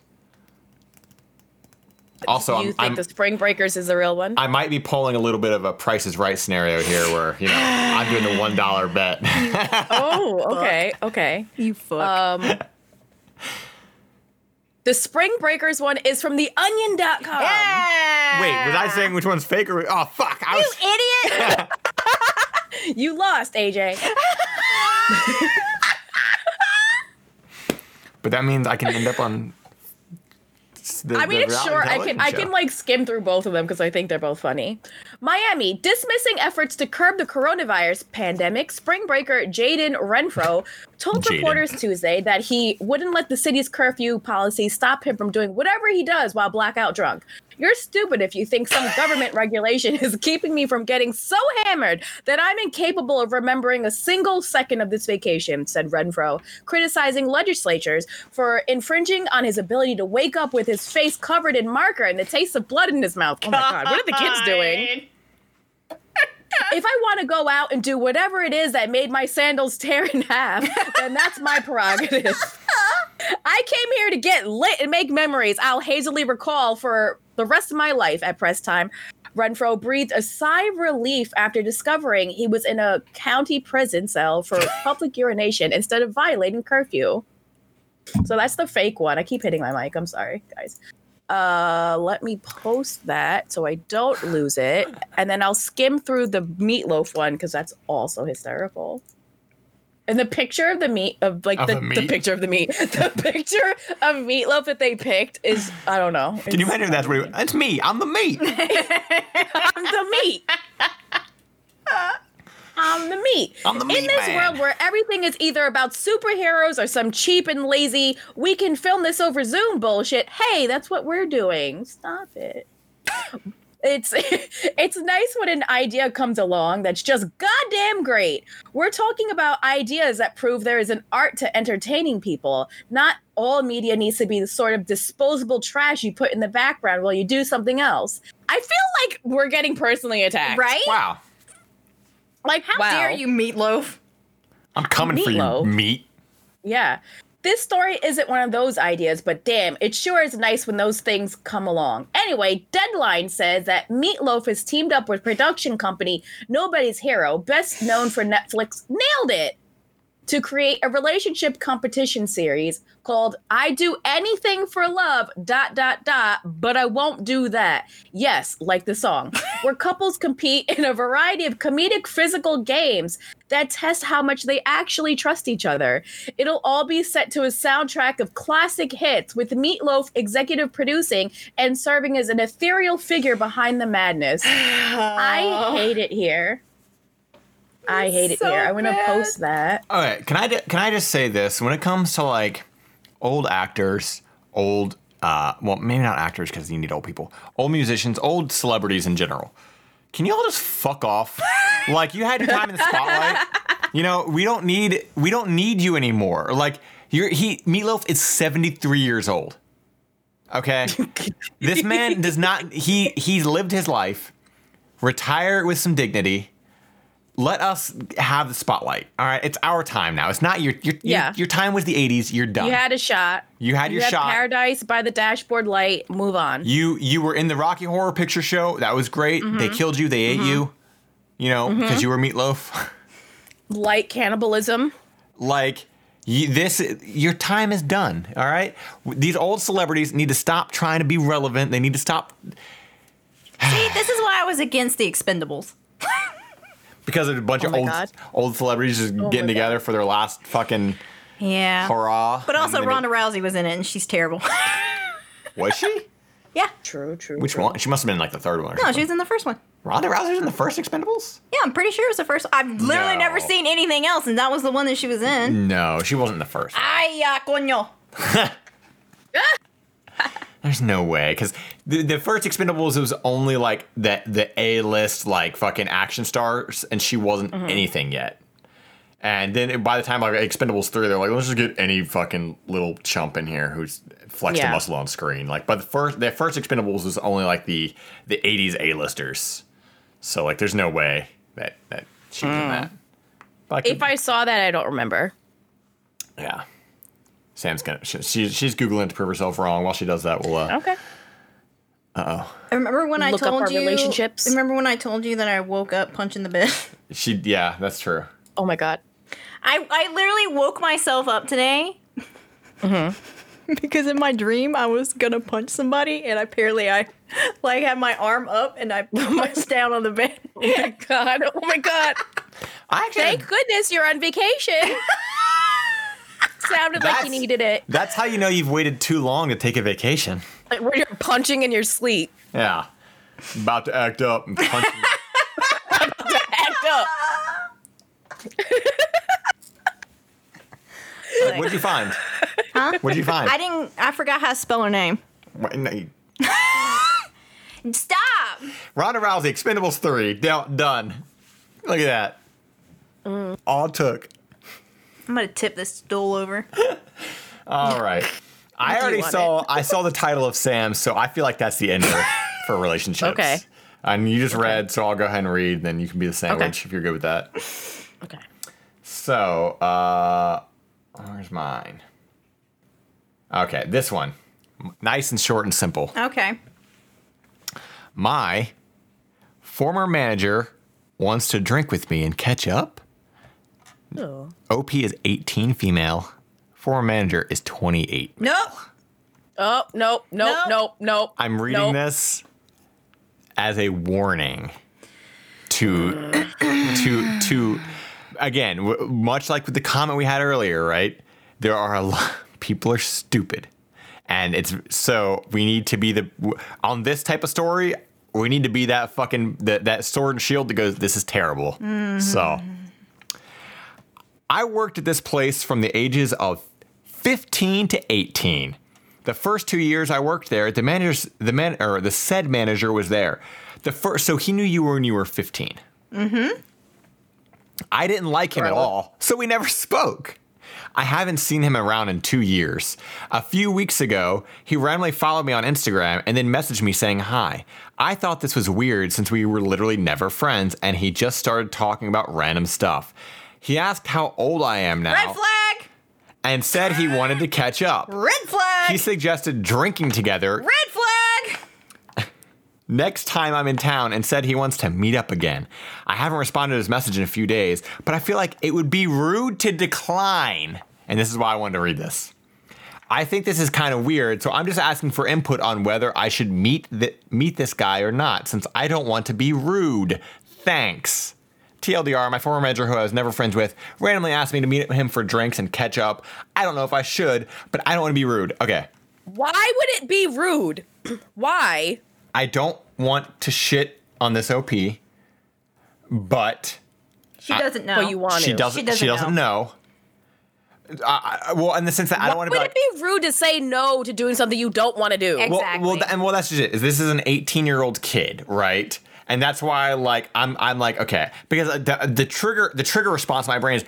Also, Do you I'm, think I'm, the Spring Breakers is the real one? I might be pulling a little bit of a Price is Right scenario here where, you know, I'm doing the one dollar bet. Oh, okay, okay. You fuck. Um, The Spring Breakers one is from the onion dot com. Yeah! Wait, was I saying which one's fake or... Oh, fuck. I was... You idiot! You lost, A J. But that means I can end up on... The, I mean, it's sure I can. Show. I can like skim through both of them because I think they're both funny. Miami dismissing efforts to curb the coronavirus pandemic. Spring breaker Jaden Renfro told Jayden. reporters Tuesday that he wouldn't let the city's curfew policy stop him from doing whatever he does while blackout drunk. You're stupid if you think some government regulation is keeping me from getting so hammered that I'm incapable of remembering a single second of this vacation, said Renfro, criticizing legislatures for infringing on his ability to wake up with his face covered in marker and the taste of blood in his mouth. Oh, my God. What are the kids doing? If I want to go out and do whatever it is that made my sandals tear in half, then that's my prerogative. I came here to get lit and make memories I'll hazily recall for the rest of my life at press time. Renfro breathed a sigh of relief after discovering he was in a county prison cell for public urination instead of violating curfew. So that's the fake one. I keep hitting my mic. I'm sorry, guys. Uh, let me post that so I don't lose it. And then I'll skim through the meatloaf one because that's also hysterical. And the picture of the meat of like of the, the, the picture of the meat, the picture of meatloaf that they picked is, I don't know. Can you imagine that's real? That's me. I'm the meat. I'm the meat. I'm the meat. I'm the meat. In this man. world where everything is either about superheroes or some cheap and lazy, we can film this over Zoom bullshit. Hey, that's what we're doing. Stop it. It's it's nice when an idea comes along that's just goddamn great. We're talking about ideas that prove there is an art to entertaining people. Not all media needs to be the sort of disposable trash you put in the background while you do something else. I feel like we're getting personally attacked. Right? Wow. Like, how wow. dare you, Meatloaf? I'm coming meatloaf. for you, meat. Yeah. This story isn't one of those ideas, but damn, it sure is nice when those things come along. Anyway, Deadline says that Meatloaf has teamed up with production company Nobody's Hero, best known for Netflix Nailed It, to create a relationship competition series called I Do Anything for Love, dot, dot, dot, but I won't do that. Yes, like the song, where couples compete in a variety of comedic physical games that test how much they actually trust each other. It'll all be set to a soundtrack of classic hits with Meatloaf executive producing and serving as an ethereal figure behind the madness. Aww. I hate it here. I hate it so here. I want to post that. All right. Can I, can I just say this? When it comes to, like, old actors, old, uh, well, maybe not actors because you need old people, old musicians, old celebrities in general, can you all just fuck off? Like, you had your time in the spotlight. You know, we don't need we don't need you anymore. Like, you're, he Meatloaf is seventy-three years old. Okay? This man does not, he he's lived his life. Retire with some dignity. Let us have the spotlight. All right, it's our time now. It's not your your yeah. your, your time was the eighties. You're done. You had a shot. You had your you had shot. Paradise by the Dashboard Light. Move on. You you were in the Rocky Horror Picture Show. That was great. Mm-hmm. They killed you. They mm-hmm. ate you. You know, because mm-hmm. you were Meatloaf. Like cannibalism. Like you, this, your time is done. All right, these old celebrities need to stop trying to be relevant. They need to stop. See, this is why I was against the Expendables. Because there's a bunch oh of old God. old celebrities just oh getting together God. for their last fucking yeah. hurrah. But also Ronda Rousey was in it, and she's terrible. Was she? Yeah. True, true. Which true. one? She must have been in, like, the third one. Or no, something. She was in the first one. Ronda Rousey was in the first Expendables? Yeah, I'm pretty sure it was the first. I've literally no. never seen anything else, and that was the one that she was in. No, she wasn't the first. Ay, ya, coño. There's no way, because the, the first Expendables was only, like, the, the A-list, like, fucking action stars, and she wasn't mm-hmm. anything yet. And then by the time, like, Expendables three, they're like, let's just get any fucking little chump in here who's flexed yeah. a muscle on screen. Like, but the first the first Expendables was only, like, the, the eighties A-listers. So, like, there's no way that, that she was mm. in that. But I if I saw that, I don't remember. Yeah. Sam's gonna she, she's googling to prove herself wrong. While she does that, we'll uh, okay. Uh oh. I remember when Look I told up our you relationships. Remember when I told you that I woke up punching the bed? She yeah, that's true. Oh my God, I I literally woke myself up today. Mm-hmm. because in my dream I was gonna punch somebody, and apparently I like had my arm up and I punched down on the bed. Oh my god! Oh my god! I actually, thank goodness you're on vacation. Sounded that's, like you needed it. That's how you know you've waited too long to take a vacation. Like where you're punching in your sleep. Yeah, about to act up and punch. About to act up. Like, what'd you find? Huh? What'd you find? I didn't. I forgot how to spell her name. What, no, you... Stop. Ronda Rousey, Expendables three, D- done. Look at that. Mm. All took. I'm gonna tip this stool over. All right. I already saw. I saw the title of Sam, so I feel like that's the ender for relationships. Okay. And um, you just okay. read, so I'll go ahead and read. Then you can be the sandwich okay. if you're good with that. Okay. So, uh, where's mine? Okay, this one. Nice and short and simple. Okay. My former manager wants to drink with me and catch up. Oh. O P is eighteen female. Former manager is twenty-eight. Nope. Oh, nope, nope, nope, nope, nope. I'm reading nope. this as a warning to, to, to, again, w- much like with the comment we had earlier, right? There are a lot, people are stupid. And it's, so we need to be the, on this type of story, we need to be that fucking, the, that sword and shield that goes, this is terrible. Mm-hmm. So. I worked at this place from the ages of fifteen to eighteen. The first two years I worked there, the manager, the man, or the said manager was there. The first, so he knew you were when you were fifteen. Mm-hmm. I didn't like him Forever. at all, so we never spoke. I haven't seen him around in two years. A few weeks ago, he randomly followed me on Instagram and then messaged me saying hi. I thought this was weird since we were literally never friends, and he just started talking about random stuff. He asked how old I am now. Red flag! And said he wanted to catch up. Red flag! He suggested drinking together. Red flag! Next time I'm in town, and said he wants to meet up again. I haven't responded to his message in a few days, but I feel like it would be rude to decline. And this is why I wanted to read this. I think this is kind of weird, so I'm just asking for input on whether I should meet th- meet this guy or not, since I don't want to be rude. Thanks. T L D R, my former manager who I was never friends with, randomly asked me to meet him for drinks and catch up. I don't know if I should, but I don't want to be rude. Okay. Why would it be rude? Why? I don't want to shit on this O P, but... She doesn't know. I, well, you want she, doesn't, she doesn't She doesn't know. know. I, I, well, in the sense that Why I don't want to be... Why would it like, be rude to say no to doing something you don't want to do? Exactly. Well, well, and well, that's just it. This is an eighteen-year-old kid, right? And that's why, like, I'm, I'm like, okay, because the, the trigger, the trigger response in my brain is,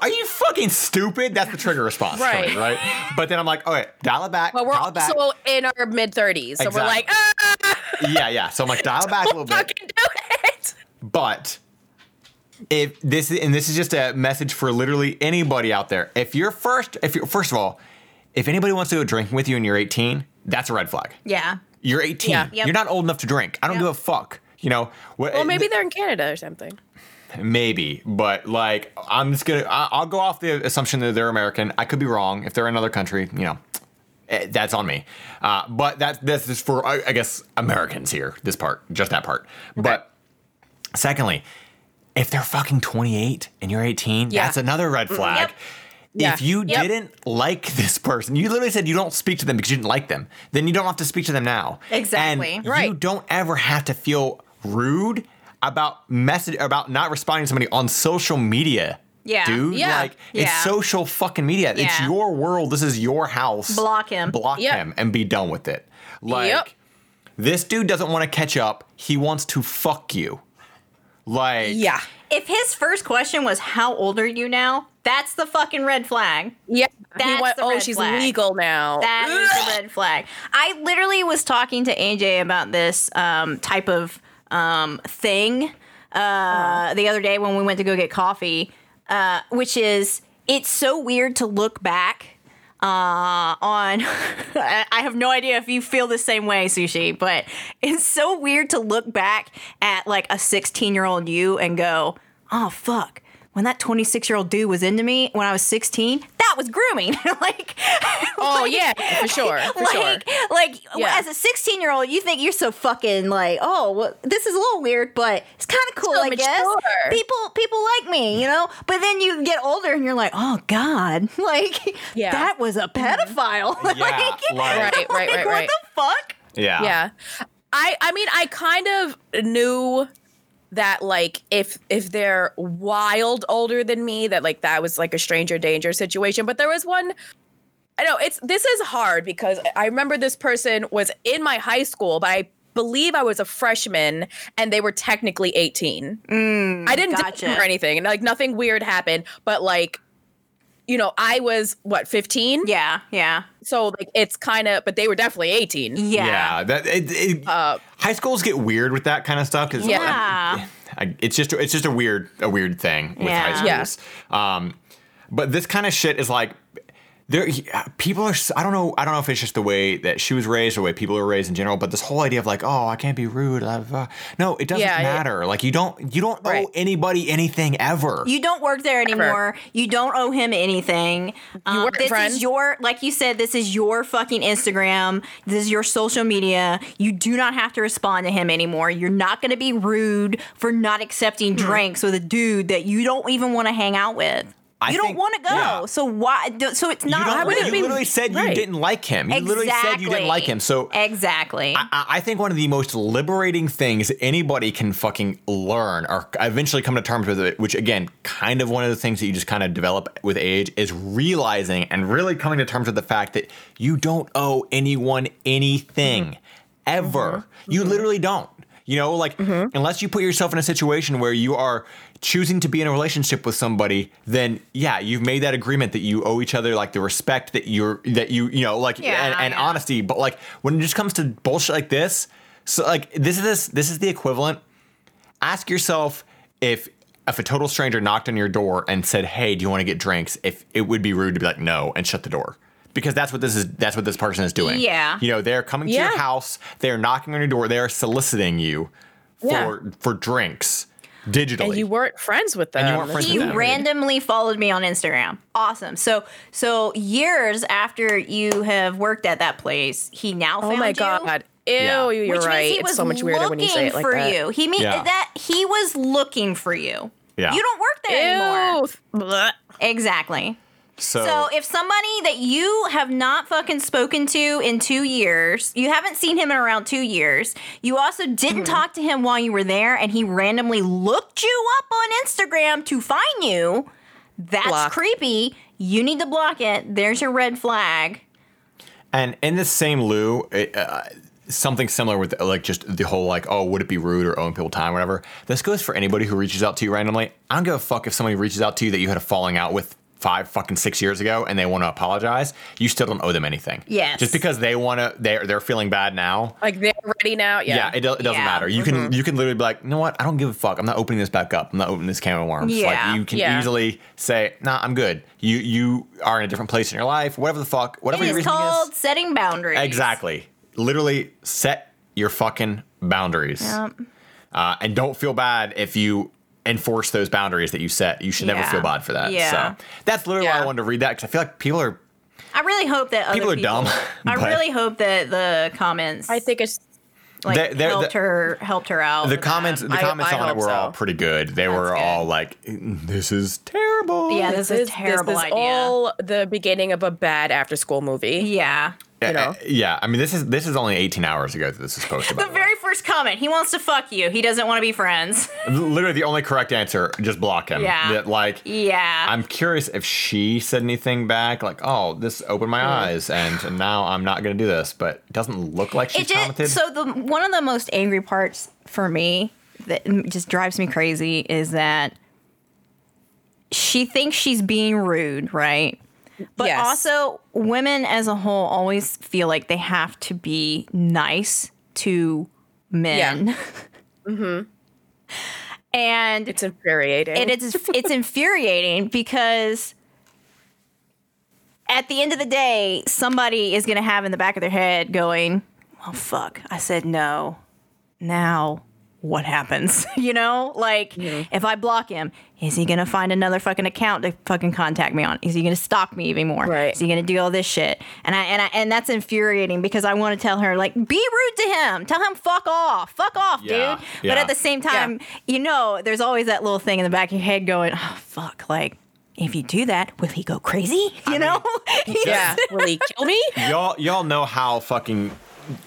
are you fucking stupid? That's the trigger response, right? Me, right. But then I'm like, okay, dial it back. Well, we're dial it back. also in our mid thirties, so exactly. we're like, ah! yeah, yeah. So I'm like, dial it back Don't a little bit. Fucking do it. But if this, and this is just a message for literally anybody out there. If you're first, if you're first of all, if anybody wants to go drinking with you and you're eighteen, that's a red flag. Yeah. You're eighteen. Yeah. Yep. You're not old enough to drink. I don't yep. give a fuck. You know, wh- well, maybe they're in Canada or something. Maybe, but like, I'm just gonna, I- I'll go off the assumption that they're American. I could be wrong. If they're in another country, you know, it, that's on me. Uh, but that this is for, I, I guess, Americans here. This part, just that part. Okay. But secondly, if they're fucking twenty-eight and you're eighteen, yeah. that's another red flag. Yep. Yeah. If you yep. didn't like this person, you literally said you don't speak to them because you didn't like them. Then you don't have to speak to them now. Exactly. And right. You don't ever have to feel rude about message about not responding to somebody on social media. Yeah. Dude, yeah. like yeah. it's social fucking media. Yeah. It's your world. This is your house. Block him. Block yep. him and be done with it. Like yep. this dude doesn't want to catch up. He wants to fuck you. Like yeah. If his first question was how old are you now? That's the fucking red flag. Yeah. That's went, the red oh, she's flag. legal now. That is the red flag. I literally was talking to A J about this um, type of Um, thing uh, oh. the other day when we went to go get coffee, uh, which is it's so weird to look back uh, on. I have no idea if you feel the same way, Sushi, but it's so weird to look back at like a sixteen-year-old you and go, oh, fuck, when that twenty-six-year-old dude was into me when I was sixteen, that thought was grooming. like, oh like, yeah, for sure, for like, sure. Like yeah. as a sixteen-year-old, you think you're so fucking like, oh, well, this is a little weird, but it's kind of cool, so I mature. guess. People, people like me, you know. But then you get older and you're like, oh God, like yeah. that was a pedophile. Mm-hmm. Yeah, like, right, right, right, like, right. What the fuck? Yeah, yeah. I, I mean, I kind of knew that, like, if if they're wild older than me, that, like, that was, like, a stranger danger situation. But there was one, I know, it's, this is hard because I remember this person was in my high school, but I believe I was a freshman, and they were technically eighteen. Mm, I didn't gotcha. date or anything, and, like, nothing weird happened, but, like, you know, I was, what, fifteen? Yeah, yeah. So, like, it's kind of, but they were definitely eighteen. Yeah. Yeah. That, it, it, uh, high schools get weird with that kind of stuff. Cause yeah. I, I, it's just, it's just a weird, a weird thing with yeah. high schools. Yeah. Um, but this kind of shit is like, there, people are, I don't know, I don't know if it's just the way that she was raised or the way people are raised in general, but this whole idea of like, oh, I can't be rude. Blah, blah. No, it doesn't yeah, matter. It, like you don't, you don't right. owe anybody anything ever. You don't work there anymore. Ever. You don't owe him anything. Um, this friend. is your, like you said, this is your fucking Instagram. This is your social media. You do not have to respond to him anymore. You're not going to be rude for not accepting mm-hmm. drinks with a dude that you don't even want to hang out with. I you think, don't want to go, yeah. so why? So it's not. You, I wouldn't you be, literally said right. you didn't like him. You exactly. literally said you didn't like him. So exactly. I, I think one of the most liberating things anybody can fucking learn, or eventually come to terms with it, which again, kind of one of the things that you just kind of develop with age, is realizing and really coming to terms with the fact that you don't owe anyone anything mm-hmm. ever. Mm-hmm. You literally don't. You know, like mm-hmm. unless you put yourself in a situation where you are choosing to be in a relationship with somebody, then yeah, you've made that agreement that you owe each other like the respect that you're that you you know like yeah, and, and yeah. honesty. But like when it just comes to bullshit like this, so like this is this this is the equivalent. Ask yourself if if a total stranger knocked on your door and said, "Hey, do you want to get drinks?" If it would be rude to be like, "No," and shut the door. Because that's what this is. That's what this person is doing. Yeah. You know, they're coming to yeah. your house. They're knocking on your door. They're soliciting you for yeah. for drinks digitally. And you weren't friends with them. And you weren't friends he with them. randomly followed me on Instagram. Awesome. So so years after you have worked at that place, he now found you. Oh my God. Ew, yeah. you're Which right. It's so much weirder when you say it like that. He was looking for you. He mean yeah. that he was looking for you. Yeah. You don't work there Ew. anymore. Exactly. So, so if somebody that you have not fucking spoken to in two years, you haven't seen him in around two years, you also didn't mm-hmm. talk to him while you were there, and he randomly looked you up on Instagram to find you, that's block. creepy. You need to block it. There's your red flag. And in the same lieu, it, uh, something similar with like just the whole like, oh, would it be rude or owing people time or whatever. This goes for anybody who reaches out to you randomly. I don't give a fuck if somebody reaches out to you that you had a falling out with five fucking six years ago and they want to apologize, you still don't owe them anything. Yes. Just because they want to, they're, they're feeling bad now. Like they're ready now. Yeah. Yeah. It, do, it doesn't yeah. matter. You mm-hmm. can, you can literally be like, you know what? I don't give a fuck. I'm not opening this back up. I'm not opening this can of worms. Yeah. Like you can yeah. easily say, nah, I'm good. You, you are in a different place in your life. Whatever the fuck, whatever your reason is. It's called setting boundaries. Exactly. Literally set your fucking boundaries. Yep. Uh, and don't feel bad if you enforce those boundaries that you set. You should yeah. never feel bad for that. Yeah. So that's literally yeah. why I wanted to read that, because I feel like people are. I really hope that other people are people, dumb. I really hope that the comments. I think it's like they're, they're, helped the, her helped her out. The comments, them. the comments I, I on it were so. all pretty good. They that's were good. all like, "This is terrible." Yeah, this, this is a terrible this is idea. All the beginning of a bad after-school movie. Yeah. You know? Yeah, I mean, this is this is only eighteen hours ago that this was posted. The very first comment, he wants to fuck you. He doesn't want to be friends. Literally the only correct answer, just block him. Yeah. That, like, yeah. I'm curious if she said anything back, like, oh, this opened my mm. eyes, and, and now I'm not going to do this, but it doesn't look like she it commented. Just, so the one of the most angry parts for me that just drives me crazy is that she thinks she's being rude, right? But yes. also, women as a whole always feel like they have to be nice to men. Yeah. Mm-hmm. And it's infuriating. And it's it's infuriating because at the end of the day, somebody is going to have in the back of their head going, "Well, fuck, I said no. Now what happens, you know? Like, yeah. If I block him, is he going to find another fucking account to fucking contact me on? Is he going to stalk me even more? Right. Is he going to do all this shit? And I and I, and that's infuriating because I want to tell her, like, be rude to him. Tell him fuck off. Fuck off, yeah. dude. Yeah. But at the same time, yeah. you know, there's always that little thing in the back of your head going, oh, fuck, like, if you do that, will he go crazy? You I know? Mean, yeah. Will he kill me? Y'all, y'all know how fucking...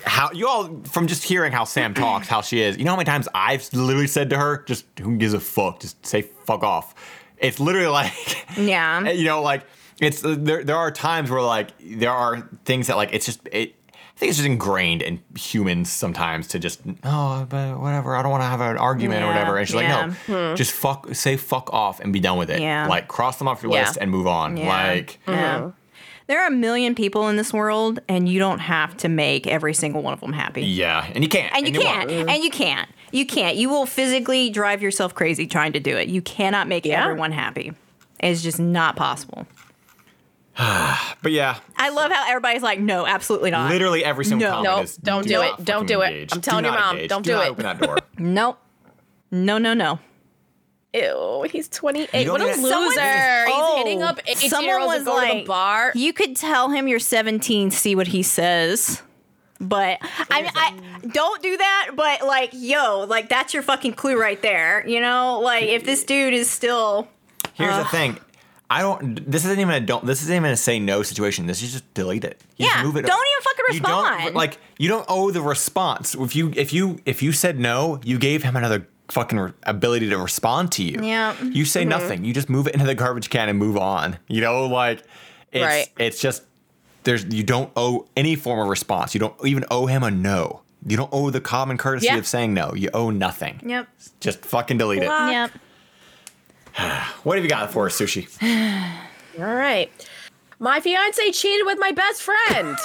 How you all from just hearing how Sam talks, how she is, you know how many times I've literally said to her, just who gives a fuck, just say fuck off. It's literally like, yeah, you know, like it's there. There are times where like there are things that like it's just it. I think it's just ingrained in humans sometimes to just oh, but whatever. I don't want to have an argument yeah, or whatever. And she's yeah. like, no, hmm. just fuck, say fuck off and be done with it. Yeah. Like cross them off your yeah. list and move on. Yeah. Like. Yeah. Mm-hmm. There are a million people in this world, and you don't have to make every single one of them happy. Yeah, and you can't. And you, and you can't. Won't. And you can't. You can't. You will physically drive yourself crazy trying to do it. You cannot make yeah. everyone happy. It's just not possible. But yeah. I love how everybody's like, no, absolutely not. Literally every single no. comment nope. is, don't do, do it. Don't do engage. It. I'm telling do your mom, engage. Don't do, do it. Open that door. Nope. No, no, no. Ew, he's twenty-eight. What a loser. Oh, he's hitting up eighteen-year-olds to go like, to the bar. You could tell him you're seventeen, see what he says. But I, mean, I don't do that, but like, yo, like that's your fucking clue right there. You know, like if this dude is still... Here's uh, the thing. I don't, this isn't even a don't, this isn't even a say no situation. This is just delete it. You yeah. Just move it don't up. Even fucking respond. You don't, like you don't owe the response. If you, if you, if you said no, you gave him another fucking re- ability to respond to you. Yeah. You say mm-hmm. nothing. You just move it into the garbage can and move on. You know, like it's right. it's just there's you don't owe any form of response. You don't even owe him a no. You don't owe the common courtesy yeah. of saying no. You owe nothing. Yep. Just fucking delete Block. It. Yep. What have you got for us, Sushi? All right. My fiance cheated with my best friend.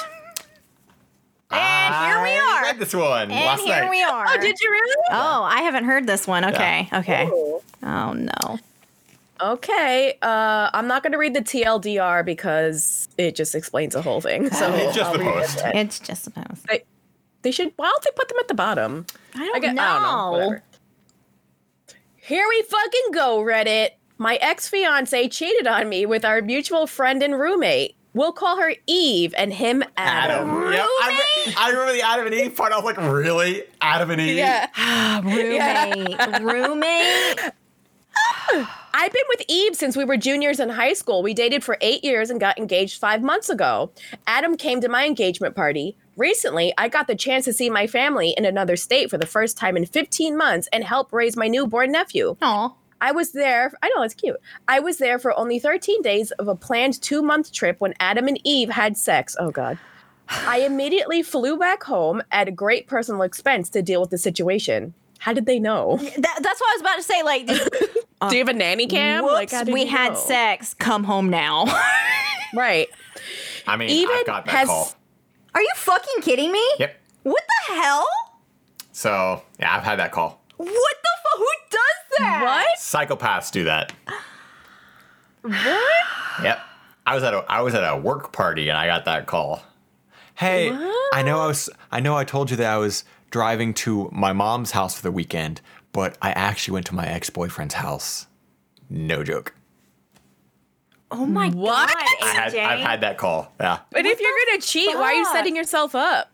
And here we are. I read this one and last night. And here we are. Oh, did you really? Oh, I haven't heard this one. Okay. Yeah. Okay. Ooh. Oh, no. Okay. Uh, I'm not going to read the T L D R because it just explains the whole thing. So it's just I'll the post. It. It's just the post. I, they should, why don't they put them at the bottom? I don't I guess, know. I don't know. Here we fucking go, Reddit. My ex-fiance cheated on me with our mutual friend and roommate. We'll call her Eve and him Adam. Adam. Yeah, I, I remember the Adam and Eve part. I was like, really? Adam and Eve? Yeah. Roommate. Yeah. Roommate? I've been with Eve since we were juniors in high school. We dated for eight years and got engaged five months ago. Adam came to my engagement party. Recently, I got the chance to see my family in another state for the first time in fifteen months and help raise my newborn nephew. Aw. I was there, I know, it's cute. I was there for only thirteen days of a planned two-month trip when Adam and Eve had sex. Oh, God. I immediately flew back home at a great personal expense to deal with the situation. How did they know? That, that's what I was about to say. Like, did, uh, do you have a nanny cam? Whoops, like, how did we you had know? Sex. Come home now. Right. I mean, Even I got that has, call. Are you fucking kidding me? Yep. What the hell? So, yeah, I've had that call. What the fuck? Who does that? What? Psychopaths do that. What? Yep. I was at a I was at a work party and I got that call. Hey, what? I know I was I know I told you that I was driving to my mom's house for the weekend, but I actually went to my ex-boyfriend's house. No joke. Oh my what? God, A J. I had, I've had that call. Yeah. But what if you're gonna cheat, fuck? Why are you setting yourself up?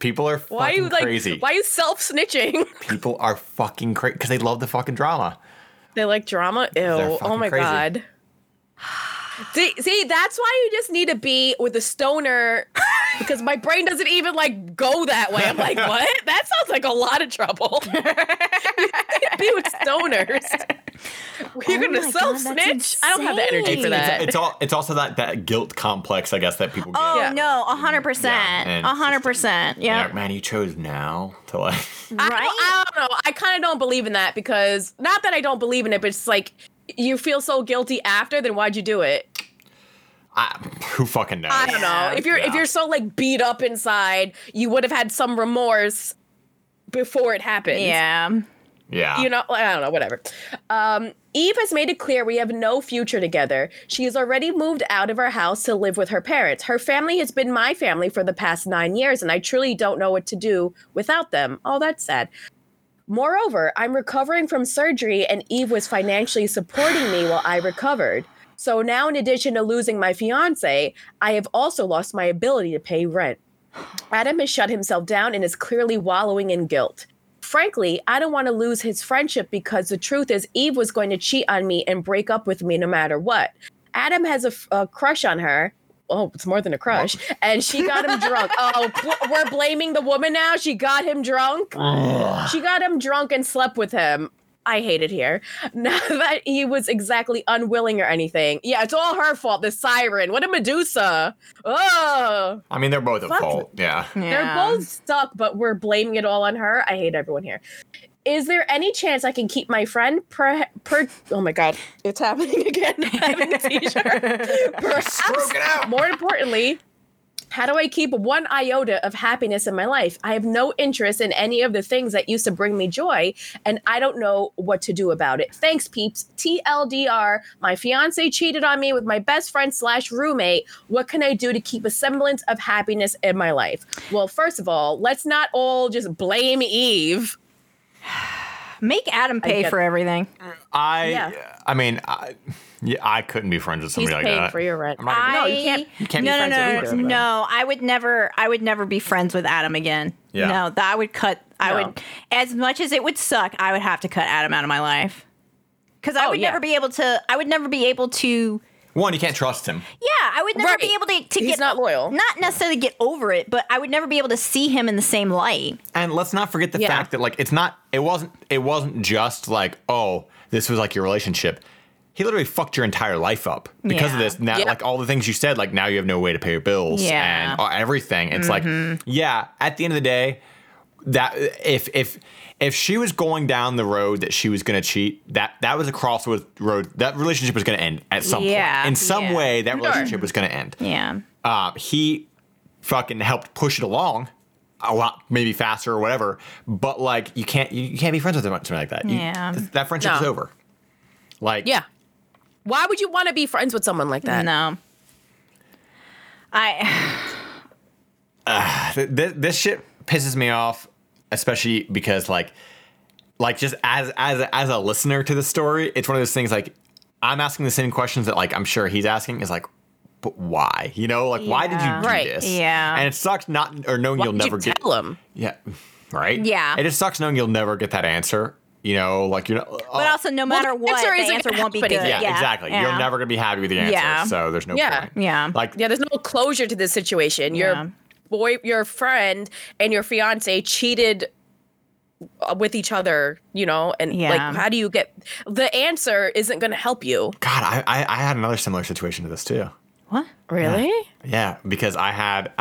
People are fucking why are you, like, crazy. Why are you self-snitching? People are fucking crazy because they love the fucking drama. They like drama? Ew. Oh, my crazy. God. See, see, that's why you just need to be with a stoner because my brain doesn't even, like, go that way. I'm like, what? That sounds like a lot of trouble. Be with stoners. You're oh going to self-snitch? I don't have the energy for that. It's, it's, all, it's also that, that guilt complex, I guess, that people get. Oh, yeah. No, one hundred percent. Yeah, one hundred percent. Yeah. Like, man, you chose now to like... Right? I don't, I don't know. I kind of don't believe in that because... Not that I don't believe in it, but it's like, you feel so guilty after, then why'd you do it? I, who fucking knows? I don't know. If you're yeah. if you're so, like, beat up inside, you would have had some remorse before it happened. Yeah. Yeah. You know, I don't know, whatever. Um, Eve has made it clear we have no future together. She has already moved out of our house to live with her parents. Her family has been my family for the past nine years, and I truly don't know what to do without them. Oh, that's sad. Moreover, I'm recovering from surgery and Eve was financially supporting me while I recovered. So now, in addition to losing my fiance, I have also lost my ability to pay rent. Adam has shut himself down and is clearly wallowing in guilt. Frankly, I don't want to lose his friendship because the truth is Eve was going to cheat on me and break up with me no matter what. Adam has a, a crush on her. Oh, it's more than a crush. What? And she got him drunk. Oh, pl- we're blaming the woman now. She got him drunk. Ugh. She got him drunk and slept with him. I hate it here. Not that he was exactly unwilling or anything. Yeah, it's all her fault. The siren. What a Medusa. Oh. I mean, they're both at fault. Yeah. yeah. They're both stuck, but we're blaming it all on her. I hate everyone here. Is there any chance I can keep my friend per, per oh my god, it's happening again. I'm having a t-shirt. Perhaps, out. More importantly, how do I keep one iota of happiness in my life? I have no interest in any of the things that used to bring me joy, and I don't know what to do about it. Thanks, peeps. T L D R, my fiance cheated on me with my best friend slash roommate. What can I do to keep a semblance of happiness in my life? Well, first of all, let's not all just blame Eve. Make Adam pay for everything. I, yeah. I mean, I, yeah, I couldn't be friends with somebody He's like that. He's paying for your rent. I, no, you can't. You can't no, be no, friends no, with no, no. I would never. I would never be friends with Adam again. Yeah. No, that I would cut. I no. would, as much as it would suck, I would have to cut Adam out of my life because I oh, would yeah. never be able to. I would never be able to. One, you can't trust him. Yeah, I would never right. be able to, to He's get... not loyal. Not necessarily get over it, but I would never be able to see him in the same light. And let's not forget the yeah. fact that, like, it's not... It wasn't It wasn't just, like, oh, this was, like, your relationship. He literally fucked your entire life up because yeah. of this. Now, yep. like, all the things you said, like, now you have no way to pay your bills yeah. and uh, everything. It's mm-hmm. like, yeah, at the end of the day, that if if... If she was going down the road that she was going to cheat, that, that was a crossroads road. That relationship was going to end at some yeah, point. In some yeah. way, that relationship was going to end. Yeah. Uh, he fucking helped push it along a lot, maybe faster or whatever. But like, you can't you, you can't be friends with somebody like that. You, yeah. Th- that friendship no. is over. Like, yeah. Why would you want to be friends with someone like that? No. I. uh, th- th- this shit pisses me off. Especially because, like, like just as as as a listener to the story, it's one of those things. Like, I'm asking the same questions that, like, I'm sure he's asking. Is like, but why? You know, like, yeah. why did you do right. this? Yeah, and it sucks not or knowing why you'll did never you tell get him. Yeah, right. Yeah, it just sucks knowing you'll never get that answer. You know, like you're not. Oh. But also, no matter well, the what, the answer won't be good. Yeah, yeah. exactly. Yeah. You're never gonna be happy with the answer. Yeah. So there's no. Yeah, point. yeah. Like, yeah, there's no closure to this situation. You're. Yeah. Boy, your friend and your fiance cheated with each other, you know, and yeah. like, how do you get the answer isn't going to help you. God, I, I, I had another similar situation to this too. What? Really? Yeah, yeah because I had,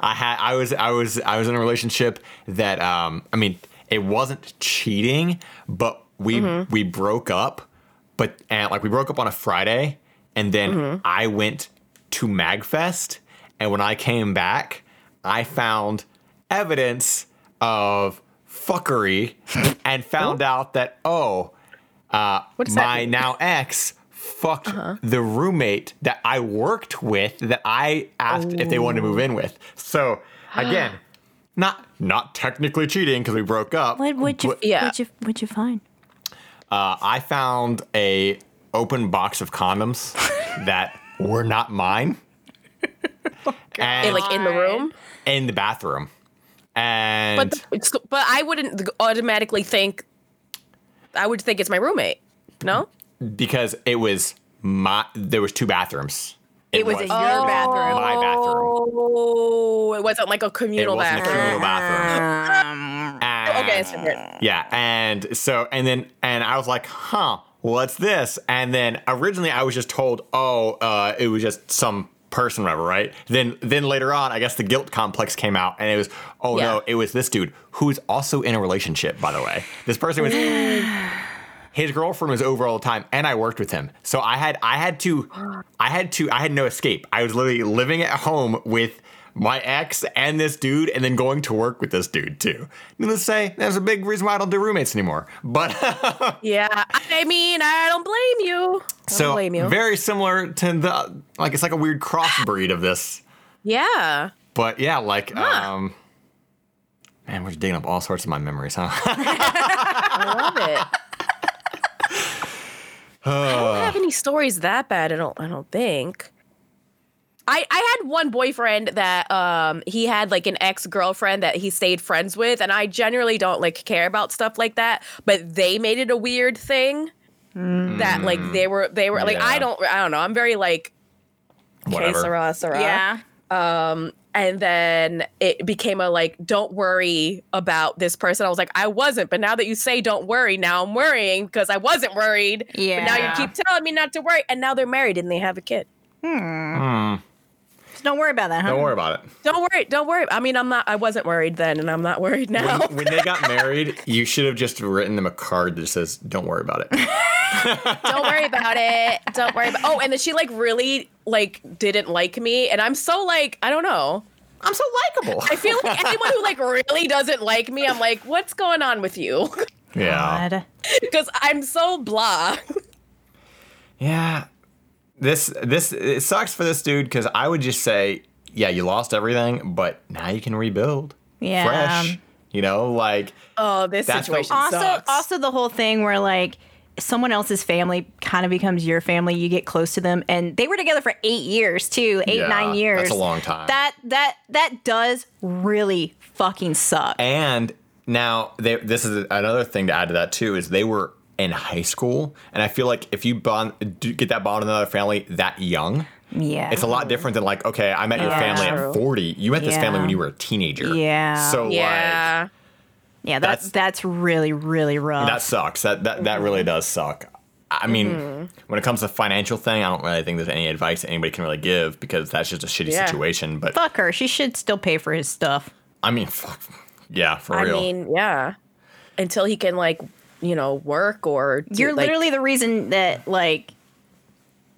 I had, I was, I was, I was in a relationship that, um, I mean, it wasn't cheating, but we mm-hmm. we broke up, but and like we broke up on a Friday, and then mm-hmm. I went to MagFest. And when I came back, I found evidence of fuckery and found oh. out that, oh, uh, my now ex fucked uh-huh. the roommate that I worked with that I asked oh. if they wanted to move in with. So, again, not not technically cheating because we broke up. What would you, yeah. you, you find? Uh, I found a open box of condoms that were not mine. Oh, and like in the room, in the bathroom, and but, the, but I wouldn't automatically think. I would think it's my roommate, no, because it was my. There was two bathrooms. It, it was, was your oh, bathroom, my bathroom. Oh, it wasn't like a communal it wasn't bathroom. A communal bathroom. And, okay, it's different. Yeah, and so and then and I was like, huh, what's this? And then originally I was just told, oh, uh, it was just some. Person, whatever, right? Then, then later on, I guess the guilt complex came out, and it was, oh yeah. no, it was this dude who's also in a relationship, by the way. This person was, his girlfriend was over all the time, and I worked with him, so I had, I had to, I had to, I had no escape. I was literally living at home with my ex and this dude, and then going to work with this dude too. Needless to say, that's a big reason why I don't do roommates anymore. But yeah, I mean, I don't blame you. I so don't blame you. Very similar to the like, it's like a weird crossbreed of this. Yeah. But yeah, like, huh. um, Man, we're digging up all sorts of my memories, huh? I love it. I don't have any stories that bad. I don't. I don't think. I, I had one boyfriend that um he had like an ex-girlfriend that he stayed friends with, and I generally don't like care about stuff like that, but they made it a weird thing mm. that like they were they were yeah. like I don't I don't know, I'm very like okay, sarah, sarah. Yeah. Um and then it became a like don't worry about this person. I was like, I wasn't, but now that you say don't worry, now I'm worrying because I wasn't worried. Yeah. But now you keep telling me not to worry, and now they're married and they have a kid. Hmm. Mm. Don't worry about that, huh? Don't worry about it. Don't worry. Don't worry. I mean, I'm not, I wasn't worried then, and I'm not worried now. When, when they got married, you should have just written them a card that says, don't worry about it. Don't worry about it. Don't worry about it. Oh, and then she, like, really, like, didn't like me. And I'm so, like, I don't know. I'm so likable. I feel like anyone who, like, really doesn't like me, I'm like, what's going on with you? Yeah. Because I'm so blah. Yeah. This this it sucks for this dude because I would just say, yeah, you lost everything, but now you can rebuild. Yeah, fresh. You know, like oh, this situation what, also sucks. Also the whole thing where like someone else's family kind of becomes your family. You get close to them, and they were together for eight years too, eight yeah, nine years. That's a long time. That that that does really fucking suck. And now they, this is another thing to add to that too is they were. In high school, and I feel like if you bond, get that bond with another family that young, yeah, it's a lot different than like, okay, I met yeah. your family at forty. You met yeah. this family when you were a teenager. Yeah, so yeah, like, yeah, that's, that's that's really really rough. That sucks. That that, that really does suck. I mean, mm-hmm. when it comes to financial thing, I don't really think there's any advice that anybody can really give because that's just a shitty yeah. situation. But fuck her. She should still pay for his stuff. I mean, fuck. Yeah, for I real. I mean, yeah, until he can like. You know, work or do, you're literally like, the reason that like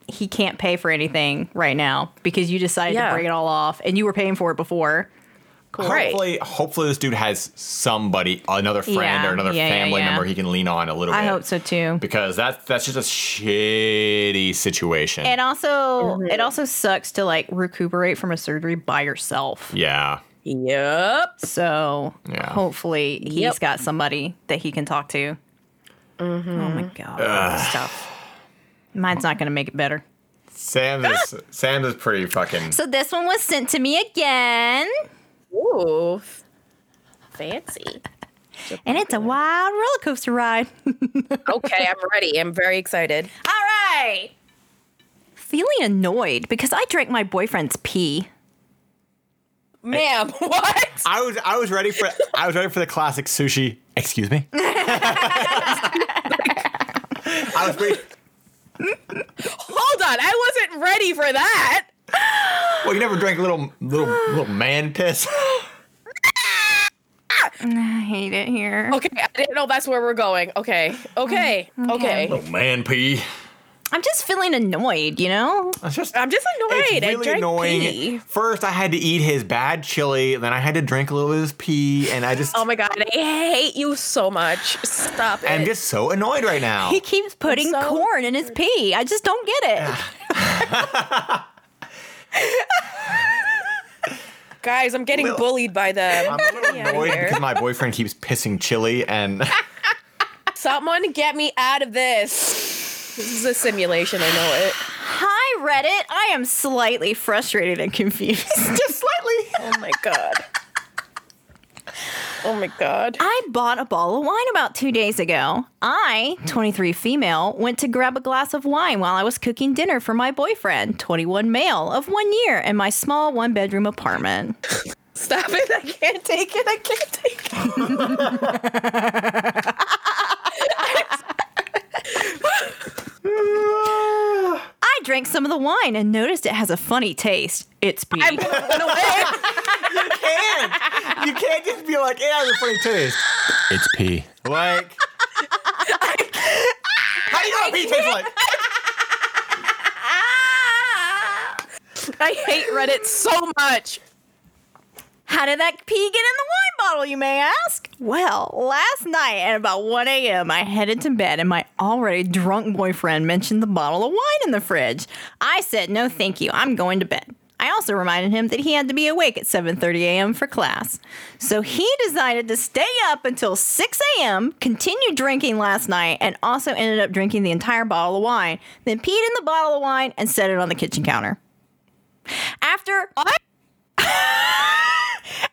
he can't pay for anything right now because you decided yeah. to break it all off and you were paying for it before. Cool. Hopefully, right. hopefully this dude has somebody, another friend yeah, or another yeah, family yeah, yeah. member he can lean on a little I bit. I hope so too. Because that's that's just a shitty situation. And also, mm-hmm. it also sucks to like recuperate from a surgery by yourself. Yeah. Yep. So yeah. hopefully he's yep. got somebody that he can talk to. Mm-hmm. Oh my god, that's tough. Mine's not gonna make it better. Sam is Sam is pretty fucking. So this one was sent to me again. Ooh, fancy! And it's a wild roller coaster ride. Okay, I'm ready. I'm very excited. All right. Feeling annoyed because I drank my boyfriend's pee. Ma'am, what? I was I was ready for I was ready for the classic sushi. Excuse me. I was pretty... Hold on, I wasn't ready for that. Well, you never drank little little little man piss. I hate it here. Okay, I didn't know that's where we're going. Okay, okay, okay. okay. Little man pee. I'm just feeling annoyed, you know? Just, I'm just annoyed. It's really I drank annoying. Pee. First, I had to eat his bad chili, then I had to drink a little of his pee, and I just... Oh, my God. I hate you so much. Stop it. I'm just so annoyed right now. He keeps putting so corn in his pee. I just don't get it. Guys, I'm getting little, bullied by them. I'm a little annoyed yeah, because my boyfriend keeps pissing chili, and... Someone get me out of this. This is a simulation, I know it. Hi, Reddit. I am slightly frustrated and confused. Just slightly. Oh, my God. Oh, my God. I bought a bottle of wine about two days ago. I, twenty-three female, went to grab a glass of wine while I was cooking dinner for my boyfriend, twenty-one male, of one year in my small one-bedroom apartment. Stop it. I can't take it. I can't take it. I drank some of the wine and noticed it has a funny taste. It's pee. I'm blown away. You can't. You can't just be like, it has a funny taste. It's pee. Like, I, how do you know what pee tastes like? I hate Reddit so much. How did that pee get in the wine bottle, you may ask? Well, last night at about one a.m., I headed to bed and my already drunk boyfriend mentioned the bottle of wine in the fridge. I said, no, thank you. I'm going to bed. I I also reminded him that he had to be awake at seven thirty a.m. for class. So he decided to stay up until six a.m., continued drinking last night, and also ended up drinking the entire bottle of wine, then peed in the bottle of wine and set it on the kitchen counter. After... What?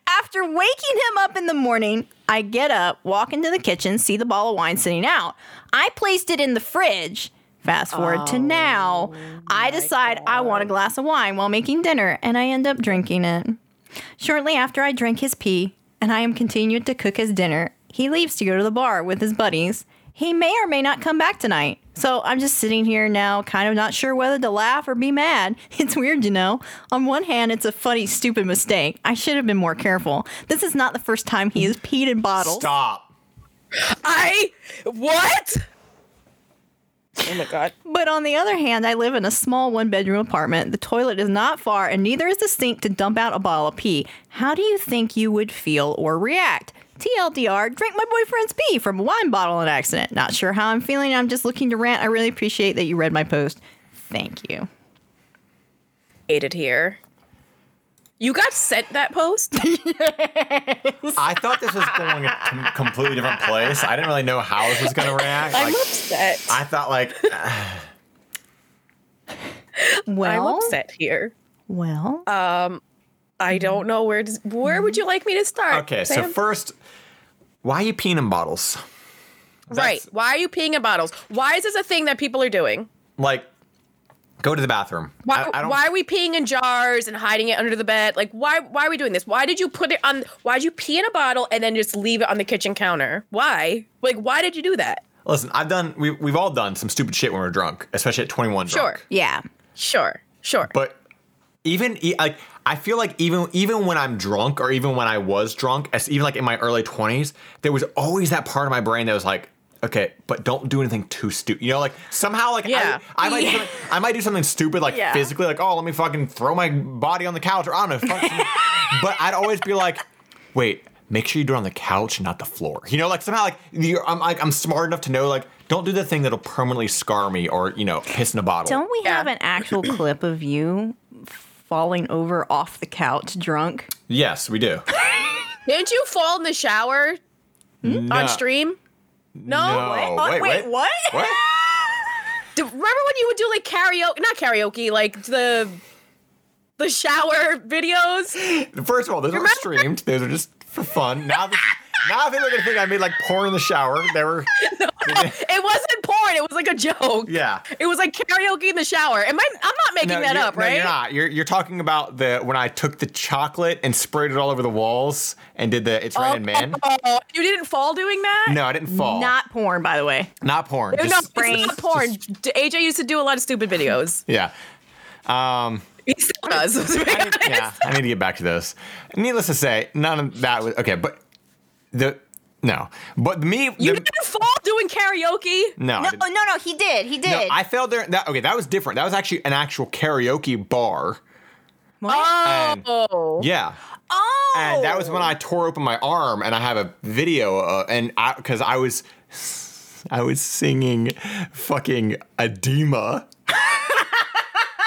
After waking him up in the morning, I get up, walk into the kitchen, see the bottle of wine sitting out. I placed it in the fridge. Fast forward oh, to now, I decide God. I want a glass of wine while making dinner, and I end up drinking it. Shortly after I drink his pee, and I am continued to cook his dinner, he leaves to go to the bar with his buddies. He may or may not come back tonight. So I'm just sitting here now, kind of not sure whether to laugh or be mad. It's weird, you know. On one hand, it's a funny, stupid mistake. I should have been more careful. This is not the first time he has peed in bottles. Stop. I... What? Oh, my God. But on the other hand, I live in a small one-bedroom apartment. The toilet is not far, and neither is the sink to dump out a bottle of pee. How do you think you would feel or react? T L D R, drank my boyfriend's pee from a wine bottle in an accident. Not sure how I'm feeling. I'm just looking to rant. I really appreciate that you read my post. Thank you. Hate it here. You got sent that post? Yes. I thought this was going a completely different place. I didn't really know how this was going to react. Like, I'm upset. I thought like... Uh... Well, I'm upset here. Well... Um... I don't know where to, where would you like me to start? Okay, Sam? So first, why are you peeing in bottles? That's, right. Why are you peeing in bottles? Why is this a thing that people are doing? Like, go to the bathroom. Why, I, I don't, why are we peeing in jars and hiding it under the bed? Like, why why are we doing this? Why did you put it on? Why did you pee in a bottle and then just leave it on the kitchen counter? Why? Like, why did you do that? Listen, I've done. We we've all done some stupid shit when we're drunk, especially at twenty-one. Sure. Drunk. Yeah. Sure. Sure. But even like. I feel like even even when I'm drunk or even when I was drunk, as even like in my early twenties, there was always that part of my brain that was like, okay, but don't do anything too stupid. You know, like somehow like yeah. I, I, might yeah. do I might do something stupid like yeah. physically, like, oh, let me fucking throw my body on the couch or I don't know. Fuck but I'd always be like, wait, make sure you do it on the couch, not the floor. You know, like somehow like you're, I'm like I'm smart enough to know like, don't do the thing that'll permanently scar me or, you know, piss in a bottle. Don't we yeah. have an actual clip of you falling over off the couch drunk? Yes, we do. Didn't you fall in the shower hmm? no. on stream? No? no. Wait, oh, wait, wait, wait, what? What? Do, remember when you would do like karaoke, not karaoke, like the the shower videos? First of all, those remember? Aren't streamed. Those are just for fun. Now this, now I think they're going to think I made like porn in the shower. They were... No, it wasn't porn. It was like a joke. Yeah. It was like karaoke in the shower. Am I, I'm not making no, that up, no, right? No, you're not. You're, you're talking about the when I took the chocolate and sprayed it all over the walls and did the It's Raining oh, Men. Oh, you didn't fall doing that? No, I didn't fall. Not porn, by the way. Not porn. No, just, it's not porn. Just, A J used to do a lot of stupid videos. Yeah. Um... He still does. I need, yeah, I need to get back to those. Needless to say, none of that was... Okay, but... The no, but me. You the, didn't fall doing karaoke. No, no, no, no, he did. He did. No, I failed there. That, okay, that was different. That was actually an actual karaoke bar. What? Oh, and, yeah. Oh, and that was when I tore open my arm, and I have a video, uh, and I because I was, I was singing, fucking edema.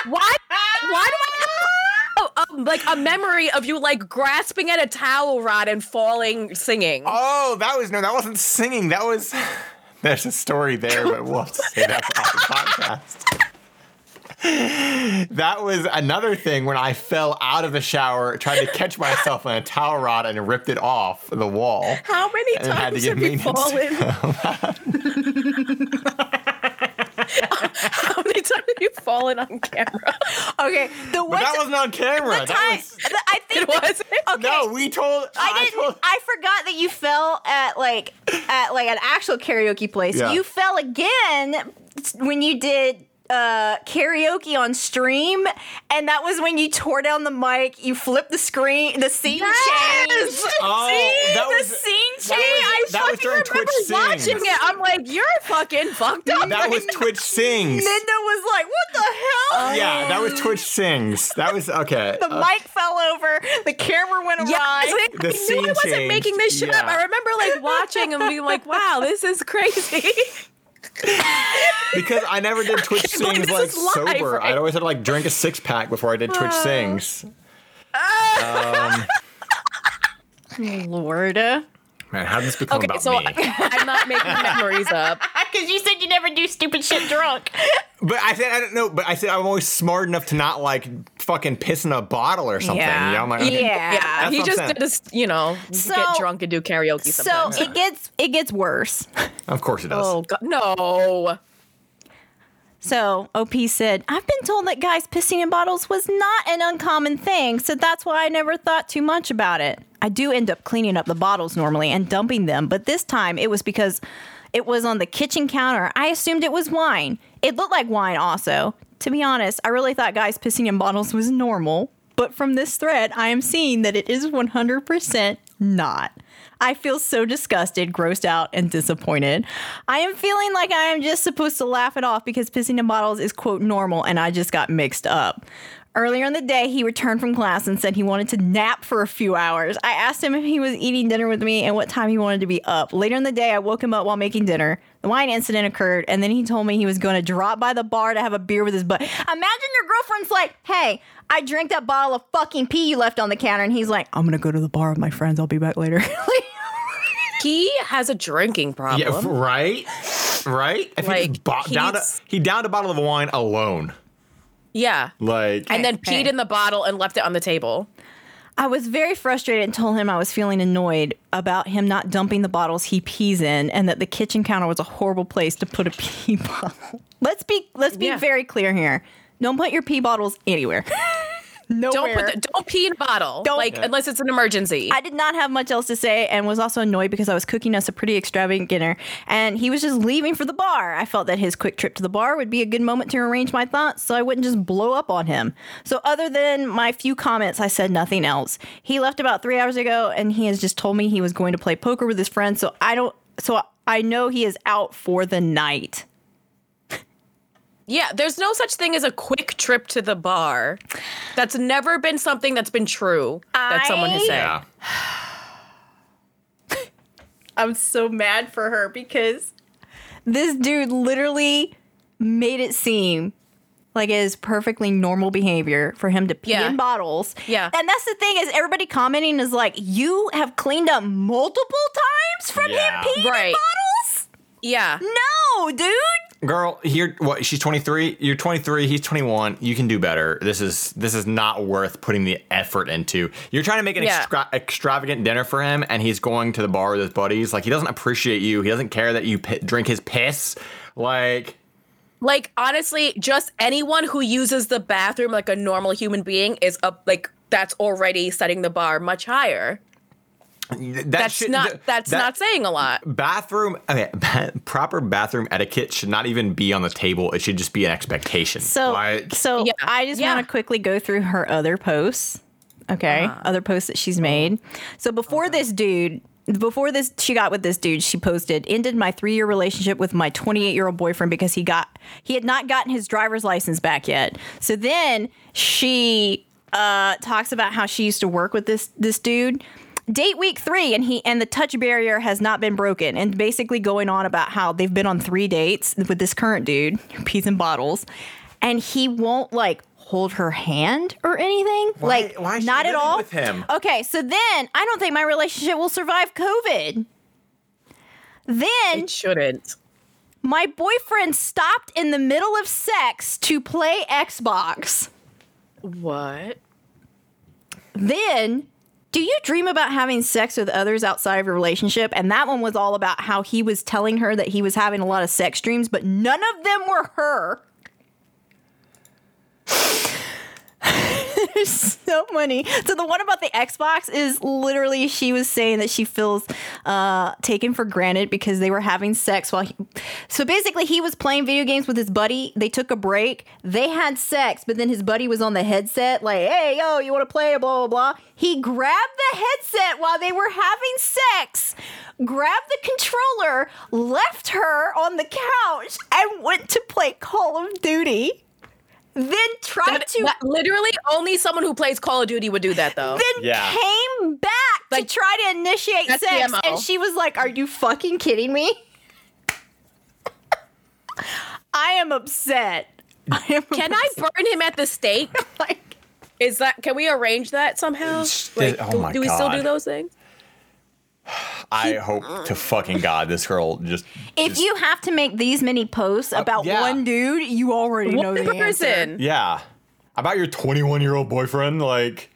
Why? Why do I? Like a memory of you like grasping at a towel rod and falling singing. Oh, that was no, that wasn't singing. That was there's a story there, but we'll have to say that's off the podcast. That was another thing when I fell out of the shower, tried to catch myself on a towel rod and ripped it off the wall. How many times had to get have you fallen? How many times have you fallen on camera? Okay, the one but that t- wasn't on camera. The that was, the, I think it was. Okay. No, we told. I, I didn't. Told. I forgot that you fell at like at like an actual karaoke place. Yeah. You fell again when you did uh, karaoke on stream, and that was when you tore down the mic. You flipped the screen. The scene yes! changed. Oh, See, that was, the scene changed. I that fucking was during remember Twitch watching Sings. It. I'm like, you're fucking fucked up. That was Twitch Sings. Minda was like, what the hell? Um, yeah, that was Twitch Sings. That was okay. The uh, mic fell over. The camera went awry. Yes, the I scene knew I wasn't changed. Making this shit yeah. up. I remember like watching and being like, wow, this is crazy. Because I never did Twitch Sings like sober. Live, right? I'd always had to like drink a six pack before I did Twitch uh, Sings. Uh, um, Lord. Man, how did this become okay, about so me? I'm not making memories up. Because you said you never do stupid shit drunk. But I said, I don't know, but I said I'm always smart enough to not, like, fucking piss in a bottle or something. Yeah. You know, I'm like, okay, yeah. yeah. He just did this, you know, so, get drunk and do karaoke sometimes. So it gets, it gets worse. Of course it does. Oh, God. No. So O P said, I've been told that guys pissing in bottles was not an uncommon thing, so that's why I never thought too much about it. I do end up cleaning up the bottles normally and dumping them, but this time it was because it was on the kitchen counter. I assumed it was wine. It looked like wine also. To be honest, I really thought guys pissing in bottles was normal, but from this thread, I am seeing that it is one hundred percent not. I feel so disgusted, grossed out, and disappointed. I am feeling like I am just supposed to laugh it off because pissing in bottles is, quote, normal, and I just got mixed up. Earlier in the day, he returned from class and said he wanted to nap for a few hours. I asked him if he was eating dinner with me and what time he wanted to be up. Later in the day, I woke him up while making dinner. The wine incident occurred, and then he told me he was going to drop by the bar to have a beer with his buddy. Imagine your girlfriend's like, hey, I drank that bottle of fucking pee you left on the counter. And he's like, I'm going to go to the bar with my friends. I'll be back later. Like, he has a drinking problem. Yeah, right? Right? If like, he, just bo- downed a, he downed a bottle of wine alone. Yeah. Like, and then peed in the bottle and left it on the table. I was very frustrated and told him I was feeling annoyed about him not dumping the bottles he pees in and that the kitchen counter was a horrible place to put a pee bottle. Let's be let's be yeah. very clear here. Don't put your pee bottles anywhere. Nowhere. Don't, put the, don't pee in a bottle, don't, like, yeah. unless it's an emergency. I did not have much else to say and was also annoyed because I was cooking us a pretty extravagant dinner, and he was just leaving for the bar. I felt that his quick trip to the bar would be a good moment to arrange my thoughts so I wouldn't just blow up on him. So other than my few comments, I said nothing else. He left about three hours ago, and he has just told me he was going to play poker with his friends, so I don't. So I know he is out for the night. Yeah, there's no such thing as a quick trip to the bar. That's never been something that's been true that I... someone has said. Yeah. I'm so mad for her because this dude literally made it seem like it is perfectly normal behavior for him to pee yeah. in bottles. Yeah. And that's the thing is everybody commenting is like, you have cleaned up multiple times from yeah. him peeing right. in bottles? Yeah. No, dude. Girl, here what? She's twenty-three. You're twenty-three. He's twenty-one. You can do better. This is this is not worth putting the effort into. You're trying to make an yeah. extra, extravagant dinner for him, and he's going to the bar with his buddies. Like, he doesn't appreciate you. He doesn't care that you p- drink his piss. Like, like honestly, just anyone who uses the bathroom like a normal human being is up. Like, that's already setting the bar much higher. That that's shit, not that's that, not saying a lot. Bathroom, I mean, ba- proper bathroom etiquette should not even be on the table. It should just be an expectation. So, like, so yeah. I just yeah. want to quickly go through her other posts. Okay, uh, other posts that she's made. So before okay. this dude, before this, she got with this dude. She posted, ended my three year relationship with my twenty-eight year old boyfriend because he got he had not gotten his driver's license back yet. So then she uh, talks about how she used to work with this this dude. Date week three, and he and the touch barrier has not been broken, and basically going on about how they've been on three dates with this current dude, peas and bottles, and he won't, like, hold her hand or anything. Why, like, why not at all. With him? Okay, so then I don't think my relationship will survive COVID. Then it shouldn't. My boyfriend stopped in the middle of sex to play Xbox. What? Then... do you dream about having sex with others outside of your relationship? And that one was all about how he was telling her that he was having a lot of sex dreams, but none of them were her. There's so many. So the one about the Xbox is literally she was saying that she feels uh, taken for granted because they were having sex while he... So basically he was playing video games with his buddy. They took a break. They had sex, but then his buddy was on the headset like, hey, yo, you want to play? Blah, blah, blah. He grabbed the headset while they were having sex, grabbed the controller, left her on the couch, and went to play Call of Duty. Then tried that, to... That literally, only someone who plays Call of Duty would do that, though. Then yeah. came back like, to try to initiate sex, and she was like, are you fucking kidding me? I am upset. I am can upset. I burn him at the stake? Like, is that? Can we arrange that somehow? Like, oh my do, do we God. still do those things? I hope to fucking God this girl just. If just, you have to make these many posts about uh, yeah. one dude, you already one know the person. Answer. Yeah, about your twenty-one-year-old boyfriend, like.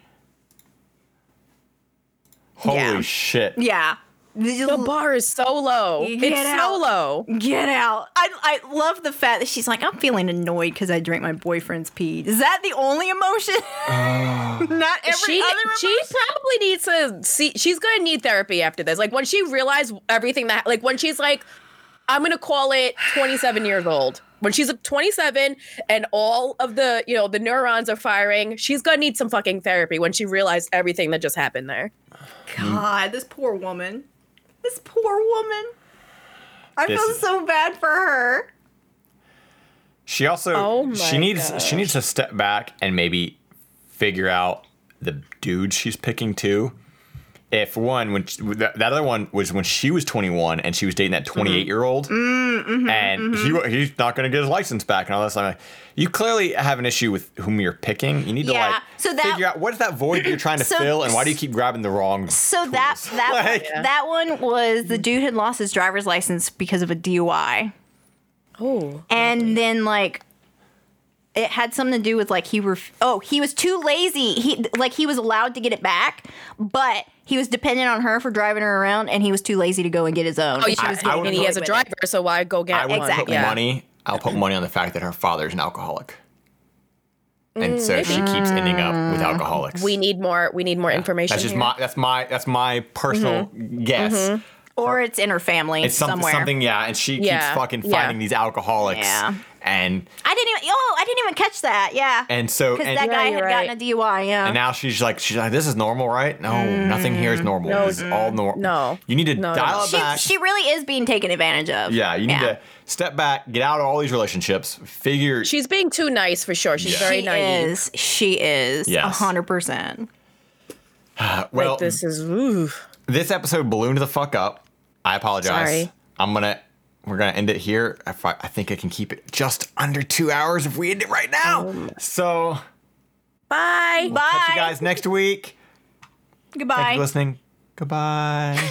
Holy yeah. shit! Yeah, the bar is so low. Get it's out. so low. Get out! I I love the fact that she's like, I'm feeling annoyed because I drank my boyfriend's pee. Is that the only emotion? Uh, Not every she, other emotion. She probably needs to see. She's gonna need therapy after this. Like when she realized everything that, like when she's like, I'm gonna call it twenty-seven years old. When she's twenty-seven and all of the, you know, the neurons are firing, she's going to need some fucking therapy when she realized everything that just happened there. God, this poor woman. This poor woman. I this feel so bad for her. She also, oh she needs gosh. she needs to step back and maybe figure out the dude she's picking too. If one, when she, that other one was when she was twenty-one and she was dating that twenty-eight-year-old, mm-hmm. mm-hmm, and mm-hmm. he he's not going to get his license back and all that stuff. You clearly have an issue with whom you're picking. You need yeah. to like so that, figure out what's that void you're trying to so, fill, and why do you keep grabbing the wrong? So tools? that that like, yeah. that one was the dude had lost his driver's license because of a D U I. Oh, and lovely. then like. It had something to do with like he ref- oh he was too lazy he like he was allowed to get it back, but he was dependent on her for driving her around, and he was too lazy to go and get his own. Oh, yeah, I, was I, I and he has a driver, it. so why go get I one? I exactly. yeah. money. I'll put money on the fact that her father's an alcoholic, and mm, so maybe. she keeps ending up with alcoholics. We need more. We need more yeah. information. That's just here. my that's my that's my personal mm-hmm. guess. Mm-hmm. Or her, it's in her family. It's something, somewhere. something, yeah. And she yeah. keeps fucking finding yeah. these alcoholics. Yeah. And I didn't even oh I didn't even catch that yeah and so because that guy yeah, had right. gotten a D U I yeah and now she's like she's like this is normal right no mm. nothing here is normal no, this is mm. all normal no you need to no, dial no. it back she, she really is being taken advantage of yeah you need yeah. to step back, get out of all these relationships, figure she's being too nice for sure she's yeah. very she naive is, she is yes. one hundred percent well like this is ooh. This episode ballooned the fuck up. I apologize. Sorry. I'm gonna We're going to end it here. I, I think I can keep it just under two hours if we end it right now. Um, so, bye. We'll bye. Catch you guys next week. Goodbye. Thanks for listening. Goodbye.